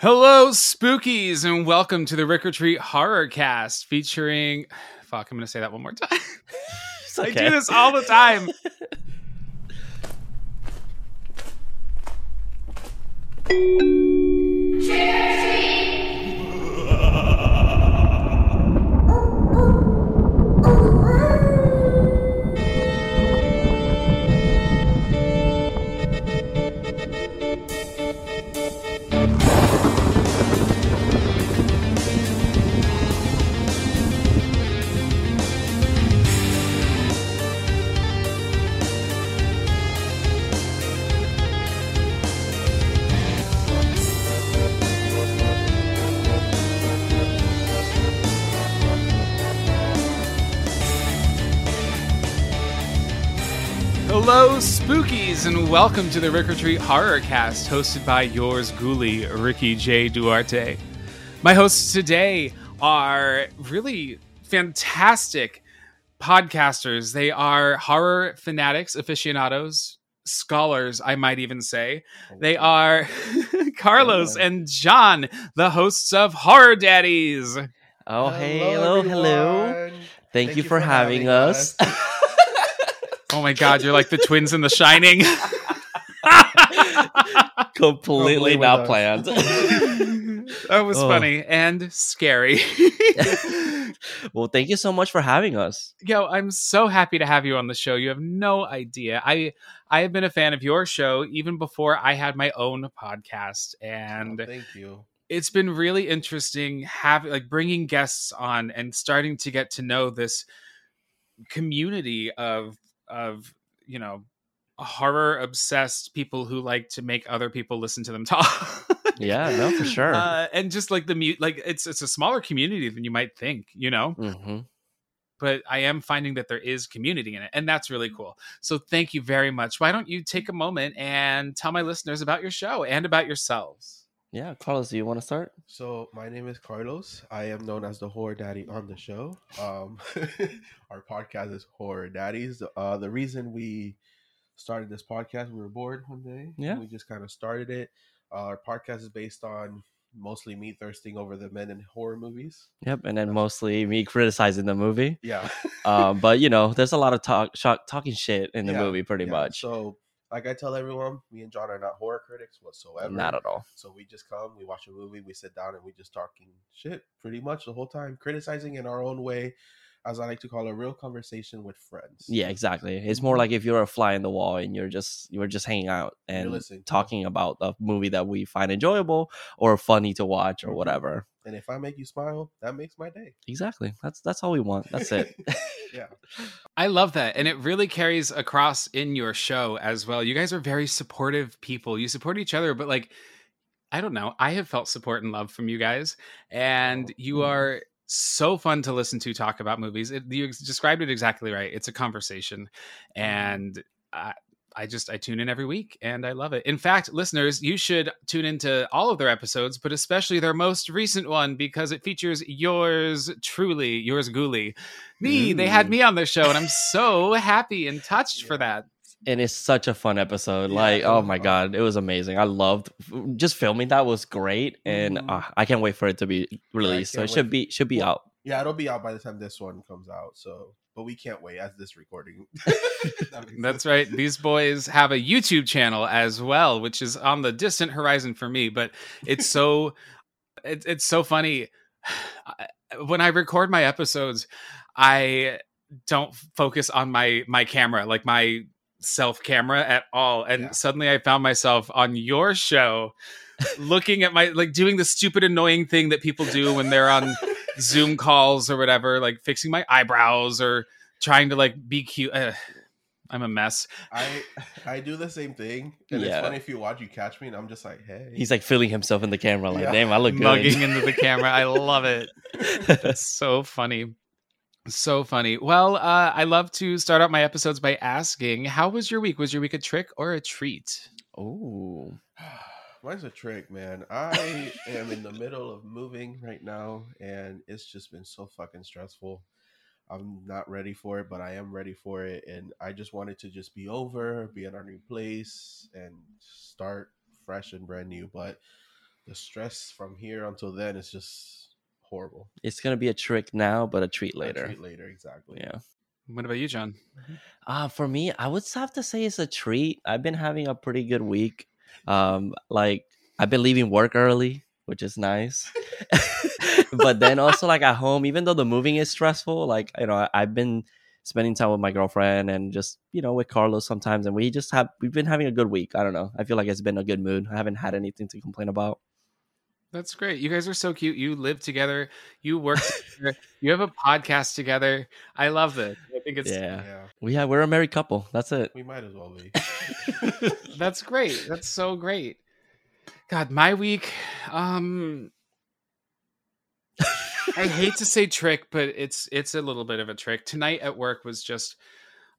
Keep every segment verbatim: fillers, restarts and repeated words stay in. Hello, Spookies, and welcome to the Rick or Treat Horror Cast featuring... Fuck, I'm going to say that one more time. Okay. I do this all the time. Hello, Spookies, and welcome to the Rick or Treat Horror Cast, hosted by yours ghoulie, Ricky J. Duarte. My hosts today are really fantastic podcasters. They are horror fanatics, aficionados, scholars, I might even say. They are Carlos and John, the hosts of Horror Daddies. Oh, hey, hello, hello. hello. Thank, Thank you, you for, for having, having us. us. Oh my God, you're like the twins in The Shining. Completely not planned. That was oh. funny and scary. Well, thank you so much for having us. Yo, I'm so happy to have you on the show. You have no idea. I I have been a fan of your show even before I had my own podcast. And oh, thank you. It's been really interesting having like bringing guests on and starting to get to know this community of of, you know, horror obsessed people who like to make other people listen to them talk. Yeah, no, for sure. Uh, and just like the mute, like it's, it's a smaller community than you might think, you know, mm-hmm. but I am finding that there is community in it, and that's really cool. So thank you very much. Why don't you take a moment and tell my listeners about your show and about yourselves? Yeah. Carlos, do you want to start? So my name is Carlos. I am known as the Horror Daddy on the show. Um, our podcast is Horror Daddies. Uh, the reason we started this podcast, we were bored one day. Yeah. We just kind of started it. Uh, our podcast is based on mostly me thirsting over the men in horror movies. Yep. And then mostly me criticizing the movie. Yeah. um, but, you know, there's a lot of talk, talk talking shit in the yeah, movie pretty yeah. much. So. Like I tell everyone, me and John are not horror critics whatsoever. Not at all. So we just come, we watch a movie, we sit down, and we just talking shit pretty much the whole time, criticizing in our own way, as I like to call a real conversation with friends. Yeah, exactly. It's more like if you're a fly in the wall and you're just you're just hanging out and talking about a movie that we find enjoyable or funny to watch or whatever. And if I make you smile, that makes my day. Exactly. That's that's all we want. That's it. Yeah. I love that. And it really carries across in your show as well. You guys are very supportive people. You support each other, but like, I don't know. I have felt support and love from you guys. And you are so fun to listen to talk about movies. It, you described it exactly right. It's a conversation. And I, I just, I tune in every week and I love it. In fact, listeners, you should tune into all of their episodes, but especially their most recent one, because it features yours truly, yours ghoulie. Me, mm. They had me on their show and I'm so happy and touched yeah. for that. And it's such a fun episode. Yeah, like, oh my fun. God, it was amazing. I loved just filming. That was great. And mm-hmm. uh, I can't wait for it to be released. Yeah, so it should be, should be out. Yeah, it'll be out by the time this one comes out. So, but we can't wait as this recording. That That's right. These boys have a YouTube channel as well, which is on the distant horizon for me. But it's so, it, it's so funny. When I record my episodes, I don't focus on my my camera, like my self camera at all. And yeah. suddenly I found myself on your show, looking at my like doing the stupid annoying thing that people do when they're on Zoom calls or whatever, like fixing my eyebrows or trying to like be cute. Uh, I'm a mess. I I do the same thing, and yeah. it's funny if you watch, you catch me, and I'm just like, hey. He's like filling himself in the camera, like, yeah. damn, I look good. Mugging into the camera. I love it. That's so funny. So funny. Well, uh, I love to start out my episodes by asking, how was your week? Was your week a trick or a treat? Oh, mine's a trick, man. I am in the middle of moving right now, and it's just been so fucking stressful. I'm not ready for it, but I am ready for it. And I just wanted to just be over, be at our new place, and start fresh and brand new. But the stress from here until then is just horrible. It's gonna be a trick now, but a treat later. A treat later, exactly. Yeah. What about you, John? Uh, for me, I would have to say it's a treat. I've been having a pretty good week. Um, like I've been leaving work early, which is nice. But then also like at home, even though the moving is stressful, like, you know, I've been spending time with my girlfriend and just, you know, with Carlos sometimes. And we just have, we've been having a good week. I don't know. I feel like it's been a good mood. I haven't had anything to complain about. That's great. You guys are so cute. You live together. You work together. You have a podcast together. I love it. I think it's... Yeah. yeah. We have, we're a married couple. That's it. We might as well be. That's great. That's so great. God, my week... Um, I hate to say trick, but it's it's a little bit of a trick. Tonight at work was just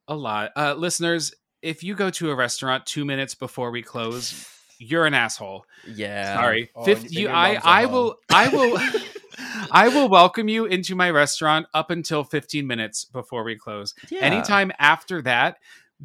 a lot. Uh, listeners, if you go to a restaurant two minutes before we close... You're an asshole. Yeah. Sorry. Oh, Fifth, you, I, I will, I will, I will welcome you into my restaurant up until fifteen minutes before we close. Yeah. Anytime after that,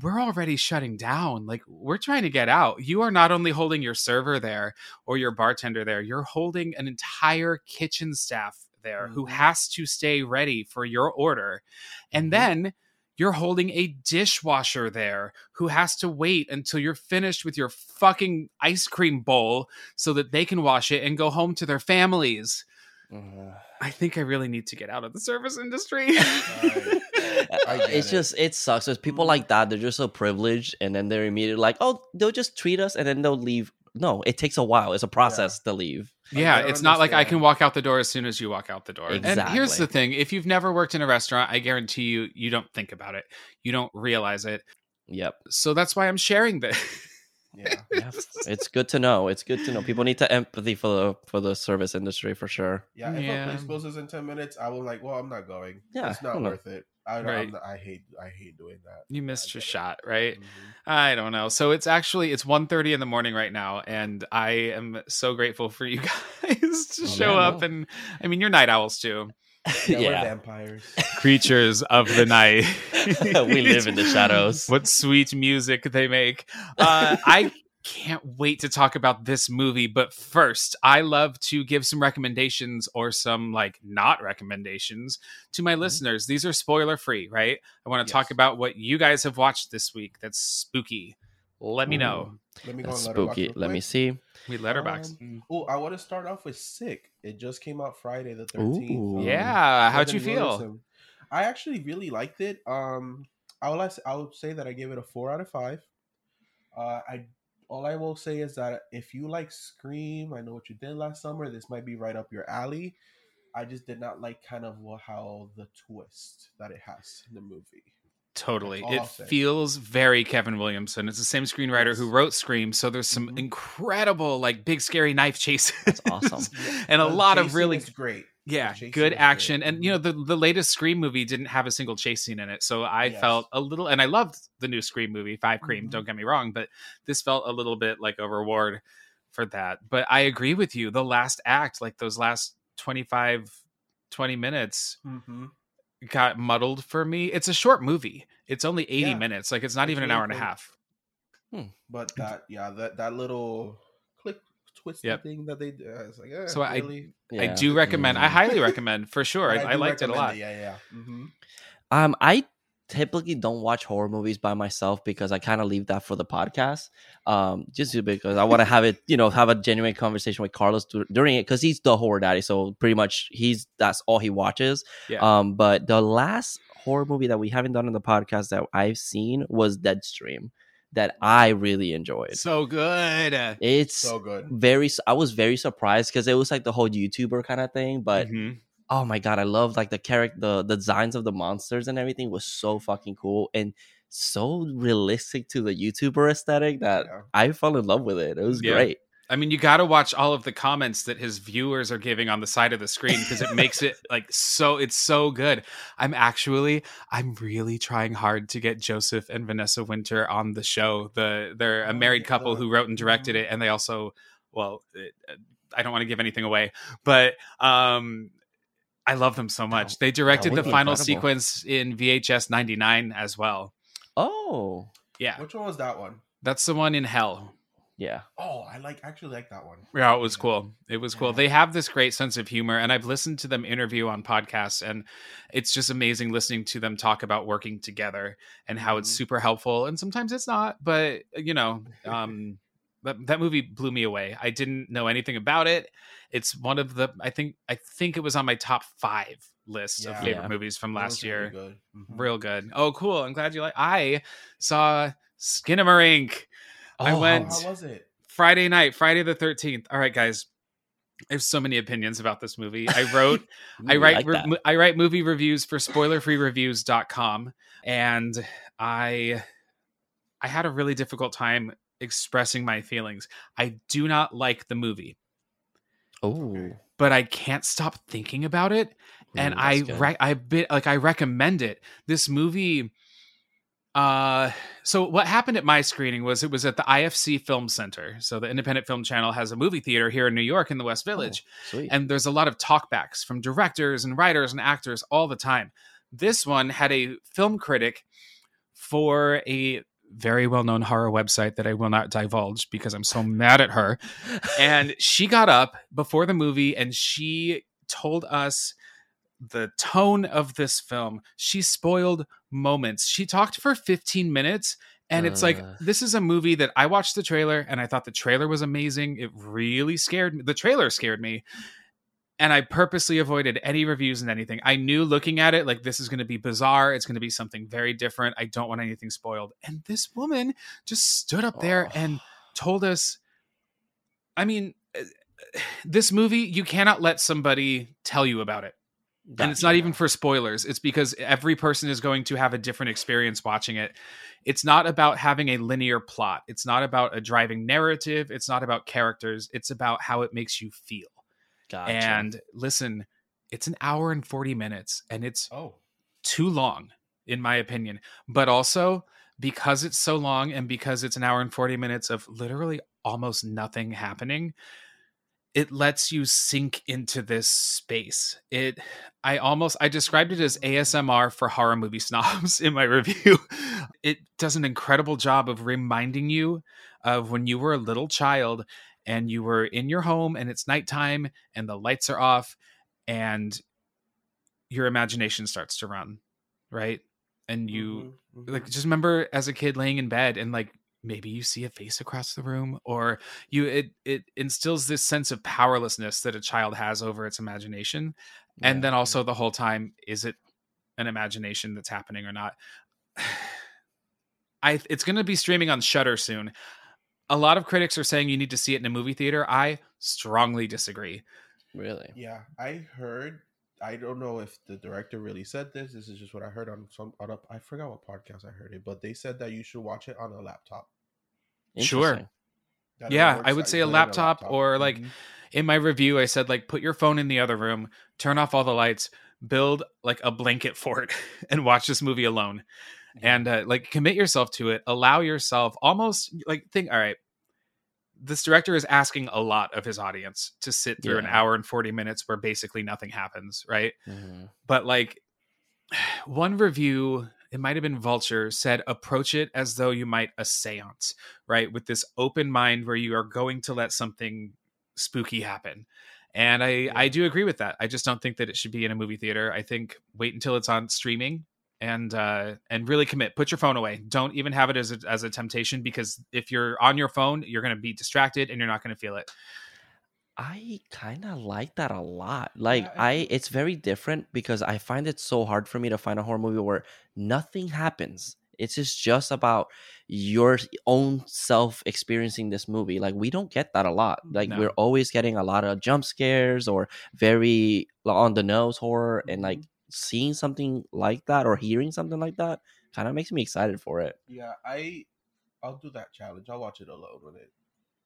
we're already shutting down. Like, we're trying to get out. You are not only holding your server there or your bartender there, you're holding an entire kitchen staff there mm-hmm. who has to stay ready for your order. And mm-hmm. then you're holding a dishwasher there who has to wait until you're finished with your fucking ice cream bowl so that they can wash it and go home to their families. Uh, I think I really need to get out of the service industry. I, I get it's it. just, it sucks. There's people like that. They're just so privileged. And then they're immediately like, oh, they'll just treat us and then they'll leave. No, it takes a while. It's a process yeah. to leave. Yeah, it's understand. Not like I can walk out the door as soon as you walk out the door. Exactly. And here's the thing. If you've never worked in a restaurant, I guarantee you, you don't think about it. You don't realize it. Yep. So that's why I'm sharing this. Yeah. yeah. It's good to know. It's good to know. People need to empathy for the for the service industry for sure. Yeah. If yeah. a place closes in ten minutes, I will like, well, I'm not going. Yeah. It's not worth it. I, right. not, I hate I hate doing that. You missed I your shot, right? Mm-hmm. I don't know. So it's actually it's one thirty in the morning right now, and I am so grateful for you guys to oh, show man, up. No. And I mean, you're night owls too. Yeah, yeah. We're vampires, creatures of the night. We live in the shadows. What sweet music they make! Uh, I can't wait to talk about this movie. But first, I love to give some recommendations or some like not recommendations to my mm-hmm. listeners. These are spoiler free, right? I want to yes. talk about what you guys have watched this week. That's spooky. Let me know. Mm. Let me That's go on spooky. Let me see. We Letterboxd. Um, oh, I want to start off with Sick. It just came out Friday the thirteenth. Um, yeah. How'd you feel? Wilson. I actually really liked it. Um, I would, I would say that I gave it a four out of five. Uh, I all I will say is that if you like Scream, I Know What You Did Last Summer, this might be right up your alley. I just did not like kind of how the twist that it has in the movie. Totally. It feels very Kevin Williamson. It's the same screenwriter yes. who wrote Scream. So there's some mm-hmm. incredible, like, big, scary knife chases. That's awesome. Yeah. And the a lot of really great. Yeah, good action. Great. And, you know, the, the latest Scream movie didn't have a single chase scene in it. So I yes. felt a little, and I loved the new Scream movie, Five Cream, mm-hmm. don't get me wrong, but this felt a little bit like a reward for that. But I agree with you. The last act, like those last twenty-five, twenty minutes. Mm-hmm. got muddled for me. It's a short movie. It's only eighty yeah. minutes. Like it's not it's even an hour and a half. Hmm. But that, yeah, that, that little click twist yep. thing that they do. I was like, eh, so really? I, yeah. I do recommend. Mm-hmm. I highly recommend for sure. I, I, I liked it a lot. It, yeah, yeah. Mm-hmm. Um, I typically don't watch horror movies by myself because I kind of leave that for the podcast. Um, just because I want to have it, you know, have a genuine conversation with Carlos th- during it because he's the horror daddy. So pretty much he's that's all he watches. Yeah. Um, but the last horror movie that we haven't done on the podcast that I've seen was Deadstream. That I really enjoyed. So good. It's so good. Very. I was very surprised because it was like the whole YouTuber kind of thing, but. Mm-hmm. Oh my god, I love like the character, the, the designs of the monsters and everything was so fucking cool and so realistic to the YouTuber aesthetic that yeah. I fell in love with it. It was yeah. great. I mean, you got to watch all of the comments that his viewers are giving on the side of the screen because it makes it like so, it's so good. I'm actually, I'm really trying hard to get Joseph and Vanessa Winter on the show. The They're a married couple who wrote and directed it, and they also, well, it, I don't want to give anything away, but um. I love them so much. They directed the final incredible. sequence in V H S ninety-nine as well. Oh. Yeah. Which one was that one? That's the one in hell. Yeah. Oh, I like actually like that one. Yeah, it was cool. It was cool. They have this great sense of humor, and I've listened to them interview on podcasts, and it's just amazing listening to them talk about working together and how mm-hmm. it's super helpful. And sometimes it's not, but you know, um, that, that movie blew me away. I didn't know anything about it. It's one of the, I think, I think it was on my top five list yeah. of favorite yeah. movies from last year. Really good. Mm-hmm. Real good. Oh, cool. I'm glad you like, I saw Skinamarink. Oh, I went how, how was it? Friday night, Friday the thirteenth. All right, guys. I have so many opinions about this movie. I wrote, Ooh, I write, like re- I write movie reviews for spoiler free reviews dot com. And I, I had a really difficult time expressing my feelings. I do not like the movie. Oh, but I can't stop thinking about it. Ooh, and I, re- I bit like, I recommend it. This movie, Uh, so what happened at my screening was it was at the I F C Film Center. So the Independent Film Channel has a movie theater here in New York in the West Village. Oh, sweet. And there's a lot of talkbacks from directors and writers and actors all the time. This one had a film critic for a very well-known horror website that I will not divulge because I'm so mad at her. And she got up before the movie and she told us the tone of this film. She spoiled moments. She talked for fifteen minutes and uh, it's like, this is a movie that I watched the trailer and I thought the trailer was amazing. It really scared me. The trailer scared me. And I purposely avoided any reviews and anything. I knew looking at it, like, this is going to be bizarre. It's going to be something very different. I don't want anything spoiled. And this woman just stood up there oh. and told us, I mean, this movie, you cannot let somebody tell you about it. Gotcha. And it's not even for spoilers. It's because every person is going to have a different experience watching it. It's not about having a linear plot. It's not about a driving narrative. It's not about characters. It's about how it makes you feel. Gotcha. And listen, it's an hour and forty minutes and it's oh. too long, in my opinion. But also because it's so long and because it's an hour and forty minutes of literally almost nothing happening, it lets you sink into this space. It, I almost, I described it as A S M R for horror movie snobs in my review. It does an incredible job of reminding you of when you were a little child and you were in your home and it's nighttime and the lights are off and your imagination starts to run, right? And you mm-hmm. like, just remember as a kid laying in bed and like, maybe you see a face across the room or you, it, it instills this sense of powerlessness that a child has over its imagination. Yeah. And then also the whole time, is it an imagination that's happening or not? I, it's going to be streaming on Shudder soon. A lot of critics are saying you need to see it in a movie theater. I strongly disagree. Really? Yeah. I heard, I don't know if the director really said this. This is just what I heard on some, on a, I forgot what podcast I heard it, but they said that you should watch it on a laptop. Sure. That yeah, I would say a laptop, a laptop or like mm-hmm. in my review, I said, like, put your phone in the other room, turn off all the lights, build like a blanket fort and watch this movie alone. Yeah. And uh, like commit yourself to it. Allow yourself almost like think, all right, this director is asking a lot of his audience to sit through yeah. an hour and forty minutes where basically nothing happens. Right. Mm-hmm. But like one review, it might've been Vulture, said, approach it as though you might a seance, right? With this open mind where you are going to let something spooky happen. And I, yeah. I do agree with that. I just don't think that it should be in a movie theater. I think wait until it's on streaming and uh and really commit. Put your phone away. Don't even have it as a, as a temptation, because if you're on your phone you're going to be distracted and you're not going to feel it. I kind of like that a lot. Like yeah. I it's very different because I find it so hard for me to find a horror movie where nothing happens. It's just just about your own self experiencing this movie. Like we don't get that a lot. Like no. we're always getting a lot of jump scares or very on the nose horror, and like seeing something like that or hearing something like that kind of makes me excited for it. Yeah, I, I'll do that challenge. I'll watch it alone with it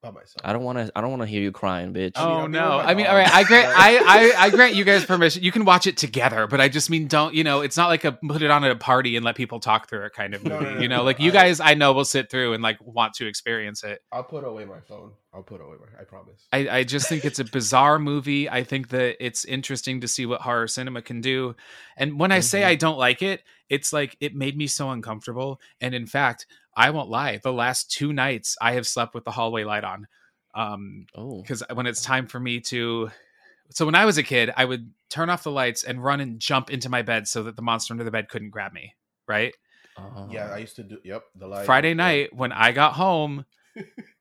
by myself. I don't want to. I don't want to hear you crying, bitch. Oh you know, no! I mean, all right. I grant. I, I I grant you guys permission. You can watch it together, but I just mean don't. You know, it's not like a put it on at a party and let people talk through it kind of movie. No, no, no, you know, no, like no, you guys, I, I know will sit through and like want to experience it. I'll put away my phone. I'll put away my. I promise. I I just think it's a bizarre movie. I think that it's interesting to see what horror cinema can do. And when I mm-hmm. say I don't like it, it's like it made me so uncomfortable. And in fact, I won't lie, the last two nights I have slept with the hallway light on. Um, oh, because when it's time for me to, so when I was a kid, I would turn off the lights and run and jump into my bed so that the monster under the bed couldn't grab me. Right. Uh, yeah, I used to do. Yep. The light. Friday night when I got home,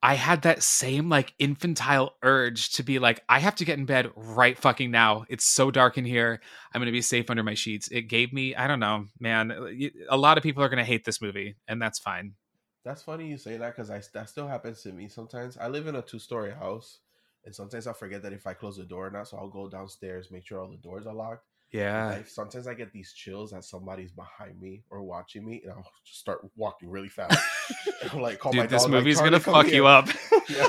I had that same like infantile urge to be like, I have to get in bed right fucking now. It's so dark in here. I'm going to be safe under my sheets. It gave me, I don't know, man, a lot of people are going to hate this movie, and that's fine. That's funny you say that, because I that still happens to me sometimes. I live in a two-story house, and sometimes I forget that if I close the door or not, so I'll go downstairs, make sure all the doors are locked. Yeah. Like, sometimes I get these chills that somebody's behind me or watching me, and I'll just start walking really fast. I'm like, call Dude, my dog. This movie's like, gonna fuck here. you up. Yeah.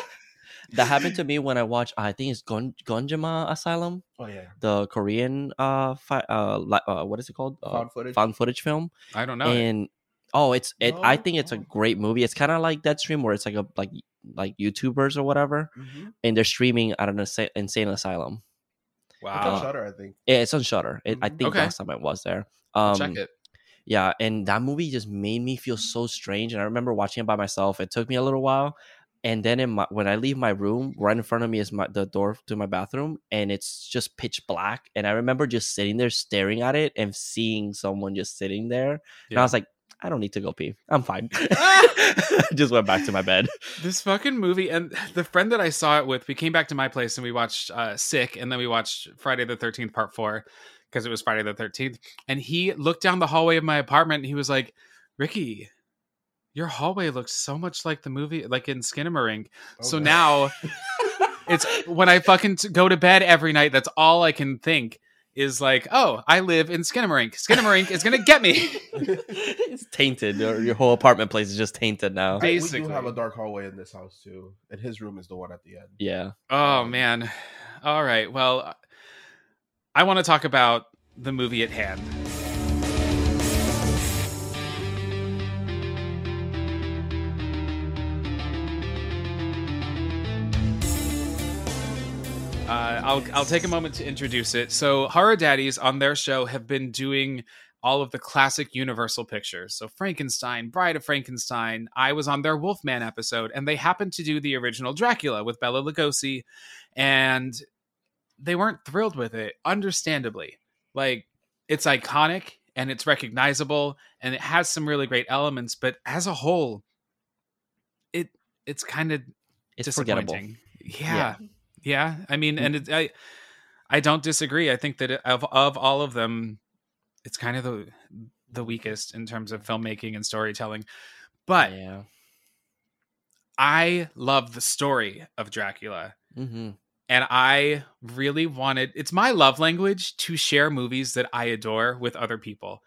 That happened to me when I watched, I think it's Gon- Gonjima Asylum. Oh yeah. The Korean uh, fi- uh, uh what is it called? Uh, found footage. Found footage film. I don't know. And it. oh, it's it. No, I think it's a great movie. It's kind of like that stream where it's like a like like YouTubers or whatever, mm-hmm. and they're streaming at an asa- insane asylum. Wow. It's on Shudder, I think. Yeah, it's on Shudder. It, mm-hmm. I think okay. last time I was there. Um, Check it. Yeah, and that movie just made me feel so strange. And I remember watching it by myself. It took me a little while. And then in my, when I leave my room, right in front of me is my, the door to my bathroom. And it's just pitch black. And I remember just sitting there staring at it and seeing someone just sitting there. Yeah. And I was like, I don't need to go pee. I'm fine. Just went back to my bed. This fucking movie. And the friend that I saw it with, we came back to my place and we watched uh, Sick. And then we watched Friday the thirteenth Part four because it was Friday the thirteenth. And he looked down the hallway of my apartment and he was like, Ricky, your hallway looks so much like the movie, like in Skinamarink. Oh, so wow. Now it's when I fucking t- go to bed every night. That's all I can think. Is like, oh, I live in Skinamarink. Skinamarink is gonna get me. It's tainted. Your, your whole apartment place is just tainted now. Basically. We do have a dark hallway in this house too, and his room is the one at the end. Yeah. Oh man. All right. Well, I want to talk about the movie at hand. Uh, I'll I'll take a moment to introduce it. So Horror Daddies on their show have been doing all of the classic Universal pictures. So Frankenstein, Bride of Frankenstein. I was on their Wolfman episode, and they happened to do the original Dracula with Bela Lugosi, and they weren't thrilled with it, understandably. Like, it's iconic, and it's recognizable, and it has some really great elements, but as a whole, it it's kind of disappointing. Yeah. yeah. Yeah, I mean, and it, I, I don't disagree. I think that of of all of them, it's kind of the the weakest in terms of filmmaking and storytelling. But yeah. I love the story of Dracula, mm-hmm. and I really wanted. It's my love language to share movies that I adore with other people.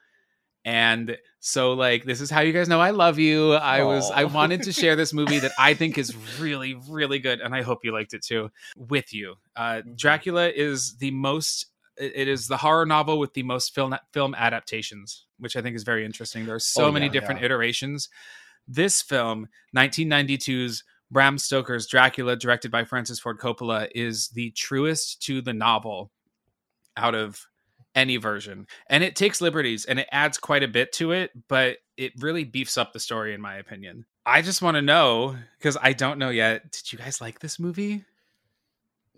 And so, like, this is how you guys know I love you. I Aww. was, I wanted to share this movie that I think is really, really good. And I hope you liked it too with you. Uh, Dracula is the most, it is the horror novel with the most film, film adaptations, which I think is very interesting. There are so oh, yeah, many different yeah. iterations. This film, nineteen ninety-two's Bram Stoker's Dracula, directed by Francis Ford Coppola, is the truest to the novel out of any version, and it takes liberties and it adds quite a bit to it, but it really beefs up the story in my opinion. I just want to know, because I don't know yet, did you guys like this movie?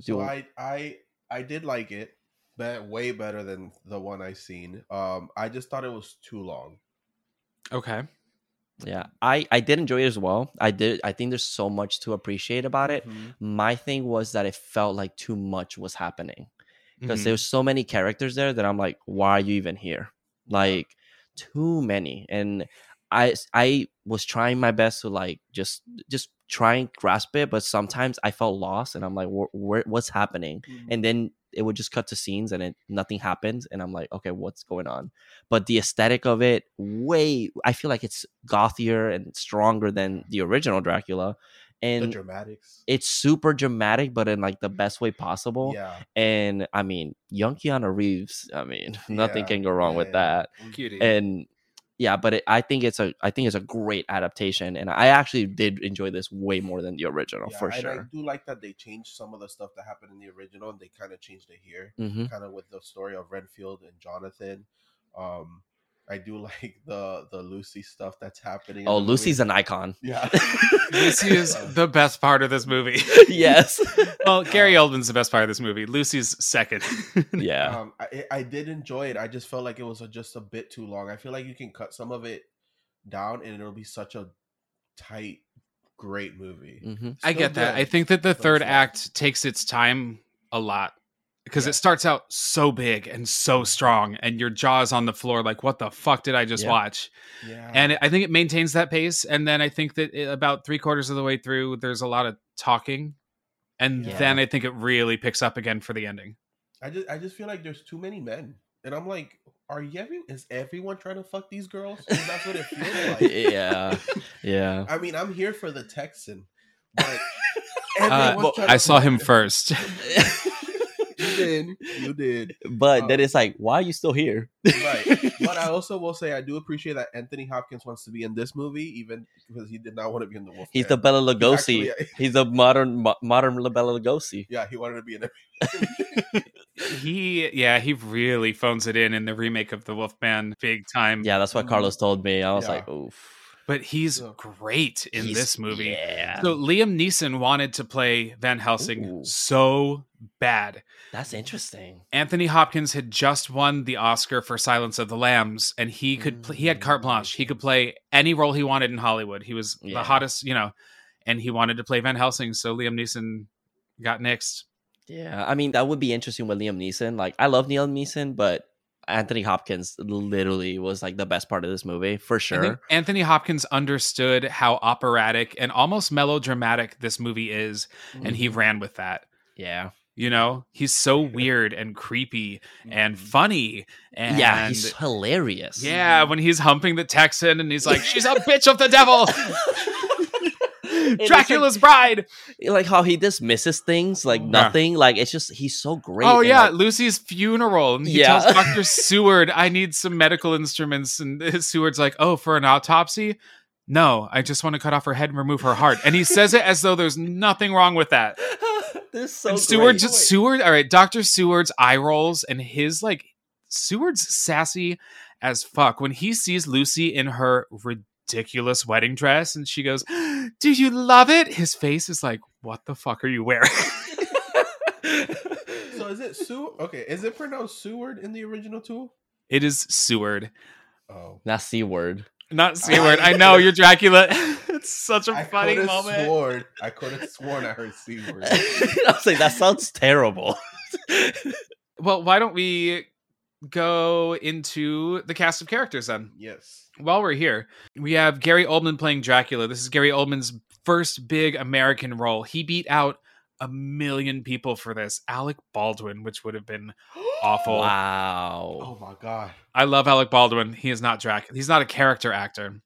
So I I I did like it, but way better than the one I seen. Um, I just thought it was too long. Okay. Yeah, I, I did enjoy it as well. I did. I think there's so much to appreciate about it. Mm-hmm. My thing was that it felt like too much was happening. Because mm-hmm. there's so many characters there that I'm like, why are you even here? Like, too many. And I I was trying my best to like just just try and grasp it, but sometimes I felt lost, and I'm like, wh- wh- what's happening? Mm-hmm. And then it would just cut to scenes, and it nothing happened, and I'm like, okay, what's going on? But the aesthetic of it, way I feel like it's gothier and stronger than the original Dracula. And the dramatics. It's super dramatic, but in like the best way possible. Yeah. And I mean, young Keanu Reeves. I mean, nothing yeah, can go wrong yeah, with that. Cutie. And yeah, but it, I think it's a I think it's a great adaptation, and I actually did enjoy this way more than the original yeah, for and sure. I do like that they changed some of the stuff that happened in the original, and they kind of changed it here, mm-hmm. kind of with the story of Renfield and Jonathan. Um, I do like the the Lucy stuff that's happening. Oh, Lucy's movie. An icon. Yeah. Lucy is the best part of this movie. Yes. Well, Gary Oldman's the best part of this movie. Lucy's second. Yeah. Um, I, I did enjoy it. I just felt like it was a, just a bit too long. I feel like you can cut some of it down and it'll be such a tight, great movie. Mm-hmm. I get good. That. I think that the so third fun. act takes its time a lot. Because yeah. it starts out so big and so strong and your jaw is on the floor like, what the fuck did I just yeah. watch? Yeah. And it, I think it maintains that pace. And then I think that it, about three quarters of the way through, there's a lot of talking. And yeah. then I think it really picks up again for the ending. I just I just feel like there's too many men. And I'm like, are you every, is everyone trying to fuck these girls? That's what it feels like. Yeah. Yeah. I mean, I'm here for the Texan. But uh, well, I saw him them. first. You did. You did. But um, then it's like, why are you still here? Right. But I also will say I do appreciate that Anthony Hopkins wants to be in this movie, even because he did not want to be in The Wolfman. He's the Bela Lugosi. He's, actually, he's a modern mo- modern Bela Lugosi. Yeah, he wanted to be in everything. He, yeah, he really phones it in in the remake of The Wolfman big time. Yeah, that's what Carlos told me. I was yeah. like, oof. But he's great in he's, this movie. Yeah. So Liam Neeson wanted to play Van Helsing Ooh. so bad. That's interesting. Anthony Hopkins had just won the Oscar for Silence of the Lambs, and he could mm. play, he had carte blanche. He could play any role he wanted in Hollywood. He was yeah. the hottest, you know, and he wanted to play Van Helsing. So Liam Neeson got nixed. Yeah, I mean, that would be interesting with Liam Neeson. Like, I love Liam Neeson, but Anthony Hopkins literally was like the best part of this movie for sure. I think Anthony Hopkins understood how operatic and almost melodramatic this movie is, mm-hmm. and he ran with that. Yeah, you know, he's so weird and creepy mm-hmm. and funny, and yeah, he's hilarious. Yeah, when he's humping the Texan and he's like, "She's a bitch of the devil." Dracula's like, bride, like how he dismisses things like nothing. Yeah. Like, it's just, he's so great. Oh yeah, like, Lucy's funeral, and he yeah. tells Doctor Seward, "I need some medical instruments," and Seward's like, "Oh, for an autopsy? No, I just want to cut off her head and remove her heart." And he says it as though there's nothing wrong with that. This is so and Seward, great. Seward, all right, Doctor Seward's eye rolls and his like Seward's sassy as fuck when he sees Lucy in her ridiculous. ridiculous wedding dress and she goes, "Do you love it?" His face is like, "What the fuck are you wearing?" So is it Seward? Okay, is it pronounced Seward in the original too? It is Seward. Oh, not C word. Not C word. I know you're Dracula. It's such a I funny moment. Sworn, I could have sworn I heard C word. I was like, that sounds terrible. Well, why don't we go into the cast of characters then? Yes. While we're here, we have Gary Oldman playing Dracula. This is Gary Oldman's first big American role. He beat out a million people for this. Alec Baldwin, which would have been awful. Wow. Oh my God. I love Alec Baldwin. He is not Dracula. He's not a character actor.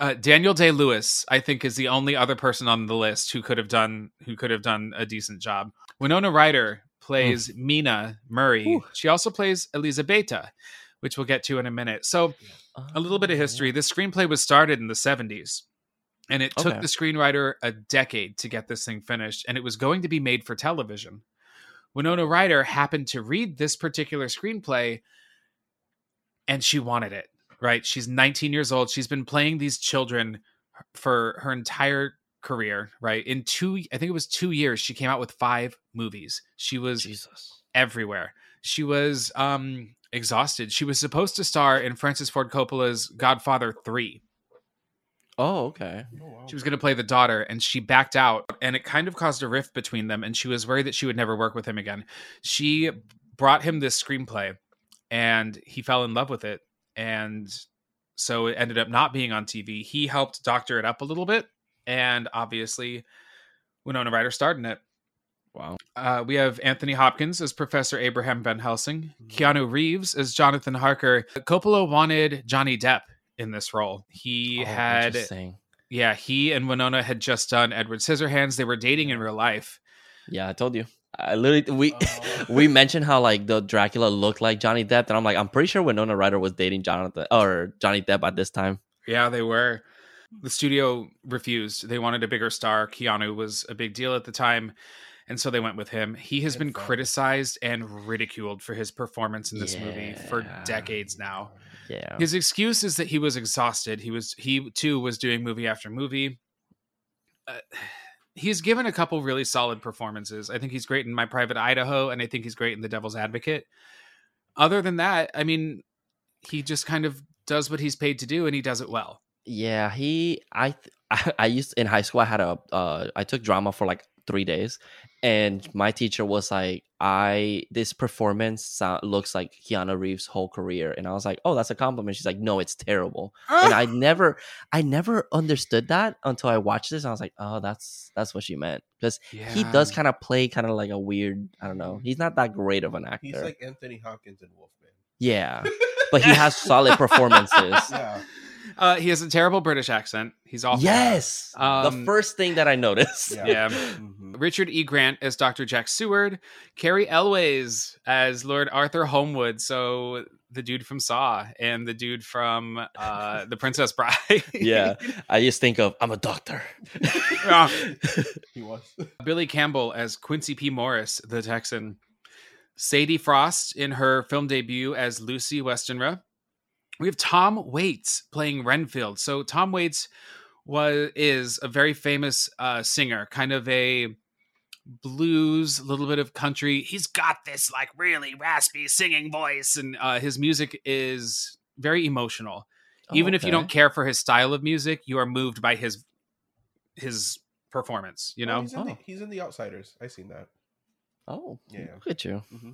Uh, Daniel Day-Lewis, I think, is the only other person on the list who could have done who could have done a decent job. Winona Ryder plays mm. Mina Murray. Ooh. She also plays Elisabetta, which we'll get to in a minute. So oh, a little bit of history. This screenplay was started in the seventies, and it okay. took the screenwriter a decade to get this thing finished, and it was going to be made for television. Winona Ryder happened to read this particular screenplay, and she wanted it, right? She's nineteen years old. She's been playing these children for her entire career, right? In two, I think it was two years, she came out with five movies. She was Jesus. everywhere. She was um, exhausted. She was supposed to star in Francis Ford Coppola's Godfather three. Oh, okay. Oh, wow. She was going to play the daughter, and she backed out, and it kind of caused a rift between them, and she was worried that she would never work with him again. She brought him this screenplay, and he fell in love with it, and so it ended up not being on T V. He helped doctor it up a little bit, and obviously, Winona Ryder starred in it. Wow. Uh, we have Anthony Hopkins as Professor Abraham Van Helsing. Mm-hmm. Keanu Reeves as Jonathan Harker. Coppola wanted Johnny Depp in this role. He oh, had... Yeah, he and Winona had just done Edward Scissorhands. They were dating in real life. Yeah, I told you. I literally we oh. we mentioned how like the Dracula looked like Johnny Depp. And I'm like, I'm pretty sure Winona Ryder was dating Jonathan or Johnny Depp at this time. Yeah, they were. The studio refused. They wanted a bigger star. Keanu was a big deal at the time, and so they went with him. He has been criticized and ridiculed for his performance in this yeah. movie for decades now. Yeah. His excuse is that he was exhausted. He was, he too was doing movie after movie. Uh, he's given a couple really solid performances. I think he's great in My Private Idaho, and I think he's great in The Devil's Advocate. Other than that, I mean, he just kind of does what he's paid to do, and he does it well. Yeah, he, I, I, I used in high school, I had a, uh, I took drama for like three days, and my teacher was like, I, this performance sound, looks like Keanu Reeves' whole career. And I was like, oh, that's a compliment. She's like, no, it's terrible. And I never, I never understood that until I watched this. And I was like, oh, that's, that's what she meant. Because yeah. he does kind of play kind of like a weird, I don't know. He's not that great of an actor. He's like Anthony Hopkins in Wolfman. Yeah. But he has solid performances. Yeah. Uh, he has a terrible British accent. He's awful. Yes. Um, the first thing that I noticed. Yeah. yeah. Mm-hmm. Richard E. Grant as Doctor Jack Seward. Carrie Elways as Lord Arthur Holmwood. So the dude from Saw and the dude from uh, The Princess Bride. Yeah. I just think of, I'm a doctor. uh, he was. Billy Campbell as Quincy P. Morris, the Texan. Sadie Frost in her film debut as Lucy Westenra. We have Tom Waits playing Renfield. So Tom Waits was is a very famous uh, singer, kind of a blues, little bit of country. He's got this like really raspy singing voice, and uh, his music is very emotional. Oh, Even okay. if you don't care for his style of music, you are moved by his his performance. You know, well, he's, in oh. the, he's in The Outsiders. I've seen that. Oh, yeah, look at you. Mm-hmm.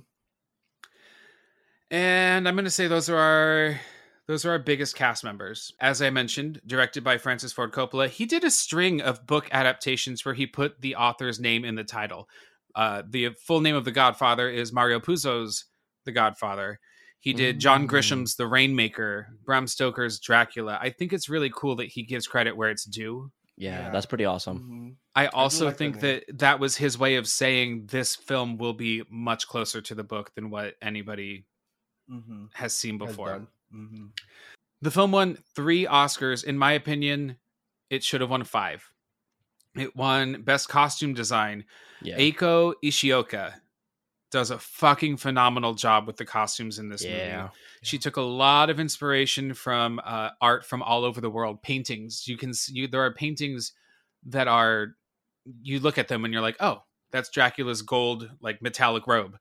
And I'm going to say those are our. Those are our biggest cast members. As I mentioned, directed by Francis Ford Coppola, he did a string of book adaptations where he put the author's name in the title. Uh, the full name of The Godfather is Mario Puzo's The Godfather. He did John Grisham's The Rainmaker, Bram Stoker's Dracula. I think it's really cool that he gives credit where it's due. Yeah, yeah. That's pretty awesome. Mm-hmm. I also I like think that, that that was his way of saying this film will be much closer to the book than what anybody mm-hmm. has seen before. Mm-hmm. The film won three Oscars. In my opinion, it should have won five. It won Best Costume Design. Yeah. Eiko Ishioka does a fucking phenomenal job with the costumes in this yeah. movie. Yeah. She took a lot of inspiration from uh, art from all over the world. Paintings. You can see there are paintings that are, you look at them and you're like, oh, that's Dracula's gold, like metallic robe.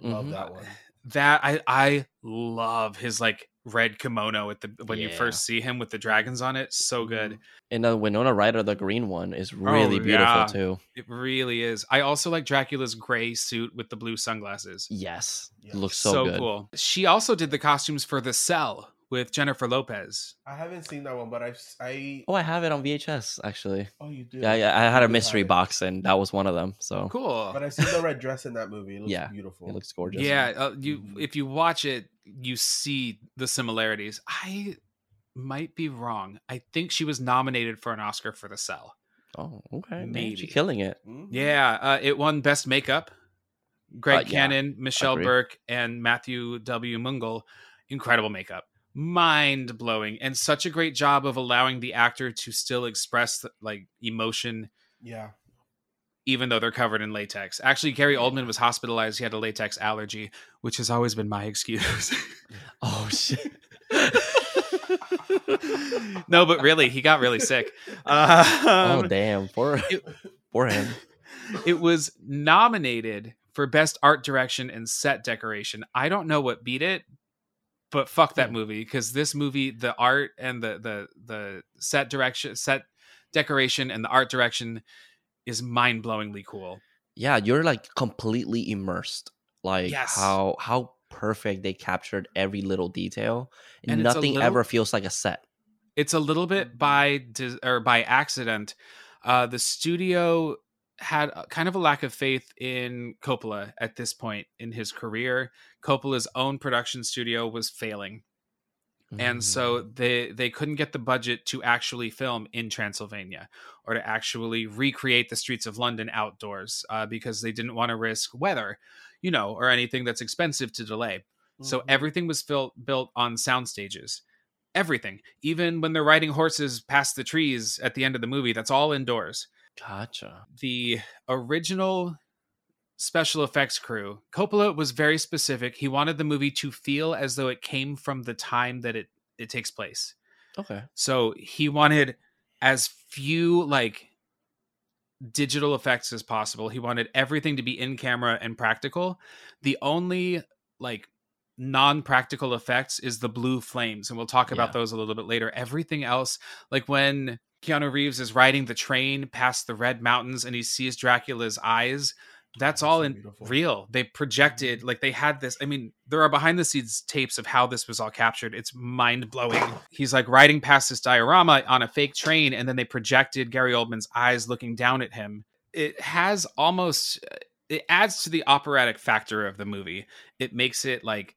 Love mm-hmm. that one. That I I love his like red kimono at the when yeah. you first see him with the dragons on it. So good. And the Winona Ryder, the green one, is really oh, beautiful yeah. too. It really is. I also like Dracula's gray suit with the blue sunglasses. Yes, yes. It looks so, so good. Cool. She also did the costumes for The Cell with Jennifer Lopez. I haven't seen that one, but I've I oh I have it on V H S actually. Oh, you do? Yeah, yeah. I had a mystery box, and that was one of them. So cool. But I've seen the red dress in that movie. It looks yeah, beautiful. It looks gorgeous. Yeah, uh, you if you watch it. You see the similarities. I might be wrong. I think she was nominated for an Oscar for The Cell. Oh, okay. Maybe. She's killing it. Yeah. Uh, it won Best Makeup. Greg uh, Cannon, yeah. Michelle Agreed. Burke, and Matthew W. Mungle. Incredible makeup. Mind-blowing. And such a great job of allowing the actor to still express like emotion. Yeah. Even though they're covered in latex. Actually, Gary Oldman was hospitalized. He had a latex allergy, which has always been my excuse. Oh, shit. No, but really, he got really sick. Um, oh, damn. Poor, it, poor him. It was nominated for Best Art Direction and Set Decoration. I don't know what beat it, but fuck that movie. Because this movie, the art and the the the set direction, set decoration and the art direction is mind-blowingly cool. Yeah, you're like completely immersed. Like yes. how how perfect they captured every little detail, and, and nothing little, ever feels like a set. It's a little bit by or by accident. Uh, the studio had kind of a lack of faith in Coppola at this point in his career. Coppola's own production studio was failing, mm. and so they they couldn't get the budget to actually film in Transylvania, or to actually recreate the streets of London outdoors, uh, because they didn't want to risk weather, you know, or anything that's expensive to delay. Mm-hmm. So everything was built built on sound stages. Everything. Even when they're riding horses past the trees at the end of the movie, that's all indoors. Gotcha. The original special effects crew, Coppola was very specific. He wanted the movie to feel as though it came from the time that it it takes place. Okay. So he wanted as few like digital effects as possible. He wanted everything to be in camera and practical. The only like non-practical effects is the blue flames, and we'll talk about yeah. those a little bit later. Everything else, like when Keanu Reeves is riding the train past the Red Mountains and he sees Dracula's eyes, that's, that's all in beautiful. real. They projected, like they had this. I mean, there are behind the scenes tapes of how this was all captured. It's mind blowing. He's like riding past this diorama on a fake train, and then they projected Gary Oldman's eyes looking down at him. It has almost, it adds to the operatic factor of the movie. It makes it like,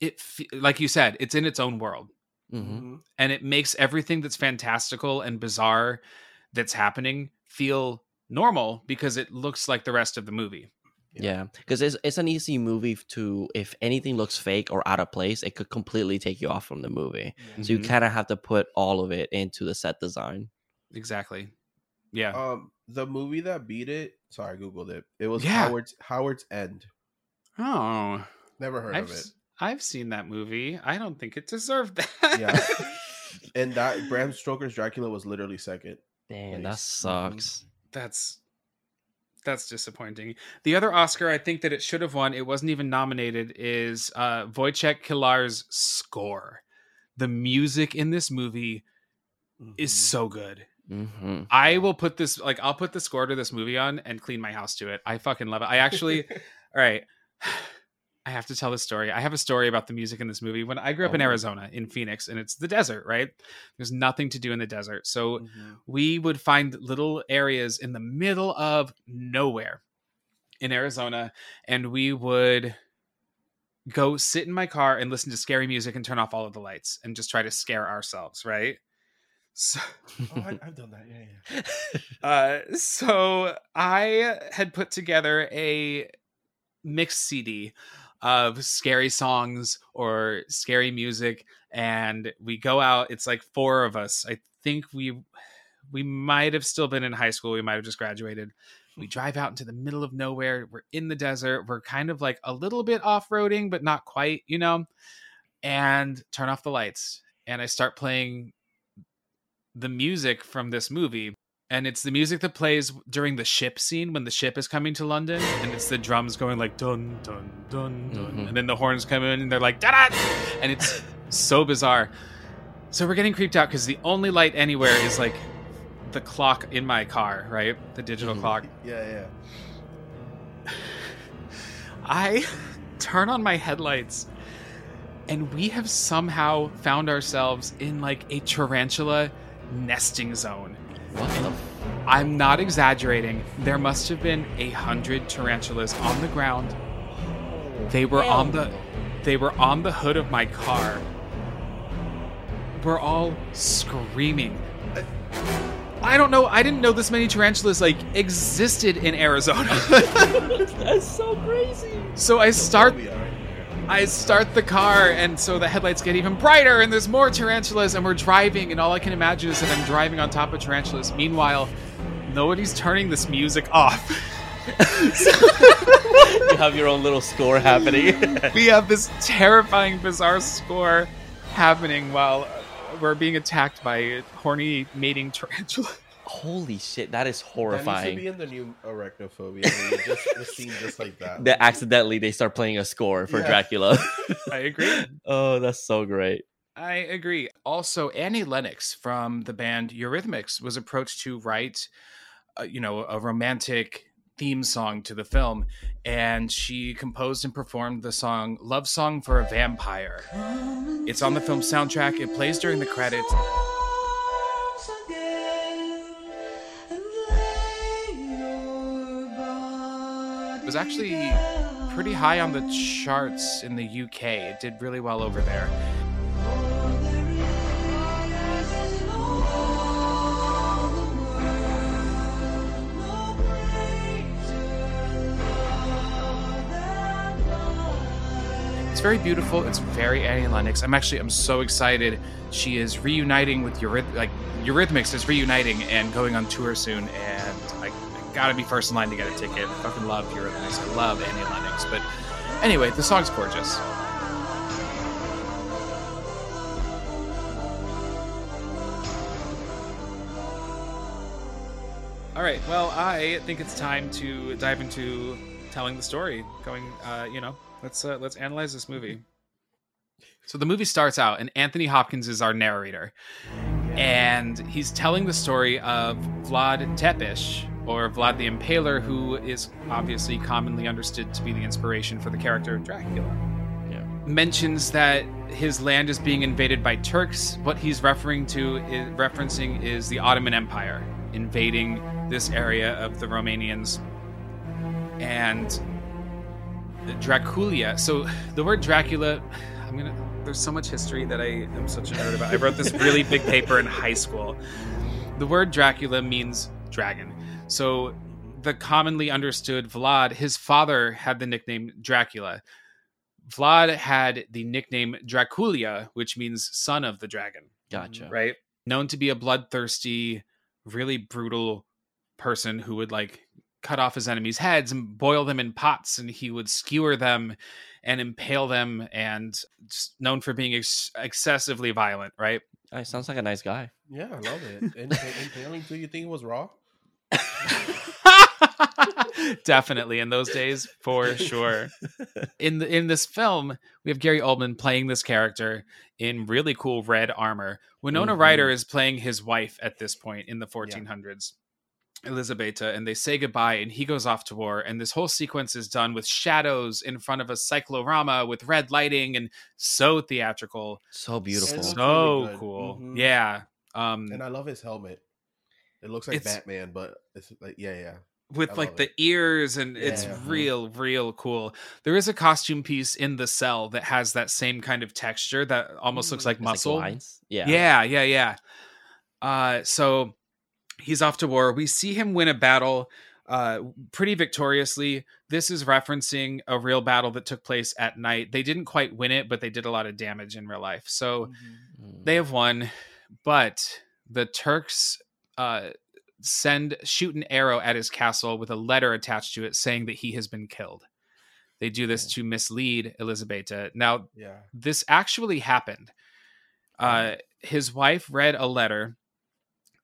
it like you said, it's in its own world. Mm-hmm. And it makes everything that's fantastical and bizarre that's happening feel normal because it looks like the rest of the movie. Yeah, because yeah. it's, it's an easy movie to, if anything looks fake or out of place, it could completely take you off from the movie. Mm-hmm. So you kind of have to put all of it into the set design. Exactly. Yeah. Um, the movie that beat it, sorry, I Googled it. It was yeah. Howard's Howard's End. Oh. Never heard I've... of it. I've seen that movie. I don't think it deserved that. Yeah. And that Bram Stoker's Dracula was literally second. Damn, that sucks. That's that's disappointing. The other Oscar I think that it should have won, it wasn't even nominated, is uh, Wojciech Kilar's score. The music in this movie mm-hmm. is so good. Mm-hmm. I will put this, like, I'll put the score to this movie on and clean my house to it. I fucking love it. I actually, all right. I have to tell this story. I have a story about the music in this movie. When I grew up oh. in Arizona, in Phoenix, and it's the desert, right? There's nothing to do in the desert. So mm-hmm. we would find little areas in the middle of nowhere in Arizona, and we would go sit in my car and listen to scary music and turn off all of the lights and just try to scare ourselves, right? So oh, I, I've done that. Yeah, yeah. uh, so I had put together a mixed C D of scary songs or scary music, and we go out. It's like four of us. I think we we might have still been in high school. We might have just graduated. We drive out into the middle of nowhere. We're in the desert. We're kind of like a little bit off-roading, but not quite, you know, and turn off the lights. And I start playing the music from this movie. And it's the music that plays during the ship scene when the ship is coming to London. And it's the drums going like dun, dun, dun, dun. Mm-hmm. And then the horns come in and they're like, da-da! And it's so bizarre. So we're getting creeped out because the only light anywhere is like the clock in my car, right? The digital mm-hmm. clock. Yeah, yeah. I turn on my headlights and we have somehow found ourselves in like a tarantula nesting zone. What the? I'm not exaggerating. There must have been a hundred tarantulas on the ground. They were on the, they were on the hood of my car. We're all screaming. I don't know. I didn't know this many tarantulas like existed in Arizona. That's so crazy. So I start. I start the car, and so the headlights get even brighter, and there's more tarantulas, and we're driving, and all I can imagine is that I'm driving on top of tarantulas. Meanwhile, nobody's turning this music off. You have your own little score happening. We have this terrifying, bizarre score happening while we're being attacked by horny, mating tarantulas. Holy shit, that is horrifying. That needs to be in the new Arachnophobia. I mean, just the scene just like that. That accidentally they start playing a score for yeah. Dracula. I agree. Oh, that's so great. I agree. Also, Annie Lennox from the band Eurythmics was approached to write, uh, you know, a romantic theme song to the film, and she composed and performed the song "Love Song for a Vampire." It's on the film soundtrack. It plays during the credits. Was actually pretty high on the charts in the U K. It did really well over there. It's very beautiful. It's very Annie Lennox. I'm actually I'm so excited. She is reuniting with Euryth- like Eurythmics is reuniting and going on tour soon, and like gotta be first in line to get a ticket. I fucking love Eurythmics. I love Annie Lennox. But anyway, the song's gorgeous. All right. Well, I think it's time to dive into telling the story. Going, uh, you know, let's uh, let's analyze this movie. So the movie starts out, and Anthony Hopkins is our narrator, and he's telling the story of Vlad Tepish, or Vlad the Impaler, who is obviously commonly understood to be the inspiration for the character of Dracula. Yeah. Mentions that his land is being invaded by Turks. What he's referring to is, referencing is the Ottoman Empire invading this area of the Romanians. And Dracula. So the word Dracula, I'm gonna. There's so much history that I am such a nerd about. I wrote this really big paper in high school. The word Dracula means dragon. So the commonly understood Vlad, his father had the nickname Dracula. Vlad had the nickname Dracula, which means son of the dragon. Gotcha. Right? Known to be a bloodthirsty, really brutal person who would like cut off his enemies' heads and boil them in pots, and he would skewer them and impale them, and known for being ex- excessively violent, right? Oh, sounds like a nice guy. Yeah, I love it. Impaling, do you think it was raw? Definitely, in those days, for sure. In the, in this film, we have Gary Oldman playing this character in really cool red armor. Winona mm-hmm. Ryder is playing his wife at this point in the fourteen hundreds. Yeah. Elisabetta, and they say goodbye, and he goes off to war, and this whole sequence is done with shadows in front of a cyclorama with red lighting, and so theatrical, so beautiful, so really cool. Mm-hmm. Yeah. Um and I love his helmet. It looks like Batman, but it's like yeah yeah with I like the it. ears, and yeah, it's yeah. real real cool. There is a costume piece in The Cell that has that same kind of texture that almost mm-hmm. looks like it's muscle like yeah yeah yeah yeah uh so he's off to war. We see him win a battle uh, pretty victoriously. This is referencing a real battle that took place at night. They didn't quite win it, but they did a lot of damage in real life. So mm-hmm. they have won, but the Turks uh, send shoot an arrow at his castle with a letter attached to it saying that he has been killed. They do this yeah. to mislead Elisabetta. Now, yeah. this actually happened. Uh, his wife read a letter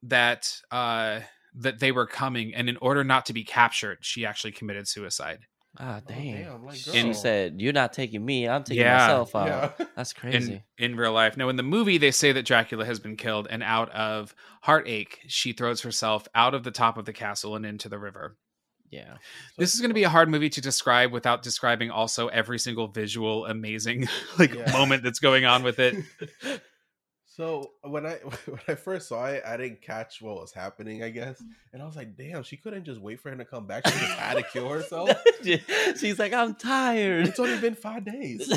that uh that they were coming, and in order not to be captured, she actually committed suicide. Ah, oh, damn. damn like, she said, "You're not taking me, I'm taking yeah. myself out." Yeah. That's crazy. In, in real life. Now, in the movie, they say that Dracula has been killed, and out of heartache, she throws herself out of the top of the castle and into the river. Yeah. This is going to be a hard movie to describe without describing also every single visual amazing like yeah. moment that's going on with it. So when I when I first saw it, I didn't catch what was happening, I guess. And I was like, damn, she couldn't just wait for him to come back. She just had to kill herself. She's like, I'm tired. It's only been five days.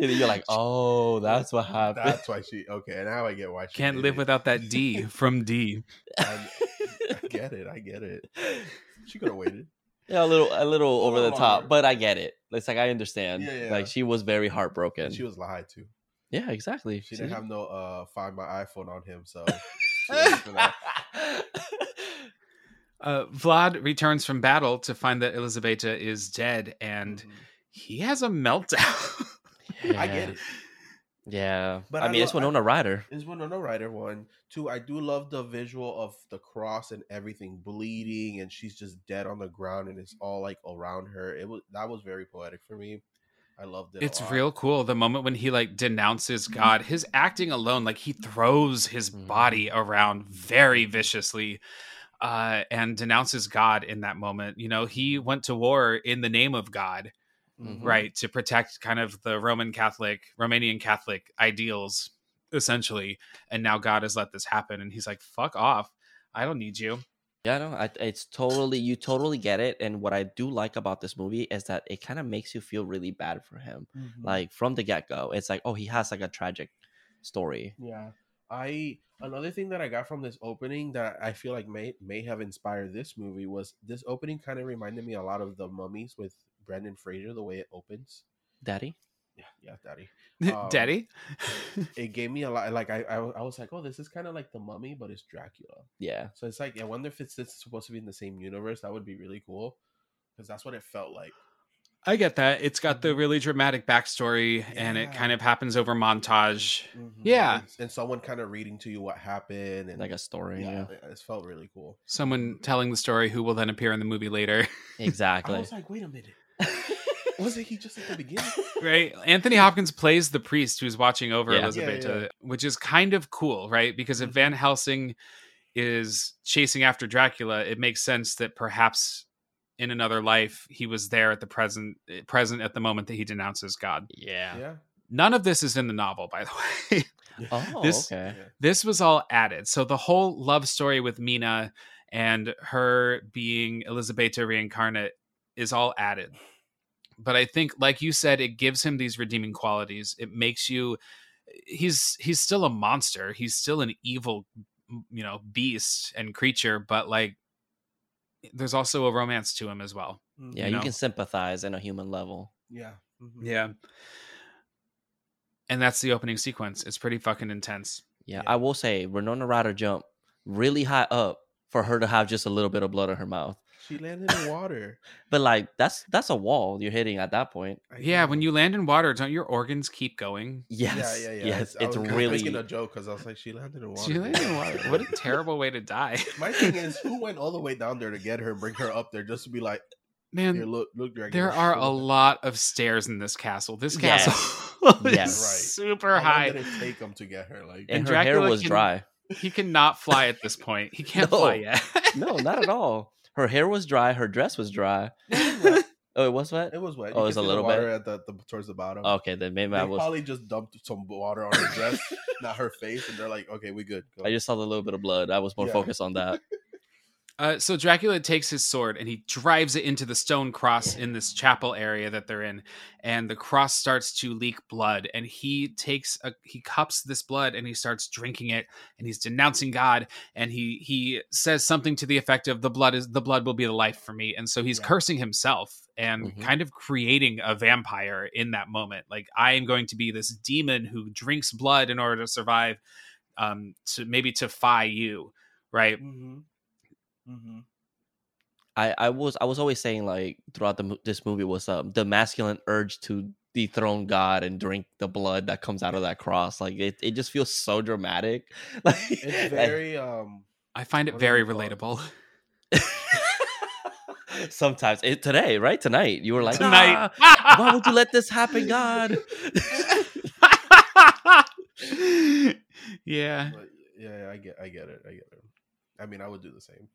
And you're like, oh, that's what happened. That's why she, okay, now I get why she can't live it. Without that D from D. I, I get it. I get it. She could have waited. Yeah, a little, a little over a little the top, longer. But I get it. It's like, I understand. Yeah, yeah. Like, she was very heartbroken. And she was lied to. Yeah, exactly. She didn't have no uh, Find My iPhone on him, so. uh, Vlad returns from battle to find that Elisabetta is dead, and mm-hmm. he has a meltdown. Yeah. I get it. Yeah, but I, I mean, lo- it's Winona Ryder. It's Winona Ryder. One, two. I do love the visual of the cross and everything bleeding, and she's just dead on the ground, and it's all like around her. It was that was very poetic for me. I loved it. It's real cool. The moment when he like denounces God, his acting alone, like he throws his body around very viciously uh, and denounces God in that moment. You know, he went to war in the name of God, mm-hmm. right? To protect kind of the Roman Catholic, Romanian Catholic ideals, essentially. And now God has let this happen. And he's like, fuck off. I don't need you. Yeah, no, I, it's totally, you totally get it. And what I do like about this movie is that it kind of makes you feel really bad for him. Mm-hmm. Like from the get-go, it's like, oh, he has like a tragic story. Yeah. I, another thing that I got from this opening that I feel like may, may have inspired this movie was this opening kind of reminded me a lot of The Mummies with Brendan Fraser, the way it opens. Daddy? Yeah, yeah, Daddy. Um, Daddy? It gave me a lot. Like, I, I I was like, oh, this is kind of like The Mummy, but it's Dracula. Yeah. So it's like, I wonder if it's, it's supposed to be in the same universe. That would be really cool. Because that's what it felt like. I get that. It's got the really dramatic backstory, yeah. and it kind of happens over montage. Mm-hmm. Yeah. And someone kind of reading to you what happened. And like a story. Yeah, yeah. It felt really cool. Someone telling the story who will then appear in the movie later. Exactly. I was like, wait a minute. Wasn't he just at the beginning? Right. Anthony Hopkins plays the priest who's watching over yeah. Elisabetta, yeah, yeah, yeah. which is kind of cool, right? Because if Van Helsing is chasing after Dracula, it makes sense that perhaps in another life he was there at the present present at the moment that he denounces God. Yeah. yeah. None of this is in the novel, by the way. Oh, this, okay. This was all added. So the whole love story with Mina and her being Elisabetta reincarnate is all added. But I think, like you said, it gives him these redeeming qualities. It makes you... He's he's still a monster. He's still an evil, you know, beast and creature. But, like, there's also a romance to him as well. Yeah, you know? You can sympathize on a human level. Yeah. Mm-hmm. Yeah. And that's the opening sequence. It's pretty fucking intense. Yeah, yeah, I will say, Winona Ryder jumped really high up for her to have just a little bit of blood in her mouth. She landed in water. But like, that's that's a wall you're hitting at that point. Yeah, when you land in water, don't your organs keep going? Yes. Yeah, yeah, yeah. Yes, it's, it's I was really... making a joke because I was like, she landed in water. She landed in water. What a terrible way to die. My thing is, who went all the way down there to get her, bring her up there just to be like, man, here, look, look, Dragon. There are a lot of stairs in this castle. This castle yes. is yes. super How high. How long did it take them to get her? Like, and, and her Dracula hair was can, dry. He cannot fly at this point. He can't no. fly yet. No, not at all. Her hair was dry. Her dress was dry. It oh, it was wet? It was wet. You oh, it was a little bit? At the, the, towards the bottom. Okay, then maybe they I was... probably just dumped some water on her dress, not her face, and they're like, okay, we good. Go. I just saw the little bit of blood. I was more yeah. focused on that. Uh, so Dracula takes his sword, and he drives it into the stone cross in this chapel area that they're in, and the cross starts to leak blood, and he takes a, he cups this blood, and he starts drinking it, and he's denouncing God, and he he says something to the effect of, the blood is the blood will be the life for me, and so he's yeah. cursing himself, and mm-hmm. kind of creating a vampire in that moment, like, I am going to be this demon who drinks blood in order to survive, um, to maybe to defy you, right? Mm-hmm. Mm-hmm. I, I was I was always saying, like, throughout the, this movie was um, the masculine urge to dethrone God and drink the blood that comes out of that cross. Like, it, it just feels so dramatic. Like, it's very like, um I find it very relatable. Sometimes it, today, right? Tonight you were like, tonight. Ah, why would you let this happen, God? Yeah. But, yeah, I get I get it. I get it. I mean, I would do the same.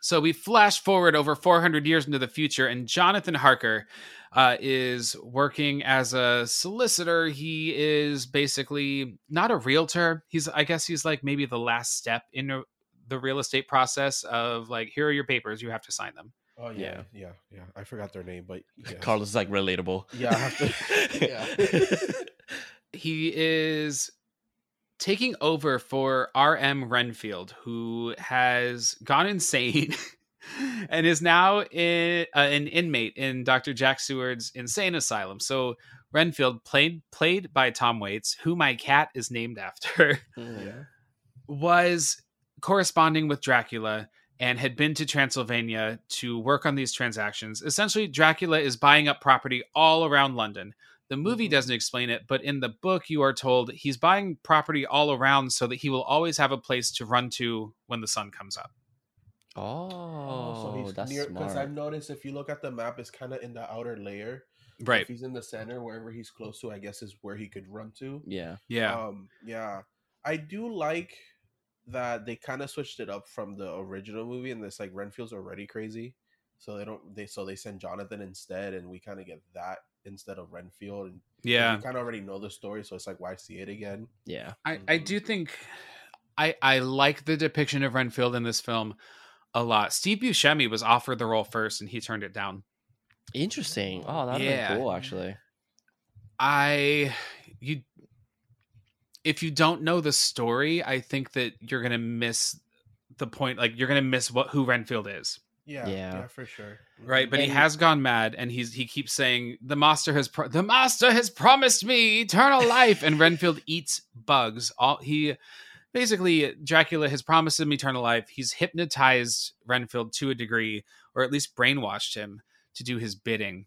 So we flash forward over four hundred years into the future, and Jonathan Harker uh, is working as a solicitor. He is basically not a realtor. He's, I guess he's like maybe the last step in the real estate process of like, here are your papers. You have to sign them. Oh, yeah, yeah, yeah. yeah. I forgot their name, but... Yes. Carlos is like relatable. Yeah. I have to, yeah. He is... taking over for R M Renfield, who has gone insane and is now in, uh, an inmate in Doctor Jack Seward's insane asylum. So Renfield, played played by Tom Waits, who my cat is named after, yeah. was corresponding with Dracula and had been to Transylvania to work on these transactions. Essentially, Dracula is buying up property all around London. The movie doesn't explain it, but in the book you are told he's buying property all around so that he will always have a place to run to when the sun comes up. Oh, oh so he's that's near, smart. Because I've noticed if you look at the map, it's kind of in the outer layer. Right. If he's in the center, wherever he's close to, I guess is where he could run to. Yeah. Yeah. Um, yeah. I do like that they kind of switched it up from the original movie, and it's like Renfield's already crazy. So they don't. They so they send Jonathan instead, and we kind of get that instead of Renfield. And, yeah, and you kind of already know the story, so it's like, why see it again? Yeah, I, I do think I I like the depiction of Renfield in this film a lot. Steve Buscemi was offered the role first, and he turned it down. Interesting. Oh, that'd yeah. be cool, actually. I you if you don't know the story, I think that you're gonna miss the point. Like, you're gonna miss what who Renfield is. Yeah, yeah, yeah, for sure. Right, but and he has gone mad, and he's he keeps saying the master has pro- the master has promised me eternal life, and Renfield eats bugs. All he basically Dracula has promised him eternal life. He's hypnotized Renfield to a degree, or at least brainwashed him to do his bidding.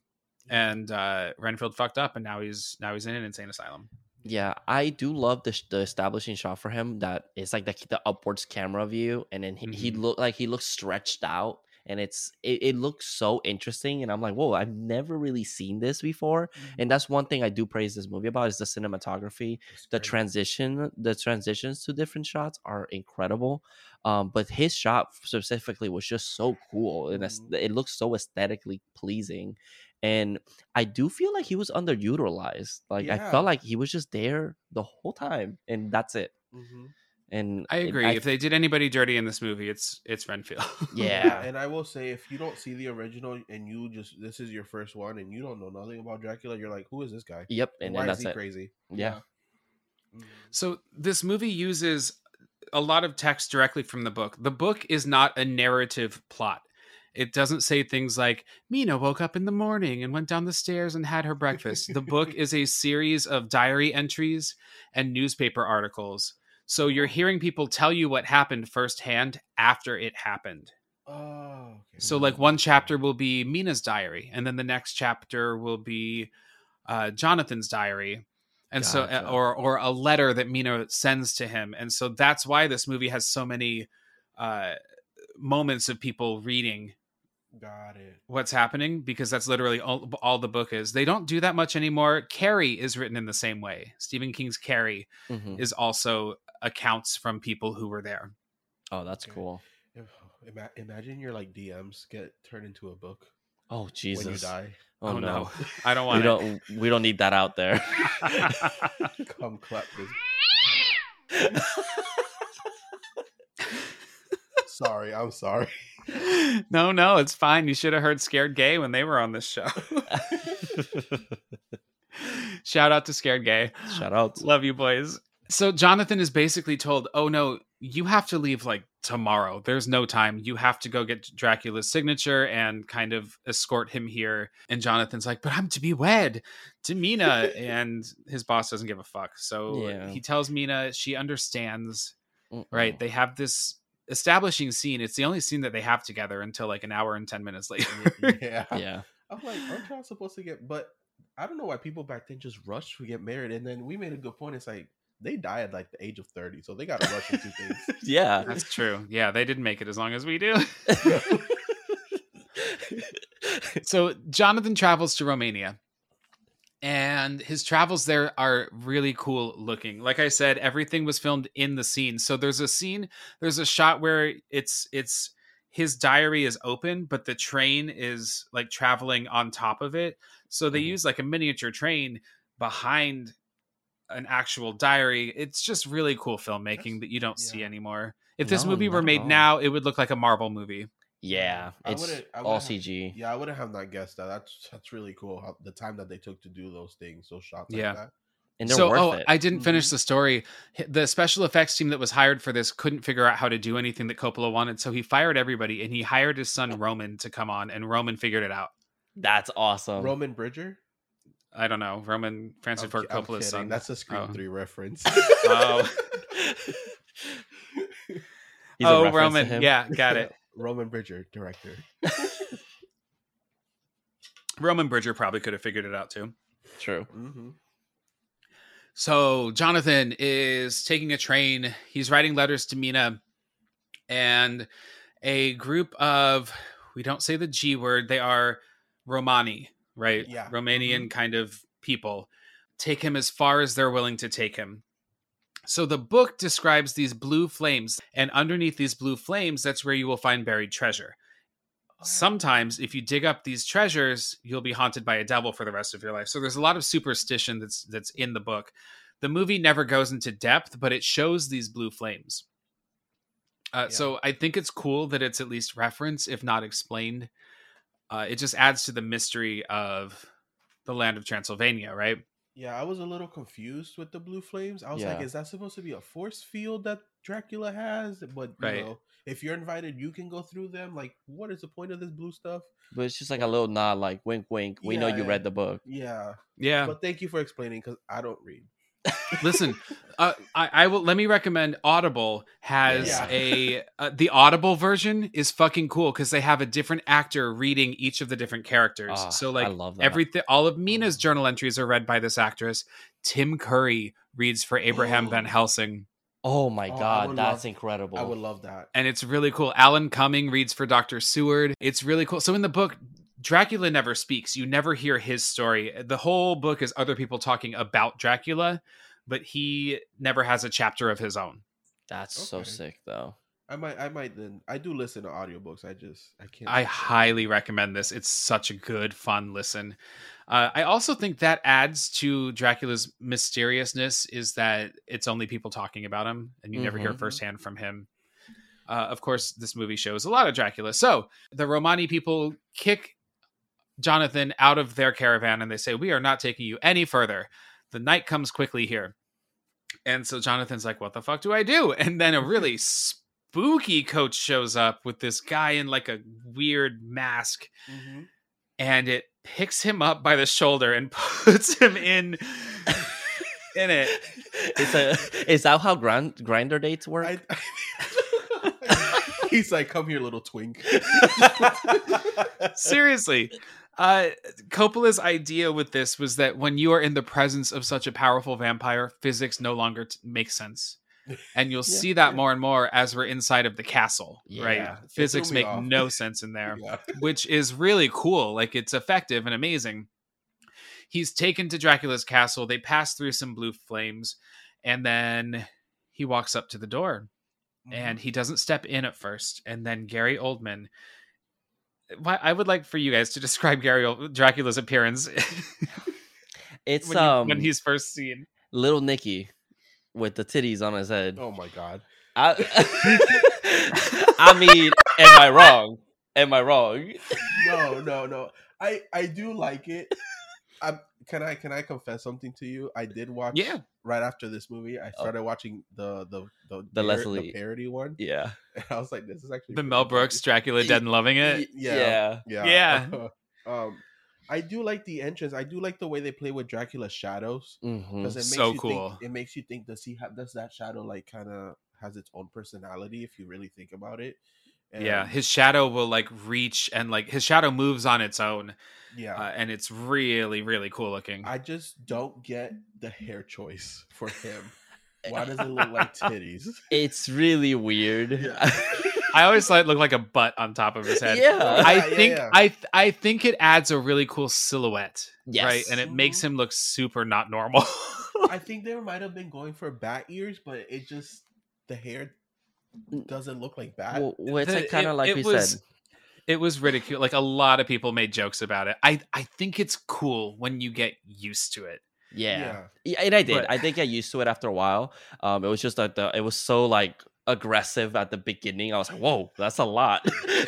And uh, Renfield fucked up, and now he's now he's in an insane asylum. Yeah, I do love the the establishing shot for him that it's like the, the upwards camera view, and then he, mm-hmm. he look like he looks stretched out, and it's it, it looks so interesting. And I'm like, whoa, I've never really seen this before. Mm-hmm. And that's one thing I do praise this movie about is the cinematography. It's the great. transition, the transitions to different shots are incredible. Um, but his shot specifically was just so cool, and mm-hmm. it looks so aesthetically pleasing. And I do feel like he was underutilized. Like yeah. I felt like he was just there the whole time, and that's it. Mm-hmm. And I agree. It, I, if they did anybody dirty in this movie, it's it's Renfield. Yeah. And I will say, if you don't see the original and you just this is your first one and you don't know nothing about Dracula, you're like, who is this guy? Yep. And, and why that's is he it. crazy? Yeah. yeah. So this movie uses a lot of text directly from the book. The book is not a narrative plot. It doesn't say things like Mina woke up in the morning and went down the stairs and had her breakfast. The book is a series of diary entries and newspaper articles. So you're hearing people tell you what happened firsthand after it happened. Oh, okay. So like one chapter will be Mina's diary, and then the next chapter will be uh, Jonathan's diary. And gotcha. so, or, or a letter that Mina sends to him. And so that's why this movie has so many uh, moments of people reading Got it. what's happening, because that's literally all, all the book is. They don't do that much anymore. Carrie is written in the same way. Stephen King's Carrie mm-hmm. is also accounts from people who were there. Oh, that's cool. Imagine your like D Ms get turned into a book. Oh, Jesus. When you die. Oh, oh no. no. I don't want we it. Don't, we don't need that out there. Come clap this. Sorry, I'm sorry. No, no, it's fine. You should have heard Scared Gay when they were on this show. Shout out to Scared Gay. Shout out. Love you, boys. So Jonathan is basically told, oh, no, you have to leave like tomorrow. There's no time. You have to go get Dracula's signature and kind of escort him here. And Jonathan's like, but I'm to be wed to Mina. And his boss doesn't give a fuck. So yeah. he tells Mina she understands. Mm-mm. Right. They have this establishing scene. It's the only scene that they have together until like an hour and ten minutes later. yeah. Yeah. I'm like, aren't y'all supposed to get, but I don't know why people back then just rushed to get married. And then we made a good point. It's like, they die at like the age of thirty, so they got to rush into things. Yeah, that's true. Yeah, they didn't make it as long as we do. So Jonathan travels to Romania, and his travels there are really cool looking. Like I said, everything was filmed in the scene. So there's a scene, there's a shot where it's it's his diary is open, but the train is like traveling on top of it. So they mm-hmm. use like a miniature train behind an actual diary. It's just really cool filmmaking that's, that you don't yeah. see anymore. If this no, movie were made now, it would look like a Marvel movie. Yeah, it's I I all have, C G. Yeah, I wouldn't have not guessed that. That's that's really cool. How, the time that they took to do those things, those shots yeah. like that. And they're so, worth oh, it. I didn't finish the story. The special effects team that was hired for this couldn't figure out how to do anything that Coppola wanted, so he fired everybody, and he hired his son Roman to come on, and Roman figured it out. That's awesome. Roman Bridger? I don't know. Roman Francis Ford Coppola's son. That's a Scream oh. three reference. Oh, oh reference Roman. Yeah, got it. Roman Bridger, director. Roman Bridger probably could have figured it out too. True. Mm-hmm. So Jonathan is taking a train. He's writing letters to Mina, and a group of, we don't say the G word, they are Romani. Right. Yeah. Romanian mm-hmm. kind of people take him as far as they're willing to take him. So the book describes these blue flames, and underneath these blue flames, that's where you will find buried treasure. Oh. Sometimes if you dig up these treasures, you'll be haunted by a devil for the rest of your life. So there's a lot of superstition that's that's in the book. The movie never goes into depth, but it shows these blue flames. Uh, yeah. So I think it's cool that it's at least referenced, if not explained. Uh, it just adds to the mystery of the land of Transylvania, right? Yeah, I was a little confused with the blue flames. I was yeah. like, is that supposed to be a force field that Dracula has? But, you right. know, if you're invited, you can go through them. Like, what is the point of this blue stuff? But it's just like a little nod, like, wink, wink. We yeah, know you read the book. Yeah. Yeah. But thank you for explaining, because I don't read. Listen, uh, I, I will. Let me recommend Audible has yeah. a uh, the Audible version is fucking cool because they have a different actor reading each of the different characters. Oh, so like everything, all of Mina's journal entries are read by this actress. Tim Curry reads for Abraham oh. Van Helsing. Oh my oh, God, that's love, incredible. I would love that. And it's really cool. Alan Cumming reads for Doctor Seward. It's really cool. So in the book, Dracula never speaks. You never hear his story. The whole book is other people talking about Dracula, but he never has a chapter of his own. That's okay. So sick though. I might, I might then. I do listen to audiobooks. I just, I can't. I highly recommend this. It's such a good, fun listen. Uh, I also think that adds to Dracula's mysteriousness is that it's only people talking about him and you mm-hmm. never hear firsthand from him. Uh, of course, this movie shows a lot of Dracula. So the Romani people kick Jonathan out of their caravan and they say, "We are not taking you any further." The night comes quickly here. And so Jonathan's like, "What the fuck do I do?" And then a really spooky coach shows up with this guy in like a weird mask mm-hmm. and it picks him up by the shoulder and puts him in in it. It's a is that how grind, grinder dates work? I, I, he's like, "Come here, little twink." Seriously. Uh, Coppola's idea with this was that when you are in the presence of such a powerful vampire, physics no longer t- makes sense. And you'll yeah, see that yeah. more and more as we're inside of the castle, yeah. right? It Physics make off. no sense in there, yeah. which is really cool. Like, it's effective and amazing. He's taken to Dracula's castle. They pass through some blue flames, and then he walks up to the door. Mm-hmm. And he doesn't step in at first. And then Gary Oldman... I would like for you guys to describe Gary Oldman, Dracula's appearance. It's when, you, um, when he's first seen. Little Nicky. With the titties on his head. Oh my God. I, I mean, am I wrong? Am I wrong? No, no, no. I, I do like it. I can I can I confess something to you? I did watch yeah. right after this movie. I started oh. watching the the the, the, par- the parody one. Yeah. And I was like, this is actually the Mel Brooks funny. Dracula Dead and Loving It. Yeah. Yeah. Yeah. yeah. um I do like the entrance. I do like the way they play with Dracula's shadows. Mm-hmm. It makes so you cool. Think, it makes you think, does he have, does that shadow like kind of has its own personality if you really think about it? And yeah. His shadow will like reach and like his shadow moves on its own. Yeah. Uh, and it's really, really cool looking. I just don't get the hair choice for him. Why does it look like titties? It's really weird. Yeah. I always thought it looked like a butt on top of his head. Yeah. I think yeah, yeah. I th- I think it adds a really cool silhouette. Yes. Right. And it mm-hmm. makes him look super not normal. I think they might have been going for bat ears, but it just the hair doesn't look like bat. Well, it's like kind of like we said. It was ridiculous. Like a lot of people made jokes about it. I, I think it's cool when you get used to it. Yeah. yeah. And I did. But... I did get used to it after a while. Um it was just that the, it was so like aggressive at the beginning. I was like, whoa, that's a lot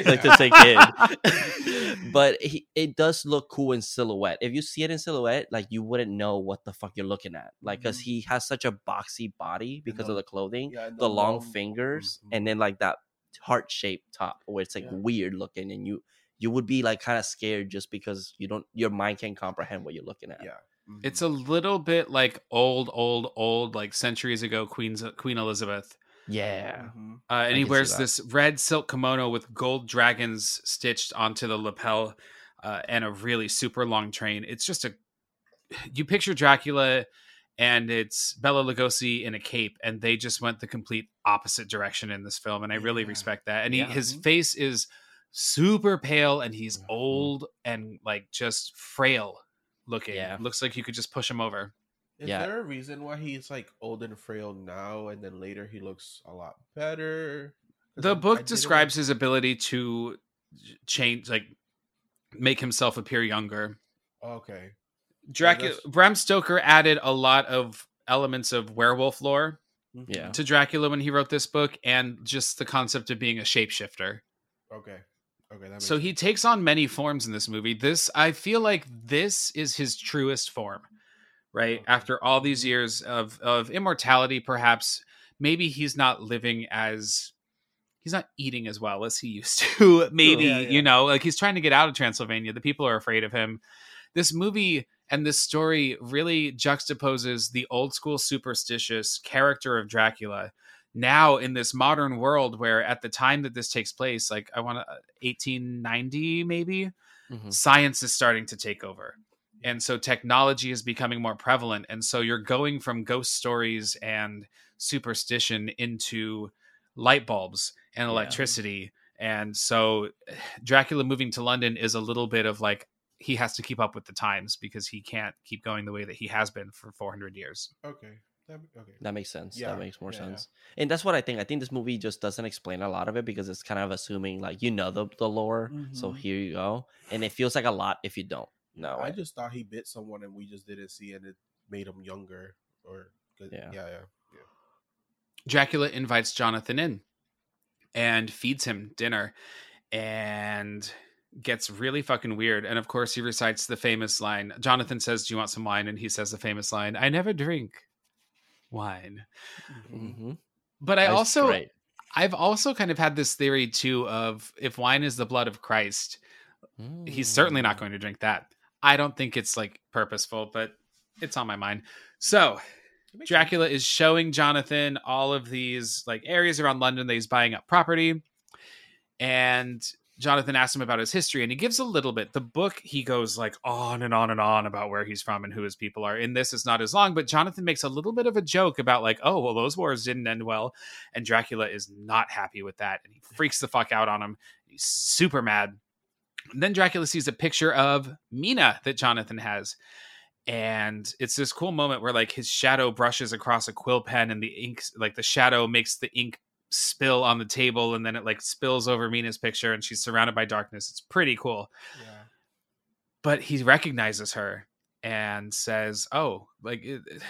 like to take in. But he, it does look cool in silhouette. If you see it in silhouette, like you wouldn't know what the fuck you're looking at, like because mm-hmm. he has such a boxy body because the, of the clothing, yeah, the, the long, long fingers, mm-hmm. and then like that heart-shaped top where it's like yeah. weird looking, and you you would be like kind of scared just because you don't your mind can't comprehend what you're looking at. Yeah. Mm-hmm. It's a little bit like old old old like centuries ago Queen's Queen Elizabeth. Yeah. Mm-hmm. Uh, and he wears this red silk kimono with gold dragons stitched onto the lapel uh, and a really super long train. It's just a... You picture Dracula and it's Bela Lugosi in a cape, and they just went the complete opposite direction in this film, and I really yeah. respect that. And he, yeah. his face is super pale, and he's mm-hmm. old and like just frail looking. Yeah. Looks like you could just push him over. Is yeah. there a reason why he's like old and frail now, and then later he looks a lot better? The I'm, book describes his ability to change, like make himself appear younger. Okay. Dracula. So Bram Stoker added a lot of elements of werewolf lore yeah. to Dracula when he wrote this book, and just the concept of being a shapeshifter. Okay. Okay. That makes so sense. He takes on many forms in this movie. This, I feel like this is his truest form. Right. After all these years of, of immortality, perhaps maybe he's not living as he's not eating as well as he used to. Maybe, oh, yeah, yeah. you know, like he's trying to get out of Transylvania. The people are afraid of him. This movie And this story really juxtaposes the old school superstitious character of Dracula now in this modern world, where at the time that this takes place, like I want to eighteen ninety, maybe mm-hmm. science is starting to take over. And so technology is becoming more prevalent. And so you're going from ghost stories and superstition into light bulbs and electricity. Yeah. And so Dracula moving to London is a little bit of like, he has to keep up with the times because he can't keep going the way that he has been for four hundred years. Okay. That, okay. that makes sense. Yeah. That makes more yeah, sense. Yeah. And that's what I think. I think this movie just doesn't explain a lot of it because it's kind of assuming like, you know, the, the lore. Mm-hmm. So here you go. And it feels like a lot if you don't. No, I just thought he bit someone and we just didn't see it, and it made him younger. Or yeah. yeah, yeah, yeah. Dracula invites Jonathan in and feeds him dinner and gets really fucking weird. And of course, he recites the famous line. Jonathan says, "Do you want some wine?" And he says the famous line, "I never drink wine." Mm-hmm. But I That's also, great. I've also kind of had this theory too of if wine is the blood of Christ, mm. he's certainly not going to drink that. I don't think it's like purposeful, but it's on my mind. So Dracula sense. Is showing Jonathan all of these like areas around London that he's buying up property. And Jonathan asks him about his history and he gives a little bit. The book, he goes like on and on and on about where he's from and who his people are. In this, it's not as long, but Jonathan makes a little bit of a joke about like, oh, well, those wars didn't end well. And Dracula is not happy with that. And he freaks the fuck out on him. He's super mad. And then Dracula sees a picture of Mina that Jonathan has. And it's this cool moment where like his shadow brushes across a quill pen and the ink, like the shadow makes the ink spill on the table. And then it like spills over Mina's picture and she's surrounded by darkness. It's pretty cool. Yeah. But he recognizes her and says, oh, like it, it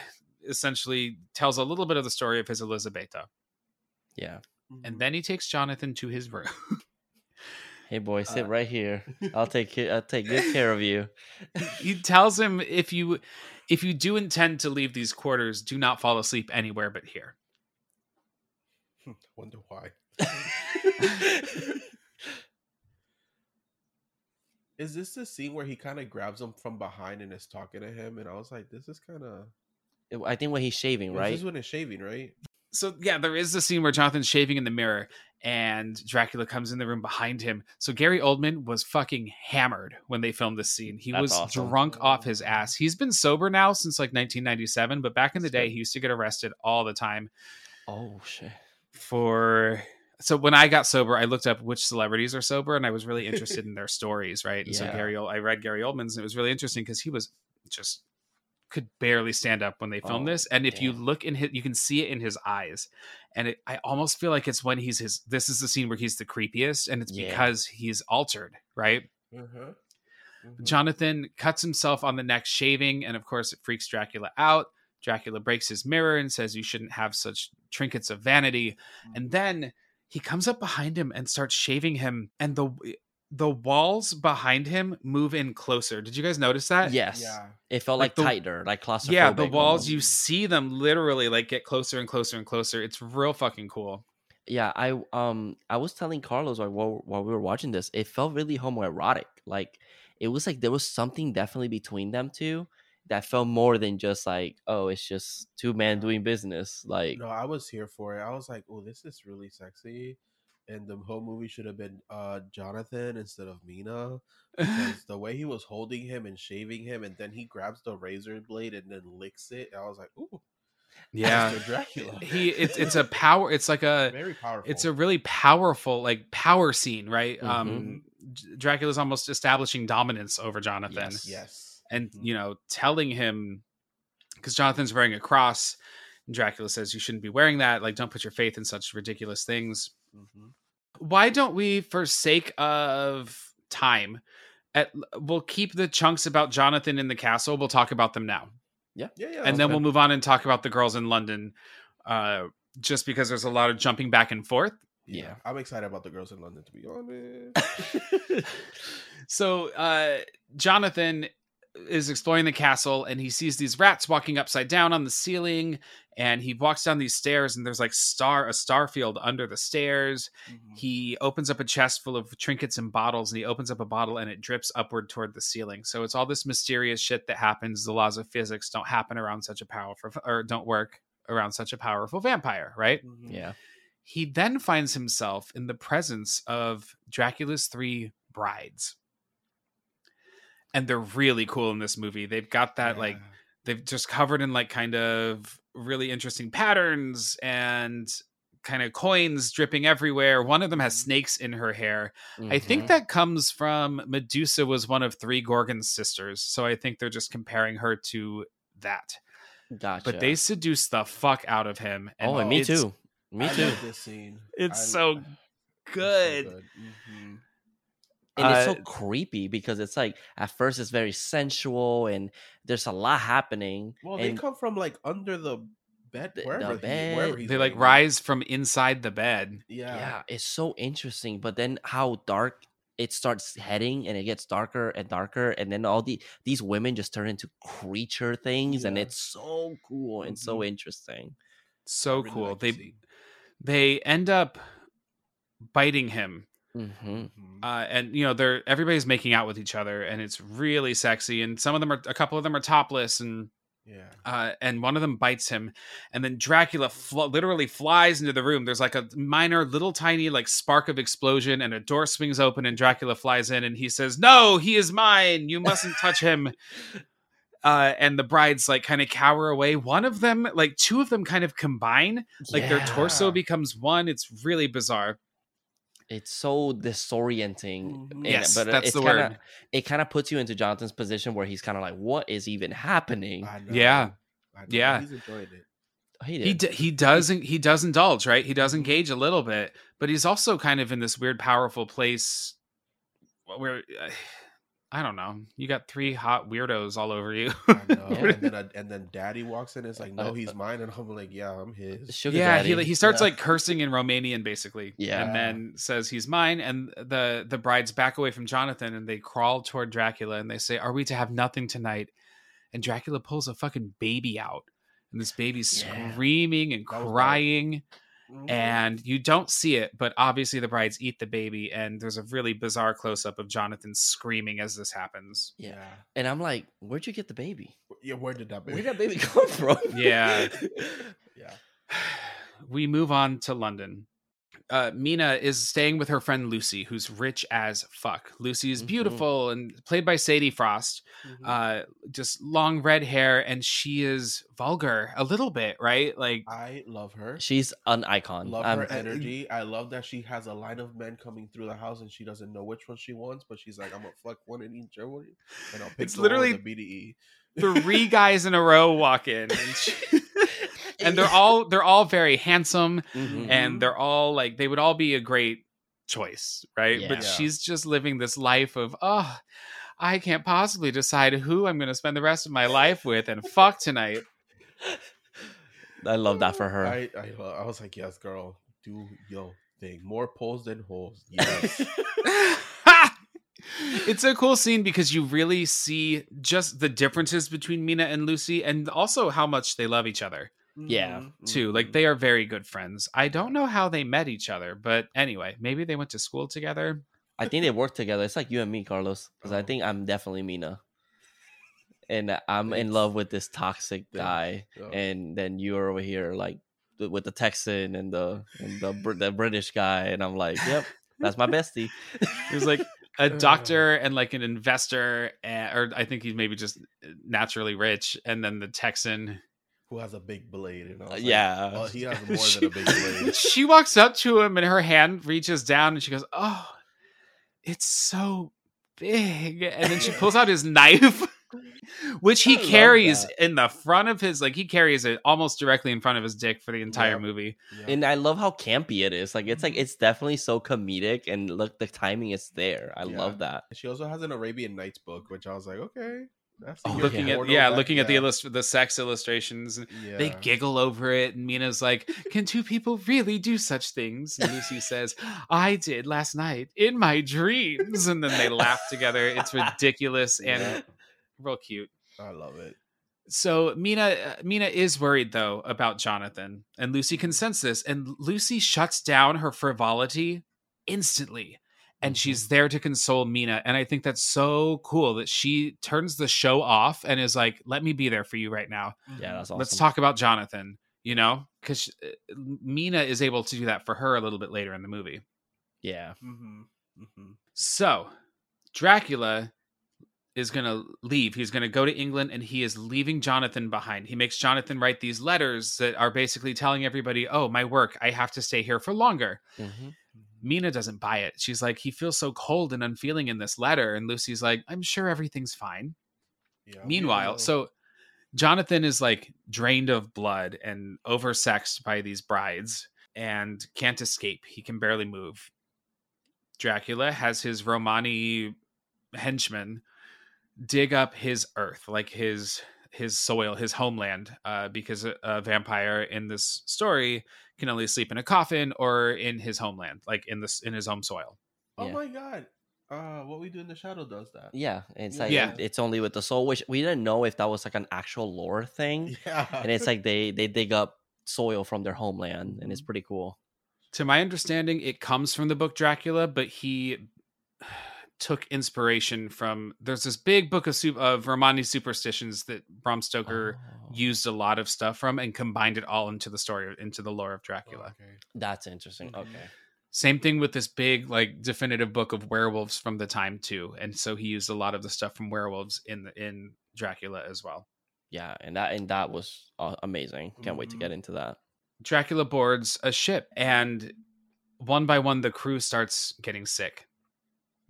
essentially tells a little bit of the story of his Elisabetta. Yeah. Mm-hmm. And then he takes Jonathan to his room. Hey boy, sit uh, right here. I'll take care, I'll take good care of you. He tells him if you if you do intend to leave these quarters, do not fall asleep anywhere but here. Wonder why. Is this the scene where he kind of grabs him from behind and is talking to him? And I was like, this is kind of... I think when he's shaving, right? This is when he's shaving, right? So yeah, there is the scene where Jonathan's shaving in the mirror and Dracula comes in the room behind him. So Gary Oldman was fucking hammered when they filmed this scene. He That's was awesome. drunk off his ass. He's been sober now since like nineteen ninety-seven, but back in the day, he used to get arrested all the time. Oh shit. For so when I got sober, I looked up which celebrities are sober and I was really interested in their stories, right? And yeah. So Gary, I read Gary Oldman's and it was really interesting because he was just could barely stand up when they filmed oh, this. And if damn. you look in his, you can see it in his eyes. And it, I almost feel like it's when he's his, this is the scene where he's the creepiest and it's yeah. because he's altered. Right. Mm-hmm. Mm-hmm. Jonathan cuts himself on the neck shaving. And of course it freaks Dracula out. Dracula breaks his mirror and says, you shouldn't have such trinkets of vanity. Mm-hmm. And then he comes up behind him and starts shaving him. And the, The walls behind him move in closer. Did you guys notice that? Yes. Yeah. It felt like, like the, tighter, like claustrophobic. Yeah, the walls, almost. You see them literally like get closer and closer and closer. It's real fucking cool. Yeah, I um I was telling Carlos like, while, while we were watching this, it felt really homoerotic. Like it was like there was something definitely between them two that felt more than just like, oh, it's just two men doing business. Like no, I was here for it. I was like, oh, this is really sexy. And the whole movie should have been uh, Jonathan instead of Mina. Because the way he was holding him and shaving him, and then he grabs the razor blade and then licks it. I was like, ooh. Yeah. Mister Dracula. he it's it's a power it's like a very powerful. It's a really powerful like power scene, right? Mm-hmm. Um Dracula's almost establishing dominance over Jonathan. Yes. yes. And mm-hmm. you know, telling him because Jonathan's wearing a cross. Dracula says you shouldn't be wearing that. Like, don't put your faith in such ridiculous things. Mm-hmm. Why don't we, for sake of time, at, we'll keep the chunks about Jonathan in the castle. We'll talk about them now. Yeah, yeah, yeah. And then good. We'll move on and talk about the girls in London, uh, just because there's a lot of jumping back and forth. Yeah, yeah. I'm excited about the girls in London, to be honest. So, uh, Jonathan is exploring the castle and he sees these rats walking upside down on the ceiling, and he walks down these stairs and there's like star a star field under the stairs. Mm-hmm. He opens up a chest full of trinkets and bottles, and he opens up a bottle and it drips upward toward the ceiling. So it's all this mysterious shit that happens. The laws of physics don't happen around such a powerful or don't work around such a powerful vampire, right? Mm-hmm. Yeah. He then finds himself in the presence of Dracula's three brides. And they're really cool in this movie. They've got that, yeah. like, they've just covered in, like, kind of really interesting patterns and kind of coins dripping everywhere. One of them has snakes in her hair. Mm-hmm. I think that comes from Medusa was one of three Gorgon's sisters. So I think they're just comparing her to that. Gotcha. But they seduce the fuck out of him. And oh, and me too. Me too. I love this scene. It's, I, so it's so good. Mm-hmm. And it's so uh, creepy because it's like at first it's very sensual and there's a lot happening. Well, they come from like under the bed, wherever, the bed. He, wherever he's they like going. Rise from inside the bed. Yeah, yeah, it's so interesting. But then how dark it starts heading, and it gets darker and darker, and then all the these women just turn into creature things, yeah. and it's so cool and mm-hmm. so interesting. So really cool. Like they they end up biting him. Mm-hmm. Uh, and you know they're everybody's making out with each other, and it's really sexy. And some of them are a couple of them are topless, and yeah, uh, and one of them bites him, and then Dracula fl- literally flies into the room. There's like a minor, little, tiny, like spark of explosion, and a door swings open, and Dracula flies in, and he says, "No, he is mine. You mustn't touch him." Uh, and the brides like kind of cower away. One of them, like two of them, kind of combine, like yeah. their torso becomes one. It's really bizarre. It's so disorienting. Yes, and, but that's it's the kinda, word. It kind of puts you into Jonathan's position where he's kind of like, what is even happening? I know. Yeah. I know. Yeah. He's enjoyed it. He did. He, d- he, does, he does indulge, right? He does engage a little bit, but he's also kind of in this weird, powerful place where, I don't know, you got three hot weirdos all over you. I know. Yeah. And, then a, and then daddy walks in and is like, no, he's mine. And I'm like, yeah, I'm his. Sugar yeah, daddy. He, he starts yeah. like cursing in Romanian, basically. Yeah. And then says he's mine. And the, the brides back away from Jonathan and they crawl toward Dracula and they say, are we to have nothing tonight? And Dracula pulls a fucking baby out. And this baby's yeah. screaming and crying. And you don't see it, but obviously the brides eat the baby, and there's a really bizarre close-up of Jonathan screaming as this happens. Yeah, and I'm like, "Where'd you get the baby? Yeah, where did that baby? Where did that baby come from?" Yeah, yeah. We move on to London. Uh, Mina is staying with her friend Lucy, who's rich as fuck. Lucy is beautiful mm-hmm. and played by Sadie Frost, mm-hmm. uh, just long red hair, and she is vulgar a little bit, right? Like I love her. She's an icon. Love um, her energy. I love that she has a line of men coming through the house, and she doesn't know which one she wants, but she's like, "I'm gonna fuck one in each one, and I'll pick it's the literally one with the B D E." Three guys in a row walk in, and she- and they're all they're all very handsome mm-hmm. and they're all like they would all be a great choice, right? Yeah. But yeah. she's just living this life of, oh, I can't possibly decide who I'm going to spend the rest of my life with and fuck tonight. I love that for her. I, I, I was like, yes, girl, do your thing. More poles than holes. Yes. It's a cool scene because you really see just the differences between Mina and Lucy and also how much they love each other. Yeah, mm-hmm. too. Like they are very good friends. I don't know how they met each other, but anyway, maybe they went to school together. I think they worked together. It's like you and me, Carlos. Because oh. I think I'm definitely Mina, and I'm Thanks. in love with this toxic guy. Oh. And then you're over here like with the Texan and the and the, the British guy, and I'm like, yep, that's my bestie. He was like a doctor and like an investor, and, or I think he's maybe just naturally rich, and then the Texan. Who has a big blade? And I was yeah, like, oh, he has more she, than a big blade. She walks up to him, and her hand reaches down, and she goes, "Oh, it's so big!" And then she pulls out his knife, which he I carries in the front of his, like he carries it almost directly in front of his dick for the entire yeah. movie. Yeah. And I love how campy it is. Like it's like it's definitely so comedic, and look, the timing is there. I yeah. love that. She also has an Arabian Nights book, which I was like, okay. That's oh, looking at yeah, back, looking yeah. at the illust- the sex illustrations, and yeah. they giggle over it. And Mina's like, "Can two people really do such things?" And Lucy says, "I did last night in my dreams." And then they laugh together. It's ridiculous, and real cute. I love it. So Mina, Mina is worried, though, about Jonathan, and Lucy can sense this, and Lucy shuts down her frivolity instantly, and she's there to console Mina. And I think that's so cool that she turns the show off and is like, let me be there for you right now. Yeah, that's awesome. Let's talk about Jonathan, you know, because Mina is able to do that for her a little bit later in the movie. Yeah. Mm-hmm. Mm-hmm. So Dracula is going to leave. He's going to go to England, and he is leaving Jonathan behind. He makes Jonathan write these letters that are basically telling everybody, oh, my work, I have to stay here for longer. Mm-hmm. Mina doesn't buy it. She's like, he feels so cold and unfeeling in this letter. And Lucy's like, I'm sure everything's fine. Yeah, Meanwhile, yeah. so Jonathan is like drained of blood and oversexed by these brides and can't escape. He can barely move. Dracula has his Romani henchmen dig up his earth, like his his soil, his homeland, uh, because a, a vampire in this story can only sleep in a coffin or in his homeland, like in this in his home soil. Yeah. Oh my god! Uh, What We Do in the Shadow does that. Yeah, it's like yeah. it's only with the soul, which we didn't know if that was like an actual lore thing. Yeah, and it's like they they dig up soil from their homeland, and it's pretty cool. To my understanding, it comes from the book Dracula, but he took inspiration from, there's this big book of of Romani superstitions that Bram Stoker oh. used a lot of stuff from and combined it all into the story, into the lore of Dracula. Oh, okay. That's interesting. Okay. Same thing with this big, like, definitive book of werewolves from the time too. And so he used a lot of the stuff from werewolves in the, in Dracula as well. Yeah. And that, and that was amazing. Can't mm-hmm. wait to get into that. Dracula boards a ship, and one by one, the crew starts getting sick.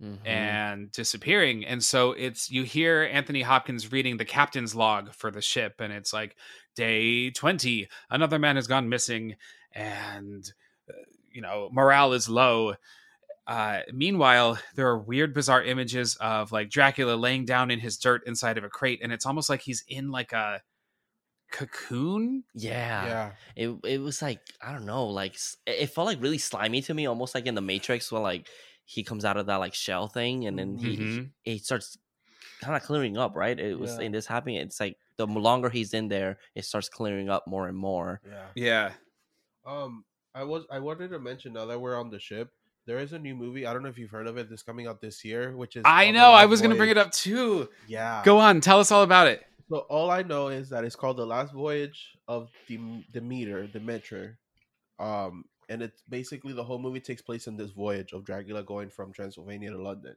Mm-hmm. And disappearing. And so it's, you hear Anthony Hopkins reading the captain's log for the ship, and it's like day twenty, another man has gone missing, and uh, you know, morale is low. Uh, meanwhile, there are weird, bizarre images of like Dracula laying down in his dirt inside of a crate, and it's almost like he's in like a cocoon. Yeah. yeah. It it was like, I don't know, like it felt like really slimy to me, almost like in the Matrix, where like he comes out of that like shell thing, and then he mm-hmm. he, he starts kind of clearing up, right? It was yeah. in this happening. It's like the longer he's in there, it starts clearing up more and more. Yeah. Yeah. Um, I was I wanted to mention, now that we're on the ship, there is a new movie. I don't know if you've heard of it. That's coming out this year, which is I know. I was going to bring it up too. Yeah. Go on. Tell us all about it. So all I know is that it's called The Last Voyage of Dem- Demeter, Demeter. Um. And it's basically, the whole movie takes place in this voyage of Dracula going from Transylvania to London.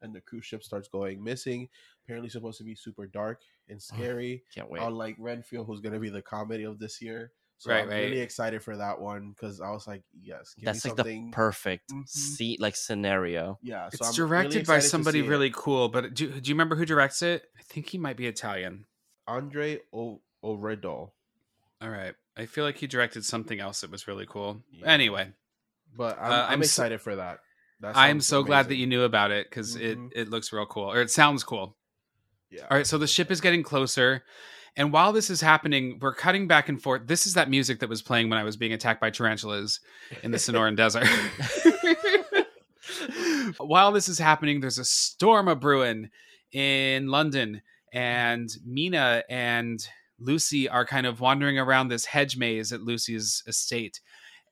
And the cruise ship starts going missing. Apparently supposed to be super dark and scary. Can't wait. Unlike Renfield, who's going to be the comedy of this year. So right, I'm right. really excited for that one, because I was like, yes. Give That's me like something. The perfect mm-hmm. see, like scenario. Yeah. So it's I'm directed really by somebody really it. cool. But do, do you remember who directs it? I think he might be Italian. Andre o- Oredo. All right. I feel like he directed something else that was really cool. Yeah. Anyway. But I'm, uh, I'm, I'm excited so, for that. that I'm so amazing. glad that you knew about it, because mm-hmm. it, it looks real cool. Or it sounds cool. Yeah. All right, so the ship is getting closer. And while this is happening, we're cutting back and forth. This is that music that was playing when I was being attacked by tarantulas in the Sonoran Desert. While this is happening, there's a storm a-brewing in London. And Mina and Lucy are kind of wandering around this hedge maze at Lucy's estate,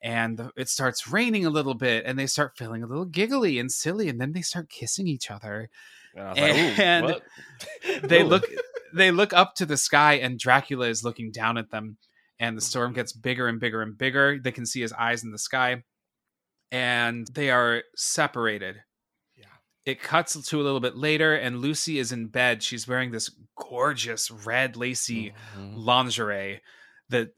and the, it starts raining a little bit, and they start feeling a little giggly and silly, and then they start kissing each other. And, I was and, like, ooh, and they look, they look up to the sky, and Dracula is looking down at them, and the storm gets bigger and bigger and bigger. They can see his eyes in the sky, and they are separated. It cuts to a little bit later, and Lucy is in bed. She's wearing this gorgeous red lacy mm-hmm. lingerie that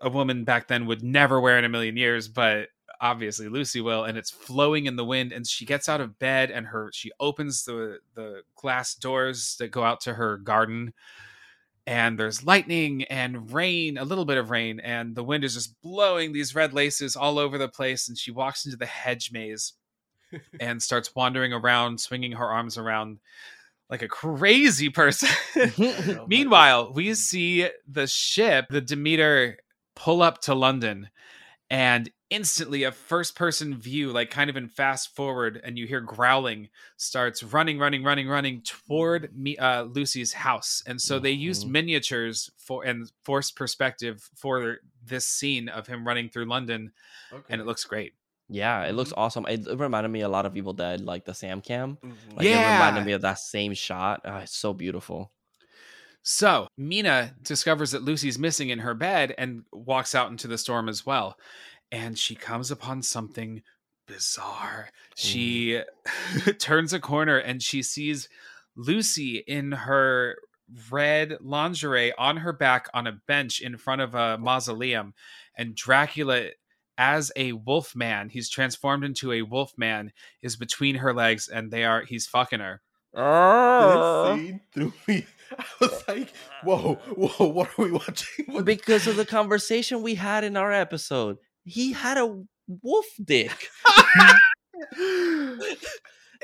a woman back then would never wear in a million years, but obviously Lucy will. And it's flowing in the wind, and she gets out of bed, and her she opens the, the glass doors that go out to her garden, and there's lightning and rain, a little bit of rain, and the wind is just blowing these red laces all over the place, and she walks into the hedge maze and starts wandering around, swinging her arms around like a crazy person. Meanwhile, we see the ship, the Demeter, pull up to London, and instantly a first person view, like kind of in fast forward, and you hear growling, starts running, running, running, running toward me, uh, Lucy's house. And so they used miniatures for and forced perspective for this scene of him running through London. Okay. And it looks great. Yeah, it looks awesome. It reminded me a lot of Evil Dead, like the Sam Cam. Like, yeah. It reminded me of that same shot. Oh, it's so beautiful. So Mina discovers that Lucy's missing in her bed and walks out into the storm as well. And she comes upon something bizarre. She mm. turns a corner and she sees Lucy in her red lingerie on her back on a bench in front of a mausoleum. And Dracula, as a wolf man, he's transformed into a wolf man, is between her legs, and they are he's fucking her. Uh, this scene threw me. I was like, whoa, whoa, what are we watching? What? Because of the conversation we had in our episode. He had a wolf dick.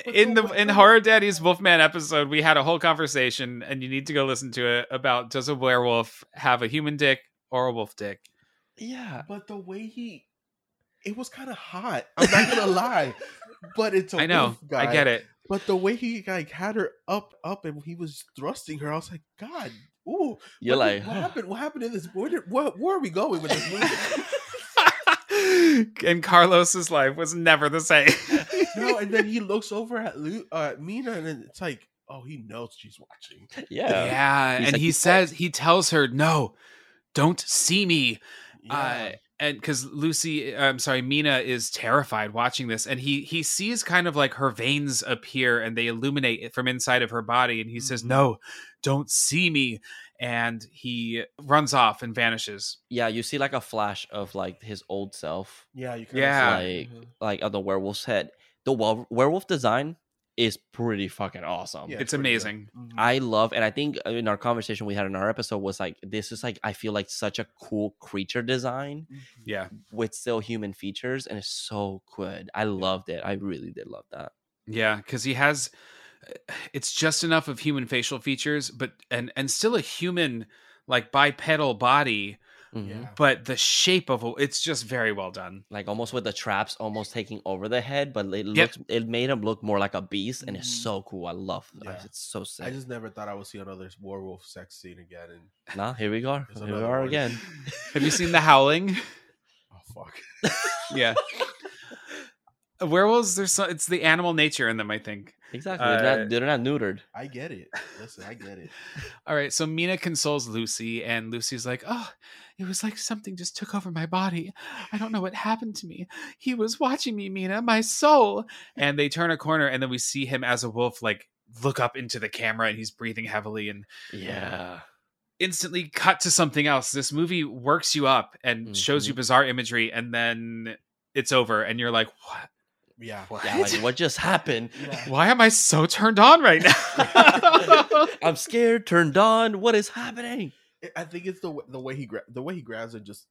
in the in Horror Daddy's Wolfman episode, we had a whole conversation, and you need to go listen to it, about does a werewolf have a human dick or a wolf dick? Yeah. But the way he it was kind of hot. I'm not gonna lie. But it's a I know, wolf guy. I get it. But the way he like had her up, up, and he was thrusting her, I was like, God, ooh. You're what, like, what huh. happened? What happened in this? Where, did, where, where are we going with this movie? And Carlos's life was never the same. No, and then he looks over at Lu- uh, Mina, and then it's like, oh, he knows she's watching. Yeah, yeah, He's and like, he says, he tells her, no, don't see me. Yeah. Uh, And because Lucy, I'm sorry, Mina is terrified watching this, and he he sees kind of like her veins appear and they illuminate it from inside of her body, and he mm-hmm. says, "No, don't see me," and he runs off and vanishes. Yeah, you see like a flash of like his old self. Yeah, you can yeah, see, like mm-hmm. like of the werewolf's head. The were- werewolf design is pretty fucking awesome. Yeah, it's, it's amazing. Mm-hmm. I love, and I think in our conversation we had in our episode was like, this is like, I feel like such a cool creature design. Yeah. With still human features, and it's so good. I loved it. I really did love that. Yeah, because he has, it's just enough of human facial features, but, and, and still a human like bipedal body. Yeah. But the shape of it, it's just very well done. Like almost with the traps almost taking over the head, but it looked, yep. it made him look more like a beast, and it's so cool. I love it. Yeah. It's so sick. I just never thought I would see another werewolf sex scene again. And nah, here we go. Here we are one. Again. Have you seen The Howling? Oh, fuck. Yeah. Werewolves, there's so, it's the animal nature in them, I think. Exactly. Uh, they're, not, they're not neutered. I get it. Listen, I get it. All right. So Mina consoles Lucy, and Lucy's like, oh, it was like something just took over my body. I don't know what happened to me. He was watching me, Mina, my soul. And they turn a corner, and then we see him as a wolf, like look up into the camera, and he's breathing heavily. And yeah, instantly cut to something else. This movie works you up and mm-hmm. shows you bizarre imagery, and then it's over, and you're like, what? Yeah. What? Yeah, like what just happened? Yeah. Why am I so turned on right now? I'm scared, turned on. What is happening? I think it's the the way he gra- the way he grabs it just.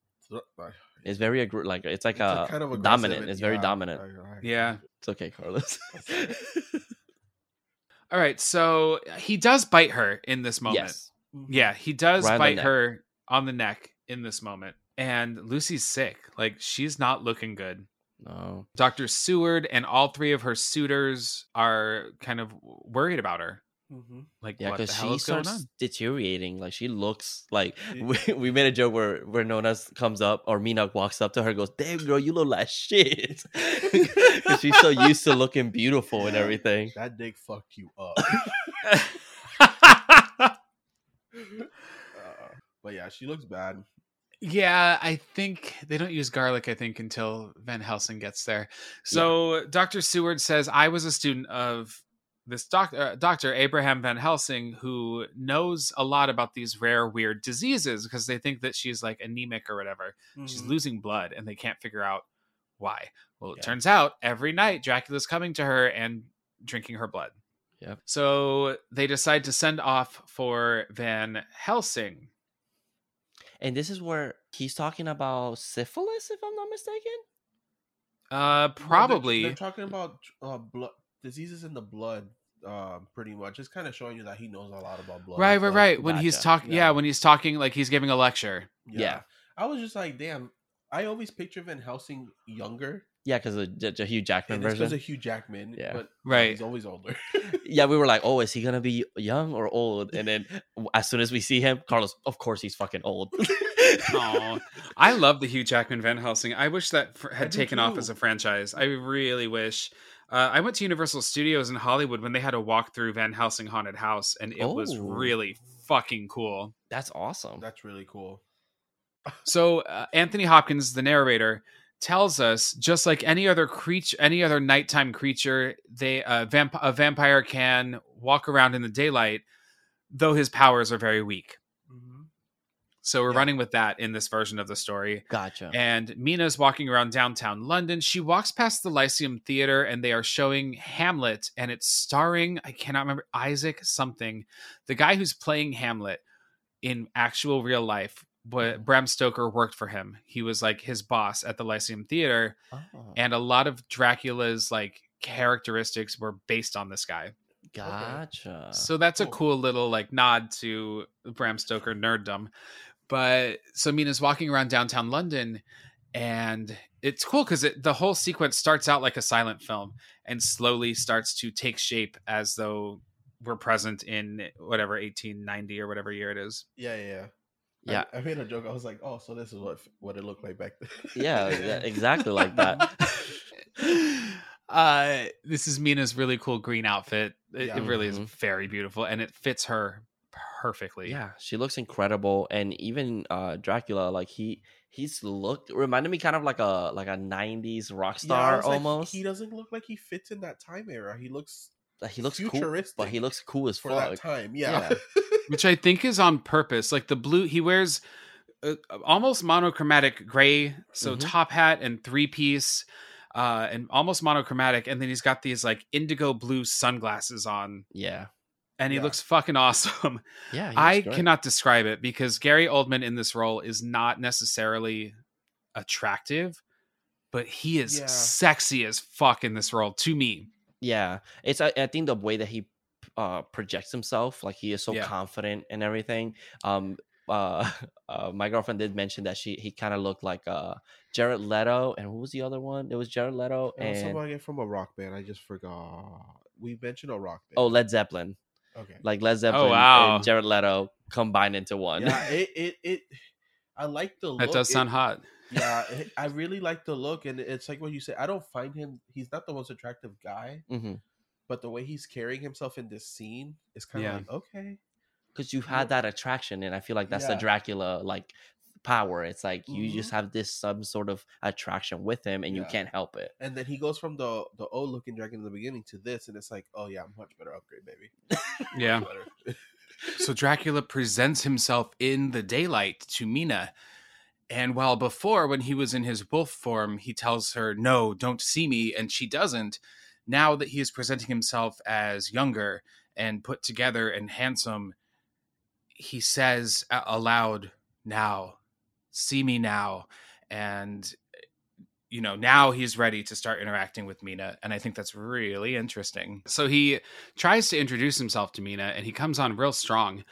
It's very aggr- like it's like it's a, a kind of dominant. It's yeah, very dominant. Right. Yeah, it's okay, Carlos. All right, so he does bite her in this moment. Yes. Yeah, he does right bite on her on the neck in this moment, and Lucy's sick. Like she's not looking good. No. Doctor Seward and all three of her suitors are kind of worried about her. Mm-hmm. Like, yeah, because she starts deteriorating. Like, she looks like we, we made a joke where Winona comes up, or Mina walks up to her and goes, damn, girl, you look like shit. Because she's so used to looking beautiful and everything. That dick fucked you up. uh, but yeah, she looks bad. Yeah, I think they don't use garlic, I think, until Van Helsing gets there. So yeah. Doctor Seward says, I was a student of this doc- uh, Doctor Abraham Van Helsing, who knows a lot about these rare, weird diseases, because they think that she's like anemic or whatever. Mm-hmm. She's losing blood, and they can't figure out why. Well, it yeah. turns out every night Dracula's coming to her and drinking her blood. Yep. So they decide to send off for Van Helsing. And this is where he's talking about syphilis, if I'm not mistaken. Uh, probably. They're, they're talking about uh, blood diseases in the blood, uh, pretty much. It's kind of showing you that he knows a lot about blood. Right, right, right. When gotcha. he's talking, yeah. yeah, when he's talking, like he's giving a lecture. Yeah. yeah. I was just like, damn. I always picture Van Helsing younger. Yeah, because the, the Hugh Jackman version. There's a Hugh Jackman, yeah. but right. he's always older. Yeah, we were like, oh, is he going to be young or old? And then as soon as we see him, Carlos, of course he's fucking old. Oh, I love the Hugh Jackman Van Helsing. I wish that fr- had I taken off as a franchise. I really wish. Uh, I went to Universal Studios in Hollywood when they had a walk through Van Helsing Haunted House, and it oh. was really fucking cool. That's awesome. That's really cool. So uh, Anthony Hopkins, the narrator, tells us, just like any other creature, any other nighttime creature, they uh, vamp- a vampire can walk around in the daylight, though his powers are very weak. Mm-hmm. So we're yeah. running with that in this version of the story. Gotcha. And Mina's walking around downtown London. She walks past the Lyceum Theater, and they are showing Hamlet, and it's starring, I cannot remember, Isaac something, the guy who's playing Hamlet in actual real life. But Bram Stoker worked for him. He was like his boss at the Lyceum Theater. Oh. And a lot of Dracula's like characteristics were based on this guy. Gotcha. So that's cool. a cool little like nod to Bram Stoker nerddom. But so Mina's walking around downtown London, and it's cool because it, the whole sequence starts out like a silent film and slowly starts to take shape as though we're present in whatever eighteen ninety or whatever year it is. Yeah, yeah, yeah. Yeah, I, I made a joke. I was like, "Oh, so this is what what it looked like back then." Yeah, yeah, exactly like that. uh, this is Mina's really cool green outfit. It, yeah, it really mm-hmm. is very beautiful, and it fits her perfectly. Yeah, she looks incredible, and even uh, Dracula, like he he's looked reminded me kind of like a like a nineties rock star yeah, almost. Like, he doesn't look like he fits in that time era. He looks like he looks futuristic, cool, but he looks cool as for fuck. That time. Yeah. yeah. Which I think is on purpose. Like the blue, he wears uh, almost monochromatic gray, so mm-hmm. top hat and three piece, uh, and almost monochromatic. And then he's got these like indigo blue sunglasses on. Yeah, and he yeah. looks fucking awesome. Yeah, he I great. cannot describe it because Gary Oldman in this role is not necessarily attractive, but he is yeah. sexy as fuck in this role to me. Yeah, it's I, I think the way that he. uh projects himself, like he is so yeah. confident and everything. um uh, uh my girlfriend did mention that she he kind of looked like uh Jared Leto, and who was the other one? It was Jared Leto and, and somebody from a rock band. I just forgot. We mentioned a rock band. Oh, Led Zeppelin. Okay, like Led Zeppelin oh, wow. and Jared Leto combined into one. Yeah, it it, it I like the look. That does sound it, hot. Yeah, it, I really like the look, and it's like what you said. I don't find him. He's not the most attractive guy. Mm-hmm. But the way he's carrying himself in this scene is kind of yeah. like, okay. Because you've had that attraction, and I feel like that's yeah. the Dracula like power. It's like mm-hmm. you just have this some sort of attraction with him, and yeah. you can't help it. And then he goes from the, the old looking dragon in the beginning to this, and it's like, oh yeah, much better upgrade, baby. Yeah. So Dracula presents himself in the daylight to Mina. And while before, when he was in his wolf form, he tells her, no, don't see me, and she doesn't. Now that he is presenting himself as younger and put together and handsome, he says aloud, now, see me now. And, you know, now he's ready to start interacting with Mina. And I think that's really interesting. So he tries to introduce himself to Mina, and he comes on real strong.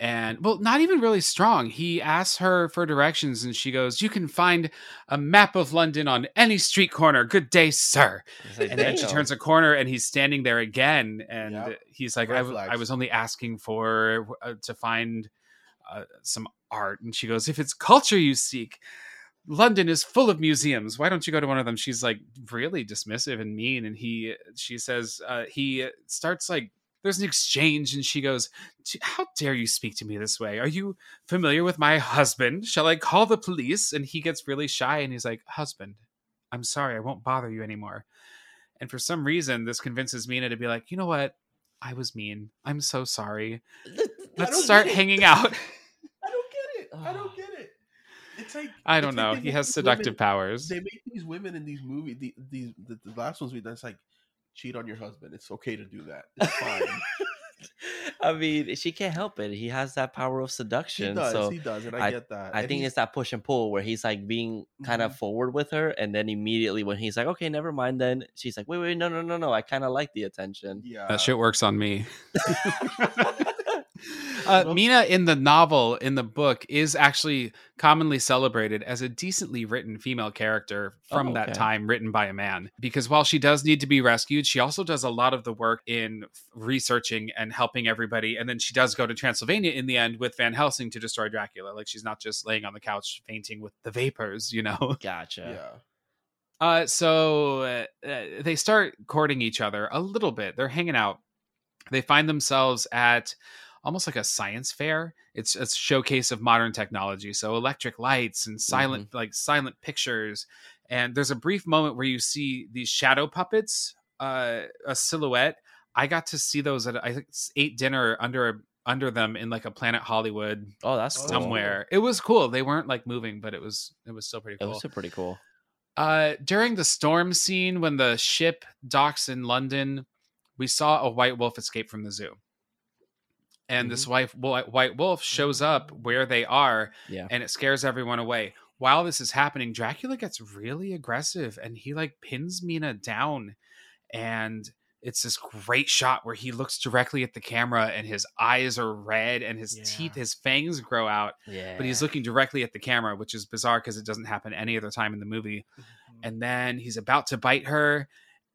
And, well, not even really strong. He asks her for directions, and she goes, you can find a map of London on any street corner. Good day, sir. Like, and then she turns a corner, and he's standing there again. And yep. he's like, I, w- I was only asking for uh, to find uh, some art. And she goes, if it's culture you seek, London is full of museums. Why don't you go to one of them? She's like really dismissive and mean. And he, she says, uh, he starts like, there's an exchange, and she goes, how dare you speak to me this way? Are you familiar with my husband? Shall I call the police? And he gets really shy, and he's like, husband, I'm sorry, I won't bother you anymore. And for some reason, this convinces Mina to be like, you know what? I was mean. I'm so sorry. Let's start hanging out. I don't get it. I don't get it. It's like, I don't know. He has seductive powers. They make these women in these movies, the, these, the, the last ones we've done, it's like, cheat on your husband. It's okay to do that. It's fine. I mean, she can't help it. He has that power of seduction. He does. So he does, and I, I get that. I and think he's... it's that push and pull where he's like being kind mm-hmm. of forward with her, and then immediately when he's like, "Okay, never mind," then she's like, "Wait, wait, no, no, no, no. I kind of like the attention." Yeah, that shit works on me. Uh, Mina in the novel, in the book, is actually commonly celebrated as a decently written female character from oh, okay. that time, written by a man. Because while she does need to be rescued, she also does a lot of the work in researching and helping everybody. And then she does go to Transylvania in the end with Van Helsing to destroy Dracula. Like, she's not just laying on the couch fainting with the vapors, you know? Gotcha. Yeah. Uh, so uh, they start courting each other a little bit. They're hanging out. They find themselves at almost like a science fair. It's a showcase of modern technology. So electric lights and silent, mm-hmm. like silent pictures. And there's a brief moment where you see these shadow puppets, uh, a silhouette. I got to see those at, I think, ate dinner under a, under them in like a Planet Hollywood. Oh, that's cool. Somewhere. It was cool. They weren't like moving, but it was, it was still pretty cool. It was still pretty cool. Uh, during the storm scene, when the ship docks in London, we saw a white wolf escape from the zoo. And mm-hmm. this white, white wolf shows up where they are, yeah. and it scares everyone away. While this is happening, Dracula gets really aggressive, and he like pins Mina down. And it's this great shot where he looks directly at the camera, and his eyes are red, and his yeah. teeth, his fangs grow out. Yeah. But he's looking directly at the camera, which is bizarre because it doesn't happen any other time in the movie. Mm-hmm. And then he's about to bite her,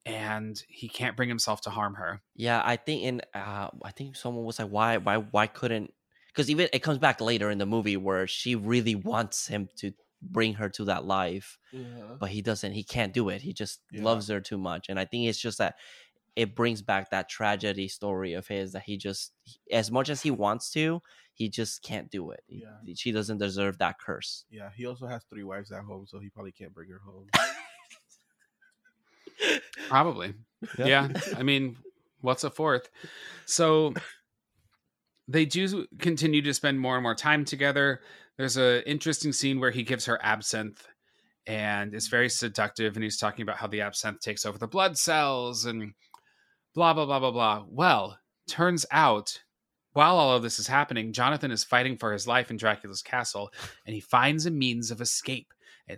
and he can't bring himself to harm her. Yeah, I think in uh, I think someone was like, why, why, why couldn't? Because even it comes back later in the movie where she really wants him to bring her to that life, yeah. but he doesn't. He can't do it. He just yeah. loves her too much, and I think it's just that it brings back that tragedy story of his that he just, as much as he wants to, he just can't do it. Yeah. He, she doesn't deserve that curse. Yeah, he also has three wives at home, so he probably can't bring her home. Probably. Yeah. yeah. I mean, what's a fourth? So they do continue to spend more and more time together. There's an interesting scene where he gives her absinthe, and it's very seductive. And he's talking about how the absinthe takes over the blood cells and blah, blah, blah, blah, blah. Well, turns out while all of this is happening, Jonathan is fighting for his life in Dracula's castle, and he finds a means of escape.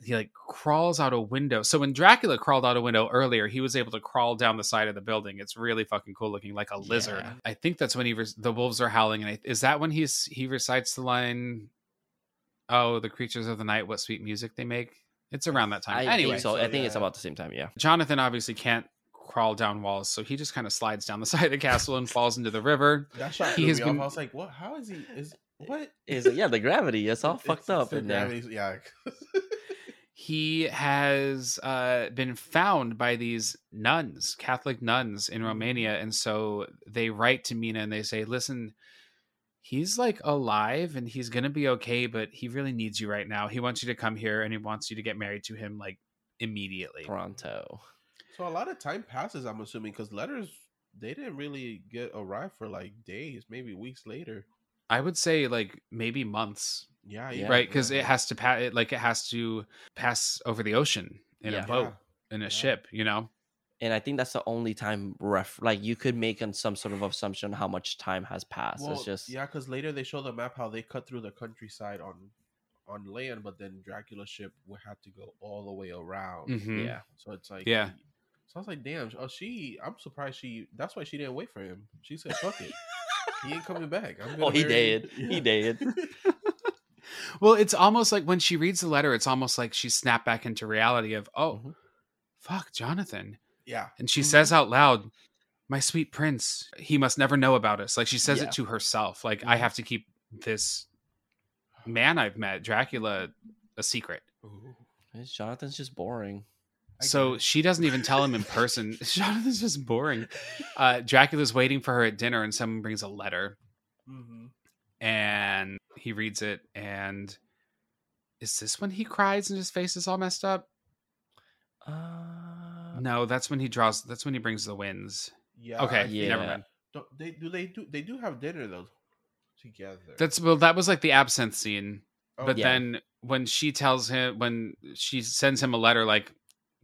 He like crawls out a window. So when Dracula crawled out a window earlier, he was able to crawl down the side of the building. It's really fucking cool looking, like a lizard. Yeah. I think that's when he re- the wolves are howling. And I, is that when he's he recites the line, "Oh, the creatures of the night, what sweet music they make." It's around that time. I anyway, think so I think yeah. it's about the same time. Yeah. Jonathan obviously can't crawl down walls, so he just kind of slides down the side of the castle and falls into the river. That shot he has been... I was like, "What? How is he? Is what is it? Yeah, the gravity. It's all it's, fucked it's up in there." Yeah. He has uh, been found by these nuns, Catholic nuns in Romania. And so they write to Mina and they say, listen, he's like alive and he's going to be okay, but he really needs you right now. He wants you to come here and he wants you to get married to him like immediately. Pronto. So a lot of time passes, I'm assuming, because letters, they didn't really get arrived for like days, maybe weeks later. I would say like maybe months. Yeah, yeah, right, because yeah. it has to pass it like it has to pass over the ocean in yeah. a boat yeah. in a yeah. ship, you know. And I think that's the only time ref like you could make on some sort of assumption how much time has passed. Well, it's just yeah, because later they show the map how they cut through the countryside on on land, but then Dracula's ship would have to go all the way around. Mm-hmm. Yeah, so it's like yeah. So I was like, damn, oh she, I'm surprised she. That's why she didn't wait for him. She said, "Fuck it, he ain't coming back." I'm oh, he did. Yeah. He did. Well, it's almost like when she reads the letter, it's almost like she snapped back into reality of, oh, mm-hmm. fuck, Jonathan. Yeah. And she mm-hmm. says out loud, "My sweet prince, he must never know about us." Like she says yeah. it to herself. Like, I have to keep this man I've met, Dracula, a secret. Ooh. Jonathan's just boring. So she doesn't even tell him in person. Jonathan's just boring. Uh, Dracula's waiting for her at dinner and someone brings a letter. Mm-hmm. And he reads it, and is this when he cries and his face is all messed up? Uh, no, that's when he draws. That's when he brings the winds. Yeah. Okay. Yeah. Never mind. Do they do they do they do have dinner though together? That's well. That was like the absinthe scene, oh, but yeah. then when she tells him, when she sends him a letter, like,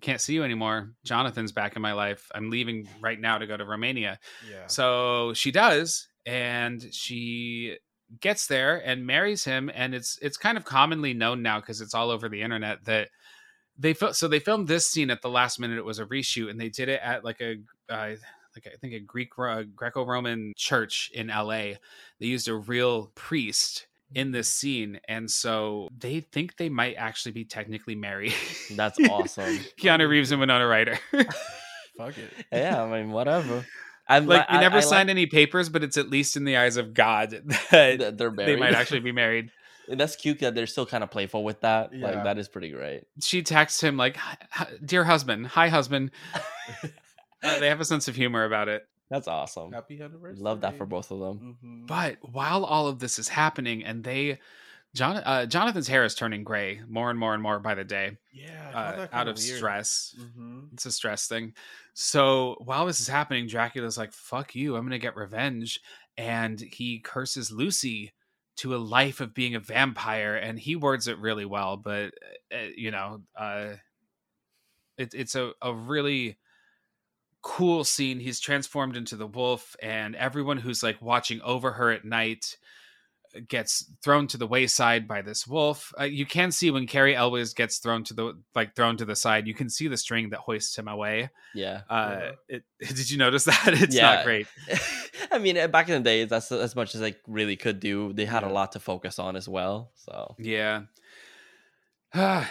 "Can't see you anymore. Jonathan's back in my life. I'm leaving right now to go to Romania." Yeah. So she does, and she gets there and marries him, and it's it's kind of commonly known now because it's all over the internet that they fil- so they filmed this scene at the last minute. It was a reshoot, and they did it at like a uh, like like I think a Greek uh, Greco-Roman church in L A. They used a real priest in this scene, and so they think they might actually be technically married. That's awesome. Keanu Reeves and Winona Ryder. Fuck it. Yeah, I mean, whatever. I'm like, li- you never I, I signed like... any papers, but it's at least in the eyes of God that they're married. They might actually be married. That's cute that they're still kind of playful with that. Yeah. Like, that is pretty great. She texts him like, "Dear husband, hi husband." Uh, they have a sense of humor about it. That's awesome. Happy anniversary. Love that for both of them. Mm-hmm. But while all of this is happening, and they, John, uh, Jonathan's hair is turning gray more and more and more by the day. Yeah, uh, out of weird. stress. Mm-hmm. It's a stress thing. So while this is happening, Dracula's like, "Fuck you! I'm gonna get revenge," and he curses Lucy to a life of being a vampire, and he words it really well, but uh, you know, uh, it, it's a, a really cool scene. He's transformed into the wolf, and everyone who's like watching over her at night gets thrown to the wayside by this wolf. Uh, you can see when Carrie Elwes gets thrown to the like thrown to the side, you can see the string that hoists him away. Yeah. Uh, yeah. It, did you notice that? It's yeah. not great. I mean, back in the day, that's as much as I really could do. They had yeah. a lot to focus on as well. So yeah.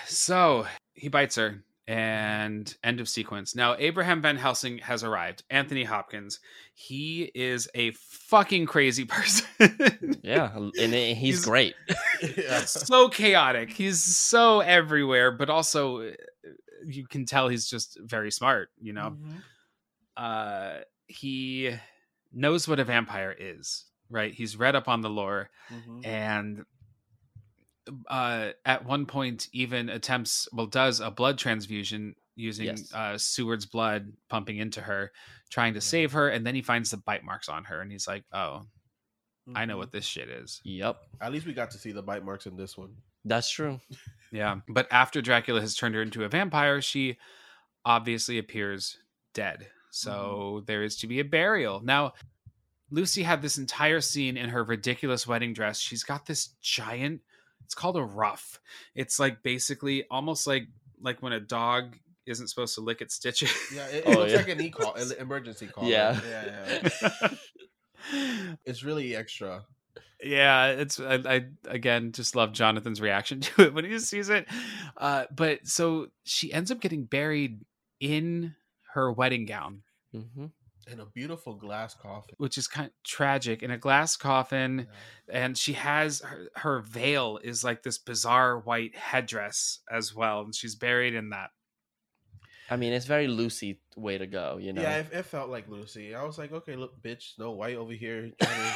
So he bites her, and end of sequence. Now, Abraham Van Helsing has arrived. Anthony Hopkins. He is a fucking crazy person. Yeah, and he's, he's great. Yeah. So chaotic. He's so everywhere, but also you can tell he's just very smart, you know? Mm-hmm. Uh, he... knows what a vampire is, right? He's read up on the lore, mm-hmm. and uh, at one point even attempts, well, does a blood transfusion using yes. uh, Seward's blood pumping into her, trying to yeah. save her, and then he finds the bite marks on her, and he's like, "Oh, mm-hmm. I know what this shit is." Yep. At least we got to see the bite marks in this one. That's true. Yeah, but after Dracula has turned her into a vampire, she obviously appears dead. So there is to be a burial. Now, Lucy had this entire scene in her ridiculous wedding dress. She's got this giant, it's called a ruff. It's like basically almost like like when a dog isn't supposed to lick its stitches. Yeah, it, it oh, looks yeah. like an e-call, an emergency call. Yeah. yeah, yeah. It's really extra. Yeah, it's I, I again just love Jonathan's reaction to it when he sees it. Uh, but so she ends up getting buried in her wedding gown, mm-hmm. in a beautiful glass coffin, which is kind of tragic, in a glass coffin. Yeah. And she has her, her veil is like this bizarre white headdress as well, and she's buried in that. I mean, it's very Lucy way to go, you know? Yeah, it, it felt like Lucy. I was like, okay, look, bitch, Snow White over here. To...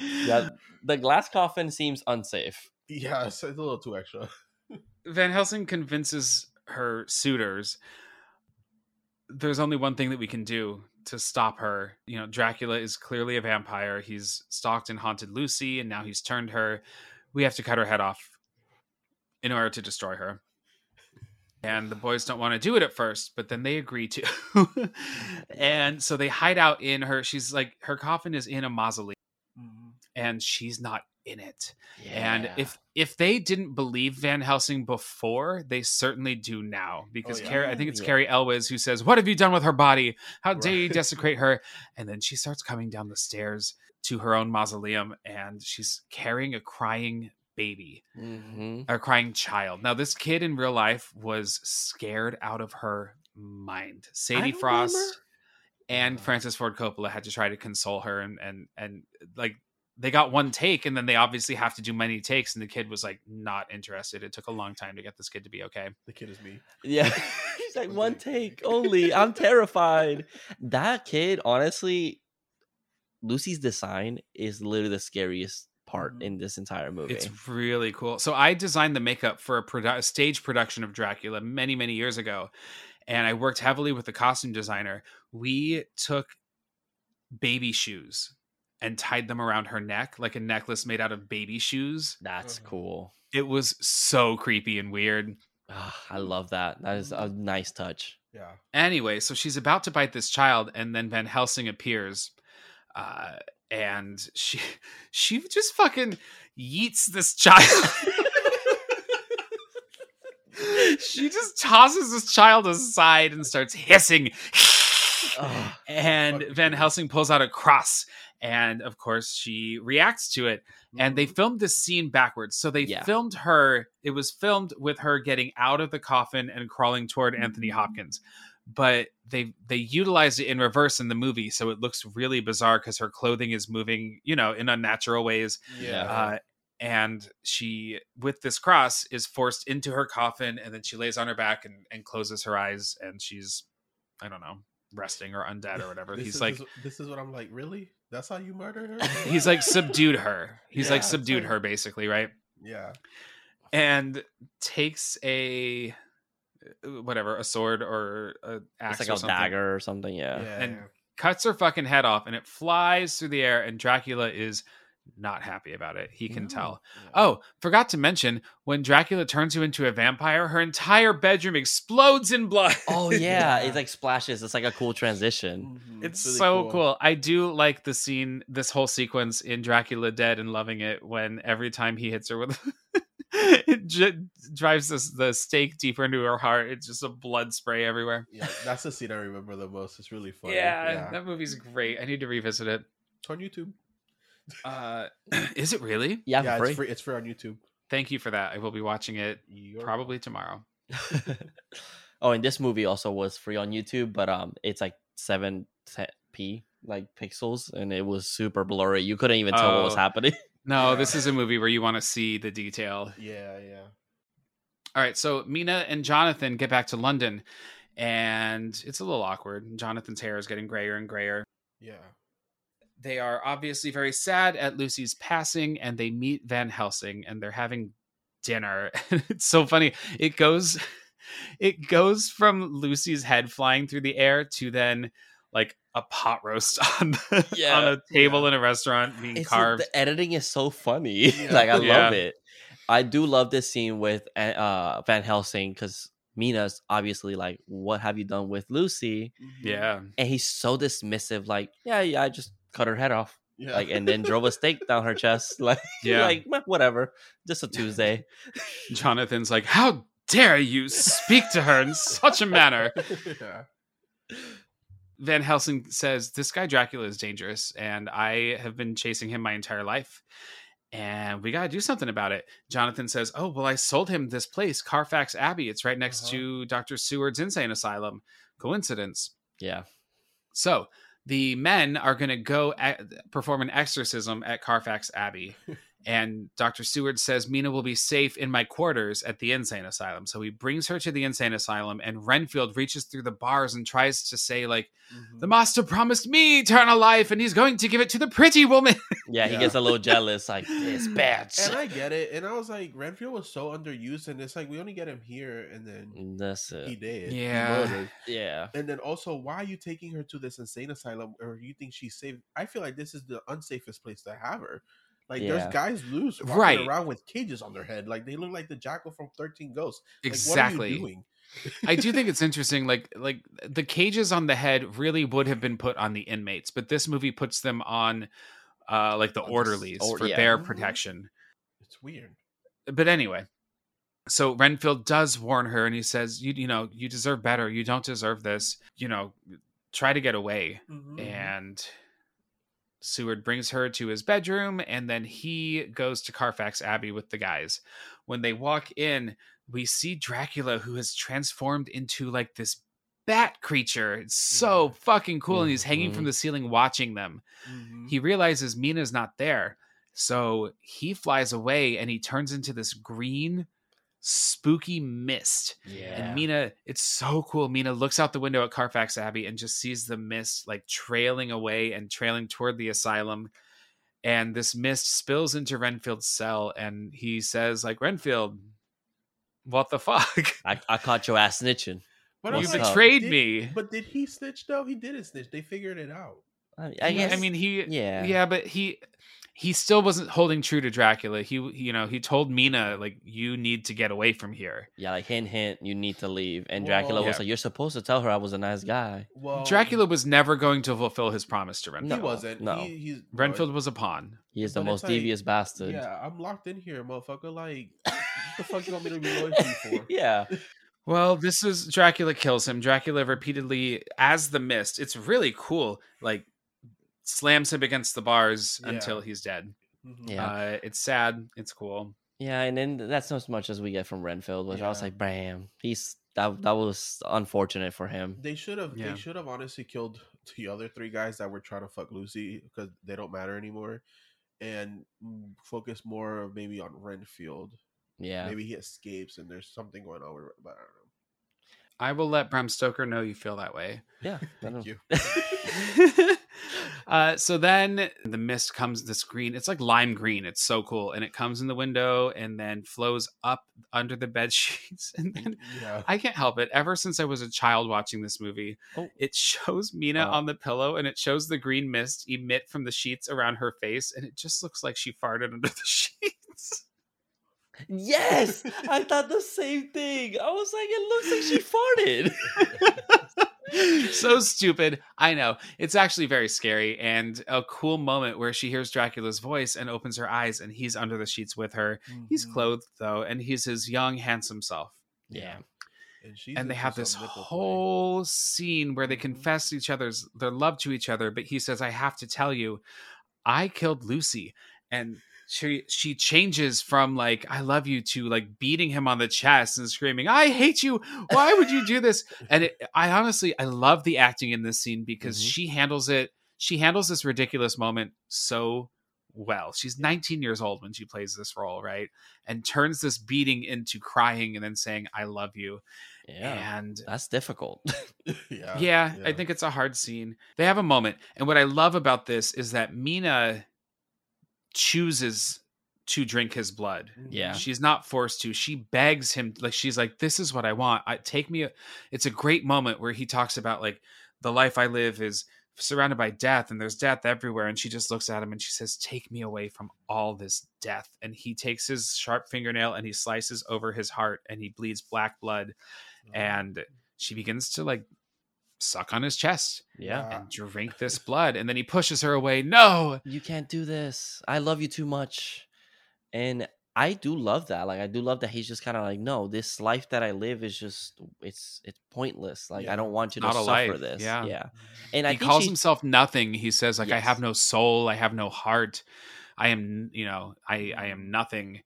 Yeah, the glass coffin seems unsafe. Yeah, it's a little too extra. Van Helsing convinces her suitors, there's only one thing that we can do to stop her. You know, Dracula is clearly a vampire. He's stalked and haunted Lucy, and now he's turned her. We have to cut her head off in order to destroy her. And the boys don't want to do it at first, but then they agree to. And so they hide out in her. She's like, her coffin is in a mausoleum, mm-hmm. and she's not in it. Yeah. And if if they didn't believe Van Helsing before, they certainly do now, because oh, yeah. Carrie, I think it's yeah. Carrie Elwes who says, "What have you done with her body? How right. dare you desecrate her?" And then she starts coming down the stairs to her own mausoleum, and she's carrying a crying baby, mm-hmm. a crying child. Now, this kid in real life was scared out of her mind. Sadie Frost and oh. Francis Ford Coppola had to try to console her, and and and like they got one take, and then they obviously have to do many takes. And the kid was like, not interested. It took a long time to get this kid to be okay. The kid is me. Yeah. He's like, one take only. I'm terrified. That kid, honestly, Lucy's design is literally the scariest part in this entire movie. It's really cool. So I designed the makeup for a, produ- a stage production of Dracula many, many years ago. And I worked heavily with the costume designer. We took baby shoes and tied them around her neck, like a necklace made out of baby shoes. That's mm-hmm. cool. It was so creepy and weird. Oh, I love that. That is a nice touch. Yeah. Anyway, so she's about to bite this child, and then Van Helsing appears. Uh, and she she just fucking yeets this child. She just tosses this child aside and starts hissing. Oh, and Van Helsing pulls out a cross. And of course, she reacts to it. And they filmed this scene backwards. So they yeah. filmed her. It was filmed with her getting out of the coffin and crawling toward mm-hmm. Anthony Hopkins. But they they utilized it in reverse in the movie. So it looks really bizarre because her clothing is moving, you know, in unnatural ways. Yeah. Uh, and she, with this cross, is forced into her coffin. And then she lays on her back and, and closes her eyes. And she's, I don't know, resting or undead or whatever. He's is, like, this is what I'm like, really? That's how you murder her? He's like, subdued her. He's yeah, like, subdued like, her, basically, right? Yeah. And takes a, whatever, a sword or an axe it's like or a something. Dagger or something, yeah. yeah. And cuts her fucking head off, and it flies through the air, and Dracula is not happy about it. He can no. tell. Yeah. Oh, forgot to mention, when Dracula turns you into a vampire, her entire bedroom explodes in blood. Oh, yeah. It like splashes. It's like a cool transition. Mm-hmm. It's, it's really so cool. cool. I do like the scene, this whole sequence in Dracula Dead and Loving It, when every time he hits her with... It j- drives this, the stake deeper into her heart. It's just a blood spray everywhere. Yeah, that's the scene I remember the most. It's really funny. Yeah, yeah. That movie's great. I need to revisit it. It's on YouTube. Uh, is it really? Yeah, yeah, free. It's free. It's free on YouTube. Thank you for that. I will be watching it You're... probably tomorrow. Oh, and this movie also was free on YouTube, but um, it's like seven p like pixels, and it was super blurry. You couldn't even tell oh. what was happening. No, yeah. This is a movie where you want to see the detail. Yeah, yeah. All right, so Mina and Jonathan get back to London, and it's a little awkward. Jonathan's hair is getting grayer and grayer. Yeah. They are obviously very sad at Lucy's passing, and they meet Van Helsing, and they're having dinner. It's so funny. It goes, it goes from Lucy's head flying through the air to then, like, a pot roast on the, yeah, on a table yeah. in a restaurant being it's carved. Like the editing is so funny. Yeah. Like I love yeah. it. I do love this scene with uh, Van Helsing because Mina's obviously like, "What have you done with Lucy?" Yeah, and he's so dismissive. Like, yeah, yeah, I just cut her head off. Yeah. Like, and then drove a stake down her chest. Like, yeah, like whatever. Just a Tuesday. Jonathan's like, "How dare you speak to her in such a manner?" Yeah. Van Helsing says, this guy Dracula is dangerous, and I have been chasing him my entire life, and we got to do something about it. Jonathan says, oh, well, I sold him this place, Carfax Abbey. It's right next uh-huh. to Doctor Seward's insane asylum. Coincidence. Yeah. So the men are going to go at, perform an exorcism at Carfax Abbey, and Doctor Seward says, Mina will be safe in my quarters at the insane asylum. So he brings her to the insane asylum, and Renfield reaches through the bars and tries to say, like, mm-hmm. the master promised me eternal life, and he's going to give it to the pretty woman. Yeah, he yeah. gets a little jealous, like, this bitch. And I get it. And I was like, Renfield was so underused, and it's like, we only get him here, and then that's it. He did. Yeah. He yeah. And then also, why are you taking her to this insane asylum, or you think she's safe? I feel like this is the unsafest place to have her. Like, yeah. there's guys loose walking right. around with cages on their head. Like, they look like the jackal from thirteen Ghosts. Like, exactly. What are you doing? I do think it's interesting. Like, like the cages on the head really would have been put on the inmates, but this movie puts them on, uh, like, the on orderlies the, or, for yeah. their protection. It's weird. But anyway, so Renfield does warn her, and he says, you, you know, you deserve better. You don't deserve this. You know, try to get away. Mm-hmm. And... Seward brings her to his bedroom, and then he goes to Carfax Abbey with the guys. When they walk in, we see Dracula, who has transformed into like this bat creature. It's so yeah. fucking cool. Mm-hmm. And he's hanging from the ceiling watching them. Mm-hmm. He realizes Mina's not there. So he flies away, and he turns into this green spooky mist. Yeah. And Mina, it's so cool. Mina looks out the window at Carfax Abbey and just sees the mist like trailing away and trailing toward the asylum. And this mist spills into Renfield's cell, and he says, like, Renfield, what the fuck? I, I caught your ass snitching. But you betrayed did, me. But did he snitch though? He didn't snitch. They figured it out. I, I guess. I mean, he, yeah, yeah, but he, he still wasn't holding true to Dracula. He, you know, he told Mina, like, you need to get away from here. Yeah, like, hint, hint, you need to leave. And Dracula well, was yeah. like, you're supposed to tell her I was a nice guy. Well, Dracula was never going to fulfill his promise to Renfield. He wasn't. No. He, he's, Renfield was a pawn. He is the most like, devious bastard. Yeah, I'm locked in here, motherfucker. Like, what the fuck you want me to be loyal to you for? Yeah. Well, this is Dracula kills him. Dracula repeatedly, as the mist, it's really cool, like slams him against the bars yeah. until he's dead. Yeah, uh, it's sad. It's cool. Yeah, and then that's not as much as we get from Renfield, which yeah. I was like, bam, he's that. That was unfortunate for him. They should have. Yeah. They should have honestly killed the other three guys that were trying to fuck Lucy because they don't matter anymore, and focus more maybe on Renfield. Yeah, maybe he escapes and there's something going on with it, but I don't know. I will let Bram Stoker know you feel that way. Yeah, thank you. uh, so then the mist comes, this green, it's like lime green. It's so cool. And it comes in the window and then flows up under the bed sheets. And then yeah. I can't help it. Ever since I was a child watching this movie, oh. it shows Mina oh. on the pillow and it shows the green mist emit from the sheets around her face. And it just looks like she farted under the sheets. Yes, I thought the same thing. I was like, it looks like she farted. So stupid. I know. It's actually very scary and a cool moment where she hears Dracula's voice and opens her eyes and he's under the sheets with her. Mm-hmm. He's clothed, though, and he's his young, handsome self. Yeah. And, she's and they have this whole thing. Scene where they confess each other's their love to each other. But he says, I have to tell you, I killed Lucy. And She she changes from like I love you to like beating him on the chest and screaming I hate you, why would you do this? And it, I honestly I love the acting in this scene because mm-hmm. she handles it she handles this ridiculous moment so well. She's nineteen years old when she plays this role, right? And turns this beating into crying and then saying I love you. Yeah, and that's difficult. yeah, yeah, yeah, I think it's a hard scene. They have a moment, and what I love about this is that Mina chooses to drink his blood. Yeah, she's not forced to. She begs him, like she's like, this is what I want. I take me a, it's a great moment where he talks about like the life I live is surrounded by death and there's death everywhere, and she just looks at him and she says, take me away from all this death. And he takes his sharp fingernail and he slices over his heart and he bleeds black blood. Oh. And she begins to like suck on his chest yeah and drink this blood, and then he pushes her away. No, you can't do this, I love you too much. And I do love that, like I do love that he's just kind of like, no, this life that I live is just it's it's pointless, like yeah. I don't want you to Not suffer life. This yeah yeah and I he think calls she... himself nothing. He says like yes. I have no soul, I have no heart, I am, you know, I I am nothing.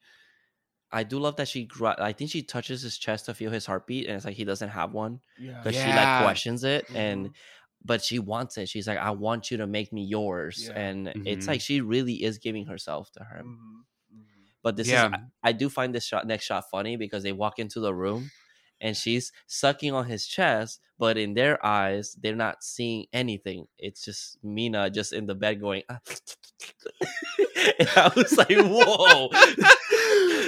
I do love that she, I think she touches his chest to feel his heartbeat, and it's like he doesn't have one, because yeah. yeah. she like questions it, mm-hmm. and but she wants it. She's like, I want you to make me yours, yeah. and mm-hmm. it's like she really is giving herself to her. Mm-hmm. But this yeah. is, I, I do find this shot, next shot funny because they walk into the room, and she's sucking on his chest, but in their eyes, they're not seeing anything. It's just Mina just in the bed going, ah. And I was like, whoa.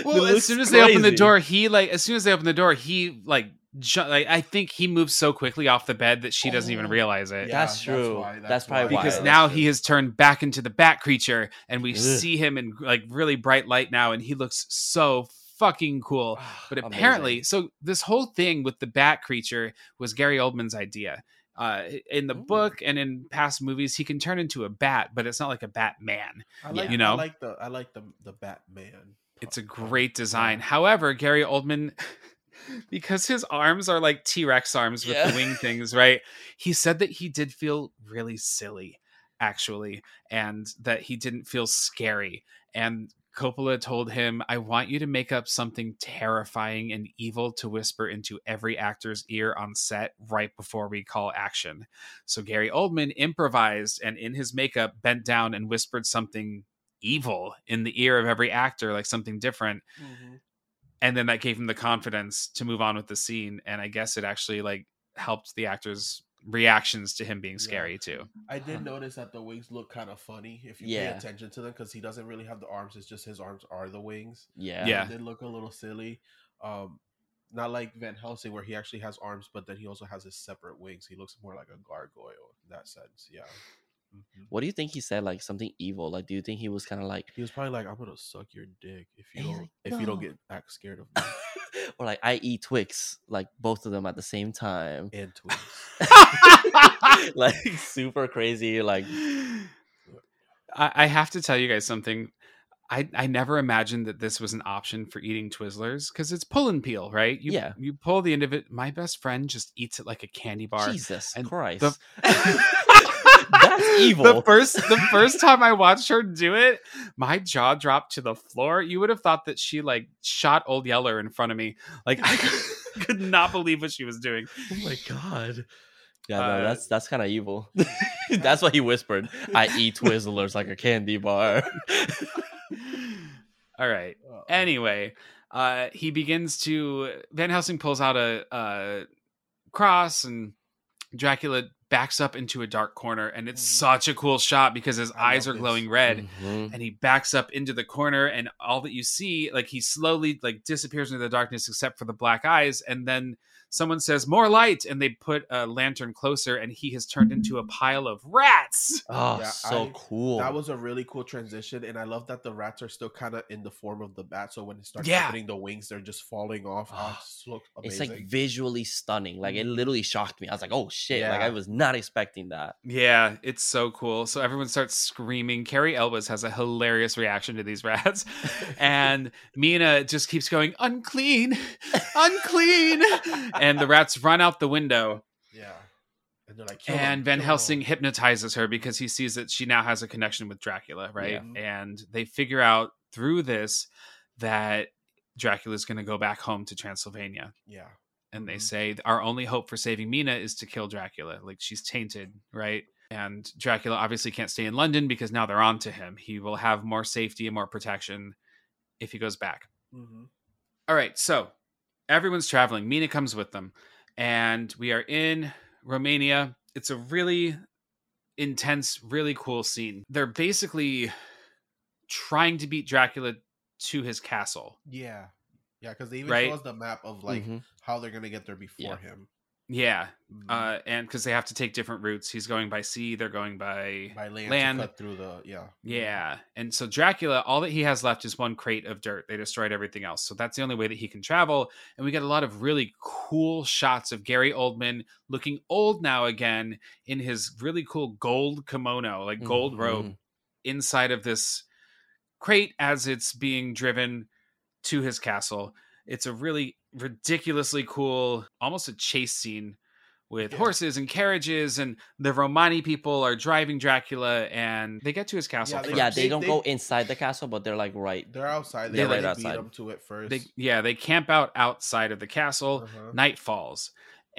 Well, as soon as crazy. They open the door, he like. As soon as they open the door, he like, ju- like. I think he moves so quickly off the bed that she doesn't oh, even realize it. Yeah, that's true. That's, why, that's, that's probably why. Because that's now true. He has turned back into the bat creature, and we Ugh. See him in like really bright light now, and he looks so fucking cool. But apparently, so this whole thing with the bat creature was Gary Oldman's idea. Uh, in the Ooh. Book and in past movies, he can turn into a bat, but it's not like a Batman. I like, you know, I like the I like the the Batman. It's a great design. However, Gary Oldman, because his arms are like T-Rex arms with yeah. the wing things, right? He said that he did feel really silly, actually, and that he didn't feel scary. And Coppola told him, I want you to make up something terrifying and evil to whisper into every actor's ear on set right before we call action. So Gary Oldman improvised and in his makeup bent down and whispered something evil in the ear of every actor, like something different. Mm-hmm. And then that gave him the confidence to move on with the scene, and I guess it actually like helped the actors' reactions to him being scary yeah. too. I did notice that the wings look kind of funny if you yeah. pay attention to them, because he doesn't really have the arms, it's just his arms are the wings. Yeah, yeah, they look a little silly. Um not like Van Helsing where he actually has arms but then he also has his separate wings. He looks more like a gargoyle in that sense. Yeah. Mm-hmm. What do you think he said? Like something evil? Like, do you think he was kind of like? He was probably like, "I'm gonna suck your dick if you don't like, no. if you don't get act scared of me." Or like, "I eat Twix," like both of them at the same time. And Twix, like super crazy. Like, I-, I have to tell you guys something. I, I never imagined that this was an option for eating Twizzlers, because it's pull and peel, right? You, yeah. You pull the end of it. My best friend just eats it like a candy bar. Jesus and Christ. The... That's evil. The first, the first time I watched her do it, my jaw dropped to the floor. You would have thought that she like shot Old Yeller in front of me. Like I could, could not believe what she was doing. Oh my God. Yeah, no, uh, that's that's kind of evil. That's what he whispered. I eat Twizzlers like a candy bar. All right. Anyway, uh, he begins to... Van Helsing pulls out a, a cross, and Dracula backs up into a dark corner, and it's mm-hmm. such a cool shot because his I eyes are this. glowing red, mm-hmm. and he backs up into the corner, and all that you see, like he slowly like disappears into the darkness except for the black eyes, and then someone says more light, and they put a lantern closer, and he has turned into a pile of rats. Oh, yeah, so I, cool. That was a really cool transition, and I love that the rats are still kind of in the form of the bat, so when it starts yeah. opening the wings, they're just falling off. Oh, it's, so it's like visually stunning. Like, it literally shocked me. I was like, oh shit. Yeah. Like, I was not expecting that. Yeah, it's so cool. So everyone starts screaming. Carrie Elwes has a hilarious reaction to these rats, and Mina just keeps going, unclean, unclean. And the rats run out the window. Yeah. And they're like, and Van Helsing hypnotizes her because he sees that she now has a connection with Dracula, right? Yeah. And they figure out through this that Dracula's going to go back home to Transylvania. Yeah. And they mm-hmm. say, our only hope for saving Mina is to kill Dracula. Like, she's tainted, right? And Dracula obviously can't stay in London because now they're on to him. He will have more safety and more protection if he goes back. Mm-hmm. All right. So everyone's traveling. Mina comes with them, and we are in Romania. It's a really intense, really cool scene. They're basically trying to beat Dracula to his castle. Yeah. Yeah. Cause they even right? show us the map of like mm-hmm. how they're going to get there before yeah. him. Yeah. Mm-hmm. Uh, and cause they have to take different routes. He's going by sea. They're going by, by land. land. To cut through the, yeah. Yeah. And so Dracula, all that he has left is one crate of dirt. They destroyed everything else. So that's the only way that he can travel. And we get a lot of really cool shots of Gary Oldman looking old now again in his really cool gold kimono, like gold mm-hmm. robe inside of this crate as it's being driven to his castle. It's a really ridiculously cool, almost a chase scene with yeah. horses and carriages, and the Romani people are driving Dracula, and they get to his castle. Yeah, they, yeah, they don't they, go inside the castle, but they're like right. They're outside. They, they're right they outside. Beat up to it first. They, yeah, they camp out outside of the castle. Uh-huh. Night falls.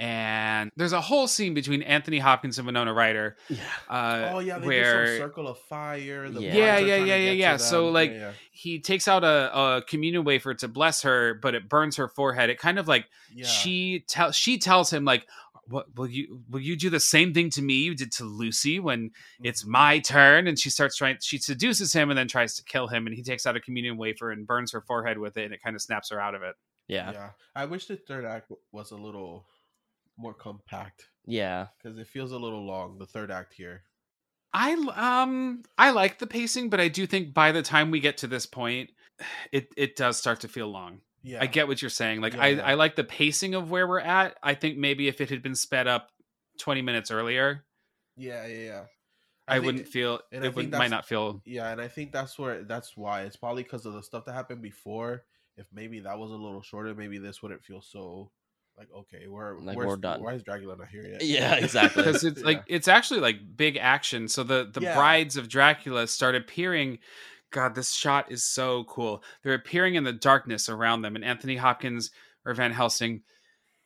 And there's a whole scene between Anthony Hopkins and Winona Ryder. Yeah. Uh, oh, yeah. They where... did some circle of fire. The yeah, yeah, yeah, yeah, yeah, yeah. So, like, yeah, yeah. he takes out a, a communion wafer to bless her, but it burns her forehead. It kind of, like, yeah. she tells she tells him, like, what will you will you do the same thing to me you did to Lucy when mm-hmm. it's my turn? And she starts trying. She seduces him and then tries to kill him. And he takes out a communion wafer and burns her forehead with it. And it kind of snaps her out of it. Yeah. Yeah. I wish the third act was a little more compact, yeah, because it feels a little long, the third act here. I um I like the pacing, but I do think by the time we get to this point, it it does start to feel long. Yeah, I get what you're saying. Like, yeah, I yeah. I like the pacing of where we're at. I think maybe if it had been sped up twenty minutes earlier, yeah yeah, yeah. I, I think, wouldn't feel and it would, might not feel yeah and I think that's where that's why it's probably because of the stuff that happened before. If maybe that was a little shorter, maybe this wouldn't feel so like, okay, we're, like, we're done. Why is Dracula not here yet? Yeah, exactly. Because it's like yeah. it's actually like big action. So the, the yeah. brides of Dracula start appearing. God, this shot is so cool. They're appearing in the darkness around them. And Anthony Hopkins, or Van Helsing,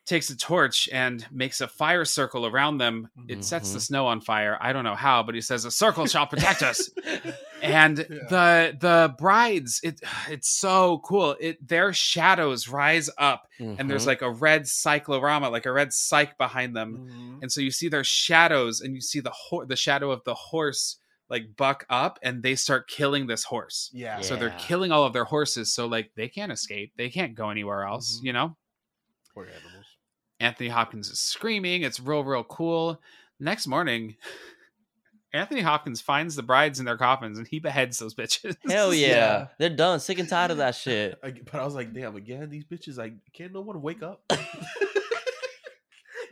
takes a torch and makes a fire circle around them. Mm-hmm. It sets the snow on fire. I don't know how, but he says, a circle shall protect us. And yeah. the the brides, it it's so cool. It their shadows rise up, mm-hmm. and there's like a red cyclorama, like a red psych behind them, mm-hmm. and so you see their shadows, and you see the ho- the shadow of the horse like buck up, and they start killing this horse. Yeah. yeah. So they're killing all of their horses, so like they can't escape, they can't go anywhere else, mm-hmm. you know. Poor animals. Anthony Hopkins is screaming. It's real, real cool. Next morning. Anthony Hopkins finds the brides in their coffins, and he beheads those bitches. Hell yeah. yeah. They're done. Sick and tired of that shit. I, but I was like, damn, again, these bitches, like, can't no one wake up?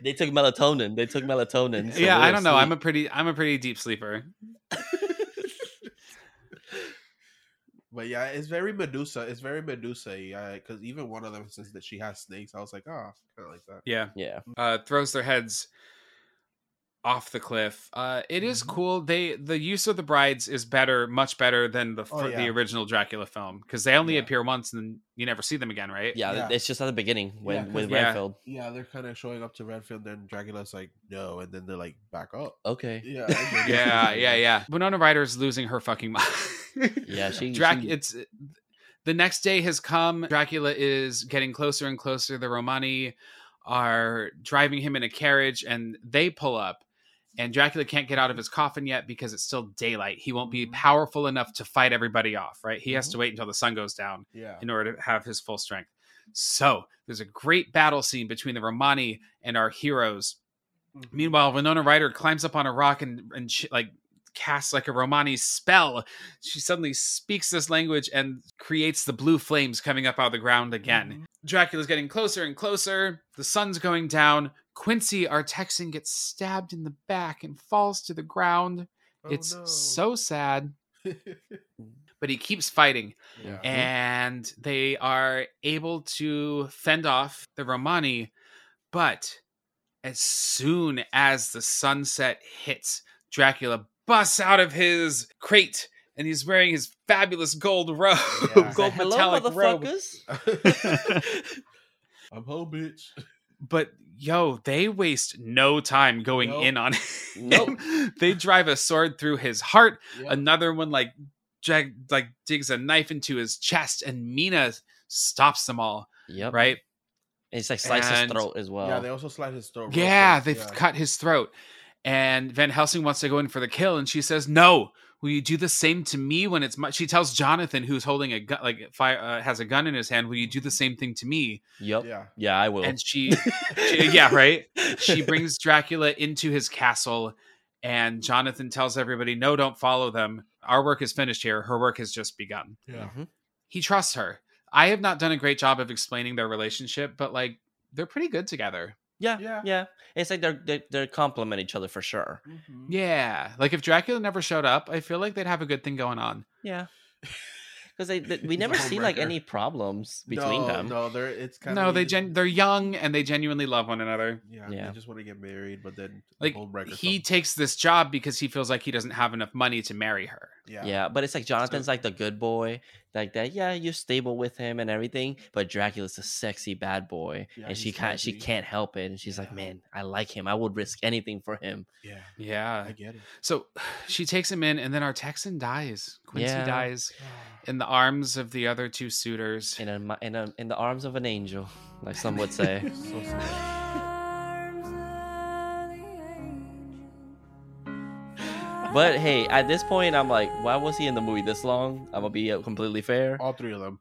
They took melatonin. They took melatonin. So yeah, I don't know. Sleep. I'm a pretty I'm a pretty deep sleeper. But yeah, it's very Medusa. It's very Medusa-y. Because even one of them says that she has snakes. I was like, oh, kind of like that. Yeah. Yeah. Uh, throws their heads off the cliff. Uh, it mm-hmm. is cool. They the use of the brides is better, much better than the oh, yeah. the original Dracula film. Because they only yeah. appear once and you never see them again, right? Yeah, yeah. It's just at the beginning when yeah, with yeah. Renfield. Yeah, they're kind of showing up to Renfield, then Dracula's like, no. And then they're like, back up. Okay. Yeah, yeah, yeah, yeah. Winona Ryder's losing her fucking mind. Yeah, she, Drac- she it's the next day has come. Dracula is getting closer and closer. The Romani are driving him in a carriage and they pull up, and Dracula can't get out of his coffin yet because it's still daylight. He won't be powerful enough to fight everybody off, right? He has to wait until the sun goes down yeah. in order to have his full strength. So there's a great battle scene between the Romani and our heroes. Mm-hmm. Meanwhile, Winona Ryder climbs up on a rock and, and she, like, casts like a Romani spell. She suddenly speaks this language and creates the blue flames coming up out of the ground again. Mm-hmm. Dracula's getting closer and closer. The sun's going down. Quincy, our Texan, gets stabbed in the back and falls to the ground. Oh, it's no. so sad. But he keeps fighting. Yeah. And they are able to fend off the Romani. But as soon as the sunset hits, Dracula busts out of his crate, and he's wearing his fabulous gold robe, yeah. gold Hello, metallic motherfuckers. robe. I'm home, bitch. But yo, they waste no time going nope. in on him. Nope. They drive a sword through his heart. Yep. Another one like jag- like digs a knife into his chest, and Mina stops them all. Yep. Right. And it's like slice and, his throat as well. Yeah, they also slice his throat. Yeah, they've yeah. cut his throat. And Van Helsing wants to go in for the kill, and she says, "No, will you do the same to me when it's my?" She tells Jonathan, who's holding a gun, like fire, uh, has a gun in his hand, "Will you do the same thing to me?" Yep. Yeah, yeah, I will. And she, she, yeah, right. She brings Dracula into his castle, and Jonathan tells everybody, "No, don't follow them. Our work is finished here. Her work has just begun." Yeah. Mm-hmm. He trusts her. I have not done a great job of explaining their relationship, but like they're pretty good together. Yeah, yeah, yeah. It's like they're, they they complement each other for sure. Mm-hmm. Yeah, like if Dracula never showed up, I feel like they'd have a good thing going on. Yeah, because they, they we never see like any problems between no, them. No, they're it's kind no, of they gen- they're young and they genuinely love one another. Yeah, yeah. They just want to get married, but then like he takes this job because he feels like he doesn't have enough money to marry her. Yeah, yeah, but it's like Jonathan's so, like the good boy, like that. Yeah, you're stable with him and everything, but Dracula's a sexy bad boy, yeah, and she can't, she can't help it. And she's yeah. like, "Man, I like him. I would risk anything for him." Yeah, yeah, I get it. So she takes him in, and then our Texan dies. Quincy yeah. dies in the arms of the other two suitors, in a, in a, in the arms of an angel, like some would say. So sad. But hey, at this point, I'm like, why was he in the movie this long? I'm gonna be completely fair. All three of them.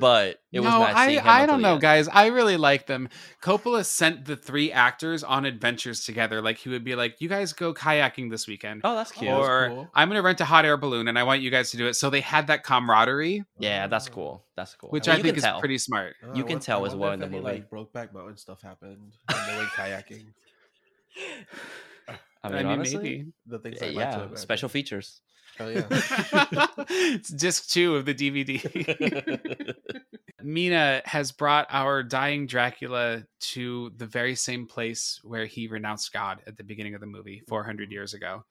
But it no, was nice I, seeing him. I don't know, guys. I really like them. Coppola sent the three actors on adventures together. Like he would be like, "You guys go kayaking this weekend." Oh, that's cute. Or that's cool. "I'm gonna rent a hot air balloon, and I want you guys to do it." So they had that camaraderie. Yeah, that's cool. That's cool. Which I, mean, I think is tell. pretty smart. Uh, you can tell as well in the movie. Like Brokeback Mountain stuff happened when they went kayaking. I mean, I mean honestly, maybe the things yeah, yeah. Like special features. Oh yeah, it's disc two of the D V D. Mina has brought our dying Dracula to the very same place where he renounced God at the beginning of the movie four hundred years ago,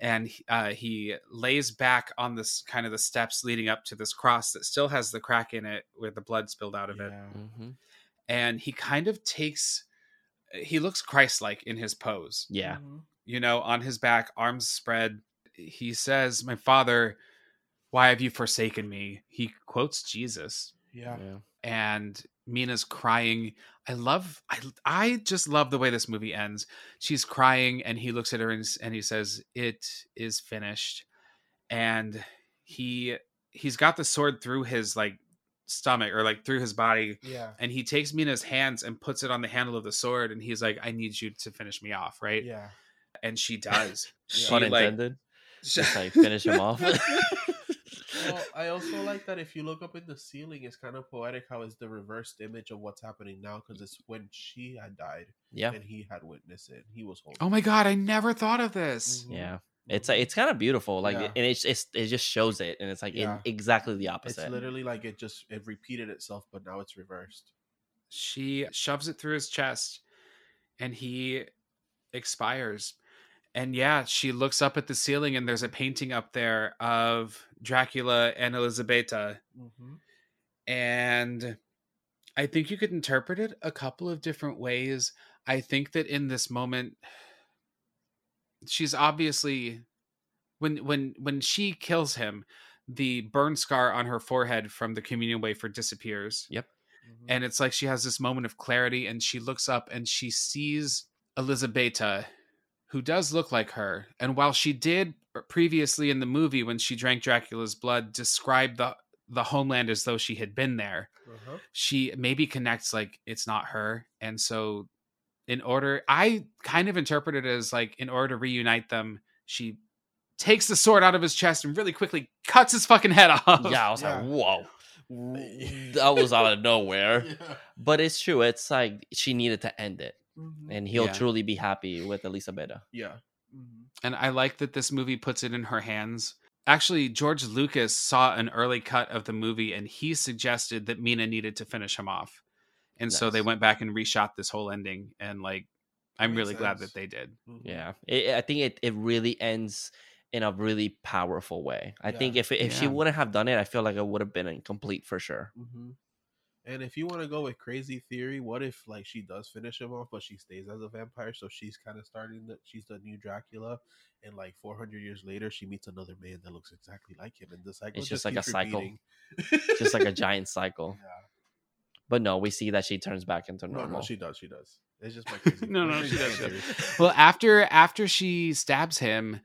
and uh, he lays back on this kind of the steps leading up to this cross that still has the crack in it where the blood spilled out of yeah. it, mm-hmm. and he kind of takes. He looks Christ-like in his pose. Yeah. Mm-hmm. You know, on his back, arms spread. He says, "My father, why have you forsaken me?" He quotes Jesus. Yeah. yeah. And Mina's crying. I love, I, I just love the way this movie ends. She's crying and he looks at her and, and he says, "It is finished." And he, he's got the sword through his like stomach or like through his body. Yeah. And he takes Mina's hands and puts it on the handle of the sword. And he's like, "I need you to finish me off." Right. Yeah. And she does. She Pun intended. Like, just like finish him off. Well, I also like that if you look up in the ceiling, it's kind of poetic how it's the reversed image of what's happening now, because it's when she had died. Yeah. And he had witnessed it. He was holding. Oh my God, I never thought of this. Mm-hmm. Yeah. It's it's kind of beautiful, like, yeah. and it's, it's it just shows it, and it's like yeah. it, exactly the opposite. It's literally like it just it repeated itself, but now it's reversed. She shoves it through his chest, and he expires. And yeah, she looks up at the ceiling, and there's a painting up there of Dracula and Elisabetta. Mm-hmm. And I think you could interpret it a couple of different ways. I think that in this moment, she's obviously, when when when she kills him, the burn scar on her forehead from the communion wafer disappears. Yep. Mm-hmm. And it's like she has this moment of clarity, and she looks up and she sees Elisabetta, who does look like her. And while she did previously in the movie, when she drank Dracula's blood, describe the, the homeland as though she had been there, uh-huh. she maybe connects like it's not her. And so in order, I kind of interpret it as like, in order to reunite them, she takes the sword out of his chest and really quickly cuts his fucking head off. Yeah, I was yeah. like, whoa. That was out of nowhere. Yeah. But it's true. It's like she needed to end it. Mm-hmm. And he'll yeah. truly be happy with Elisabetta. Yeah. Mm-hmm. And I like that this movie puts it in her hands. Actually, George Lucas saw an early cut of the movie, and he suggested that Mina needed to finish him off. And nice. So they went back and reshot this whole ending. And like, I'm really sense. glad that they did. Mm-hmm. Yeah. It, I think it, it really ends in a really powerful way. I yeah. think if, if yeah. she wouldn't have done it, I feel like it would have been incomplete for sure. Mm-hmm. And if you want to go with crazy theory, what if like she does finish him off, but she stays as a vampire? So she's kind of starting that she's the new Dracula, and like four hundred years later, she meets another man that looks exactly like him, and the cycle it's just, just like a cycle, just like a giant cycle. Yeah. But no, we see that she turns back into normal. No, no, she does. She does. It's just my crazy. no, no, she does. She does. Well, after after she stabs him,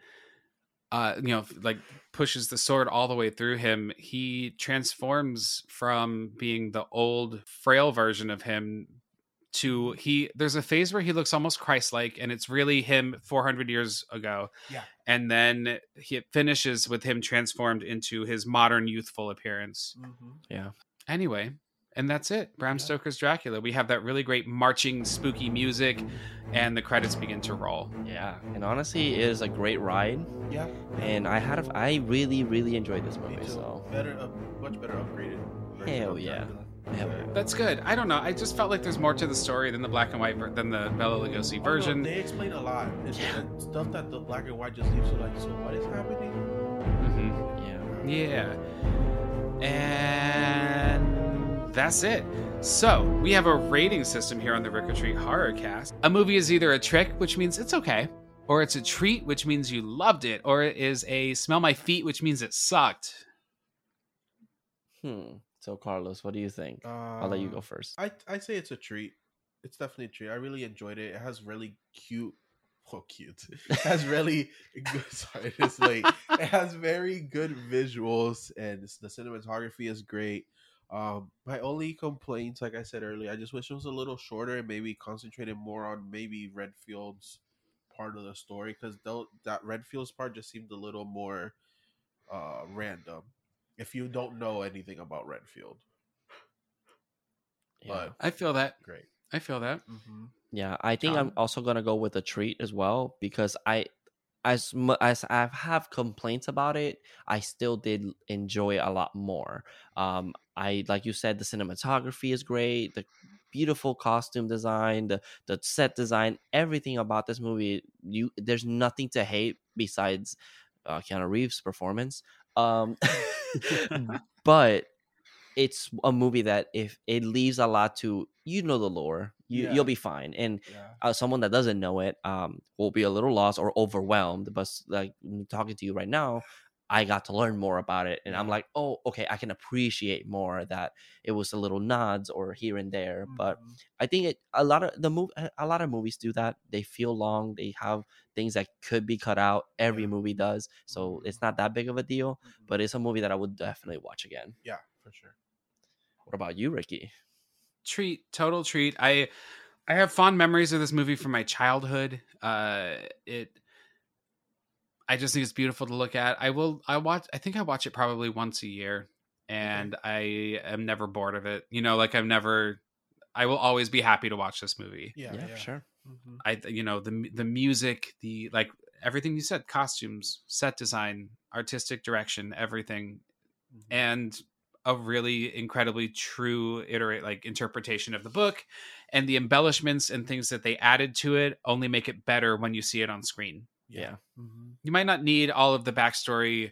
uh, you know, like. pushes the sword all the way through him, he transforms from being the old frail version of him to he there's a phase where he looks almost Christ-like, and it's really him four hundred years ago. Yeah. And then he finishes with him transformed into his modern youthful appearance. Mm-hmm. Yeah. Anyway, and that's it. Bram yeah. Stoker's Dracula. We have that really great marching spooky music, and the credits begin to roll. Yeah. And honestly, it is a great ride. Yeah. And I had a, I really, really enjoyed this movie. So better, uh, much better upgraded. Hell yeah. Hell. That's good. I don't know. I just felt like there's more to the story than the black and white ver- than the Bela Lugosi version. Oh, no, they explain a lot. It's yeah. the stuff that the black and white just leaves you like, so what is happening? Mm-hmm. Yeah. Yeah. And that's it. So we have a rating system here on the Rick or Treat Horror Cast. A movie is either a trick, which means it's okay, or it's a treat, which means you loved it, or it is a smell my feet, which means it sucked. Hmm. So Carlos, what do you think? Uh, I'll let you go first. I I say it's a treat. It's definitely a treat. I really enjoyed it. It has really cute. Oh, cute. It has really good, sorry, it's late. It has very good visuals, and the cinematography is great. Um, my only complaints, like I said earlier, I just wish it was a little shorter and maybe concentrated more on maybe Renfield's part of the story, because that Renfield's part just seemed a little more uh, random if you don't know anything about Renfield. Yeah. But, I feel that. Great. I feel that. Mm-hmm. Yeah, I think um, I'm also going to go with a treat as well, because I... As much as I have complaints about it, I still did enjoy a lot more. Um, I like you said, the cinematography is great, the beautiful costume design, the the set design, everything about this movie. You there's nothing to hate besides uh, Keanu Reeves' performance. Um, but it's a movie that if it leaves a lot to, you know, the lore, you, yeah. you'll be fine. And yeah. uh, someone that doesn't know it um, will be a little lost or overwhelmed. But like talking to you right now, I got to learn more about it. And I'm like, oh, okay, I can appreciate more that it was a little nods or here and there. Mm-hmm. But I think it, a lot of the movie, a lot of movies do that. They feel long. They have things that could be cut out. Every yeah. movie does. So mm-hmm. it's not that big of a deal, mm-hmm. but it's a movie that I would definitely watch again. Yeah, for sure. What about you, Ricky? Treat, total treat. I I have fond memories of this movie from my childhood. Uh, it I just think it's beautiful to look at. I will I watch I think I watch it probably once a year, and okay. I am never bored of it. You know, like I'm never I will always be happy to watch this movie. Yeah, yeah, yeah. For sure. Mm-hmm. I you know, the the music, the like everything you said, costumes, set design, artistic direction, everything. Mm-hmm. And a really incredibly true iterate like interpretation of the book, and the embellishments and things that they added to it only make it better when you see it on screen. Yeah. Mm-hmm. You might not need all of the backstory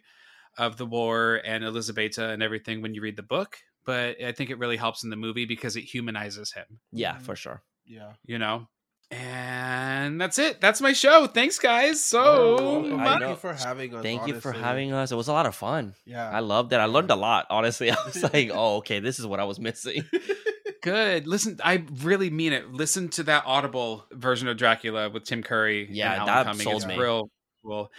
of the war and Elisabetta and everything when you read the book, but I think it really helps in the movie because it humanizes him. Yeah, for sure. Yeah. You know? And that's it. That's my show. Thanks, guys. So oh, thank you for having us. Thank honestly. you for having us. It was a lot of fun. Yeah. I loved it. I learned a lot, honestly. I was like, oh, okay, this is what I was missing. Good. Listen, I really mean it. Listen to that Audible version of Dracula with Tim Curry. Yeah, and Alan that sold me. Real cool.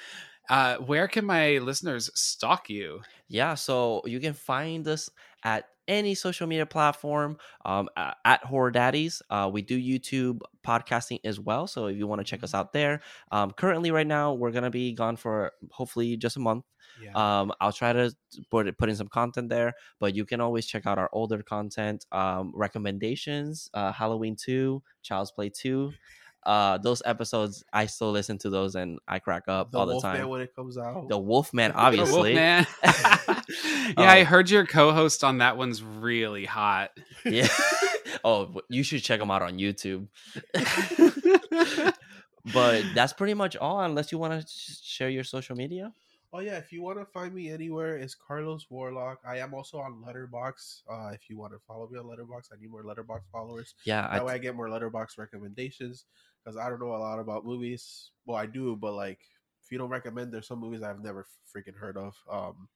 Uh, where can my listeners stalk you? Yeah, so you can find us at any social media platform, um, at Horror Daddies. Uh, we do YouTube podcasting as well, so if you want to check us out there. Um, currently, right now, we're going to be gone for hopefully just a month. Yeah. Um, I'll try to put, put in some content there, but you can always check out our older content, um, recommendations, uh, Halloween two, Child's Play two. Uh, those episodes, I still listen to those and I crack up the all the Wolf time. The Wolfman when it comes out. The Wolfman, obviously. The Wolfman. Yeah, um, I heard your co-host on that one's really hot. Yeah. Oh, you should check him out on YouTube. But that's pretty much all, unless you want to share your social media. Oh, yeah. If you want to find me anywhere, it's Carlos Warlock. I am also on Letterboxd. Uh, if you want to follow me on Letterboxd, I need more Letterboxd followers. Yeah. That I... way I get more Letterboxd recommendations, because I don't know a lot about movies. Well, I do, but like, if you don't recommend, there's some movies I've never freaking heard of. Um,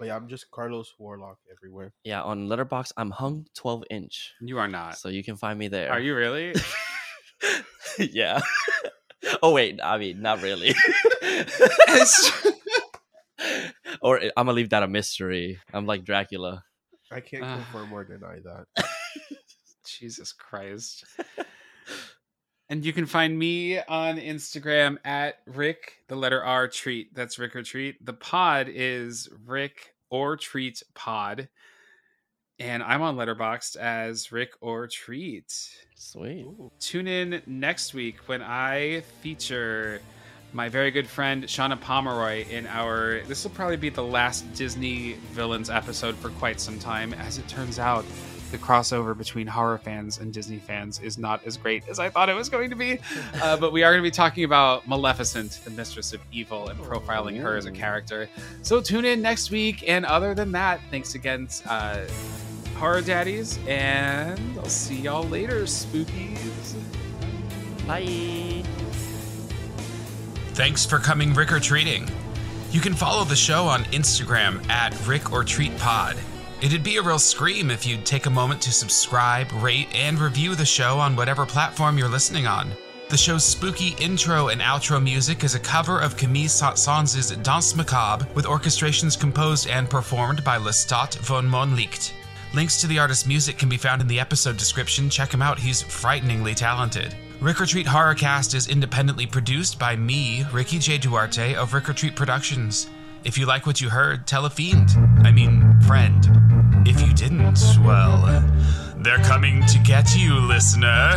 But yeah, I'm just Carlos Warlock everywhere. Yeah, on Letterboxd, I'm hung twelve inch. You are not. So you can find me there. Are you really? Yeah. Oh, wait. I mean, not really. Or I'm gonna leave that a mystery. I'm like Dracula. I can't uh, confirm or deny that. Jesus Christ. And you can find me on Instagram at Rick, the letter R, Treat. That's Rick or Treat. The pod is Rick or Treat Pod. And I'm on Letterboxd as Rick or Treat. Sweet. Ooh. Tune in next week when I feature my very good friend Shauna Pomeroy in our... This will probably be the last Disney Villains episode for quite some time. As it turns out, the crossover between horror fans and Disney fans is not as great as I thought it was going to be. Uh, but we are going to be talking about Maleficent, the Mistress of Evil, and profiling oh, her as a character. So tune in next week. And other than that, thanks again, uh, Horror Daddies. And I'll see y'all later, spookies. Bye. Thanks for coming Rick or Treating. You can follow the show on Instagram at Rick or Treat Pod. It'd be a real scream if you'd take a moment to subscribe, rate, and review the show on whatever platform you're listening on. The show's spooky intro and outro music is a cover of Camille Saint-Saëns' Danse Macabre, with orchestrations composed and performed by Le Staat von Monlicht. Links to the artist's music can be found in the episode description. Check him out. He's frighteningly talented. Rick or Treat Horror Cast is independently produced by me, Ricky J. Duarte, of Rick or Treat Productions. If you like what you heard, tell a fiend. I mean, friend. If you didn't, well, they're coming to get you, listener.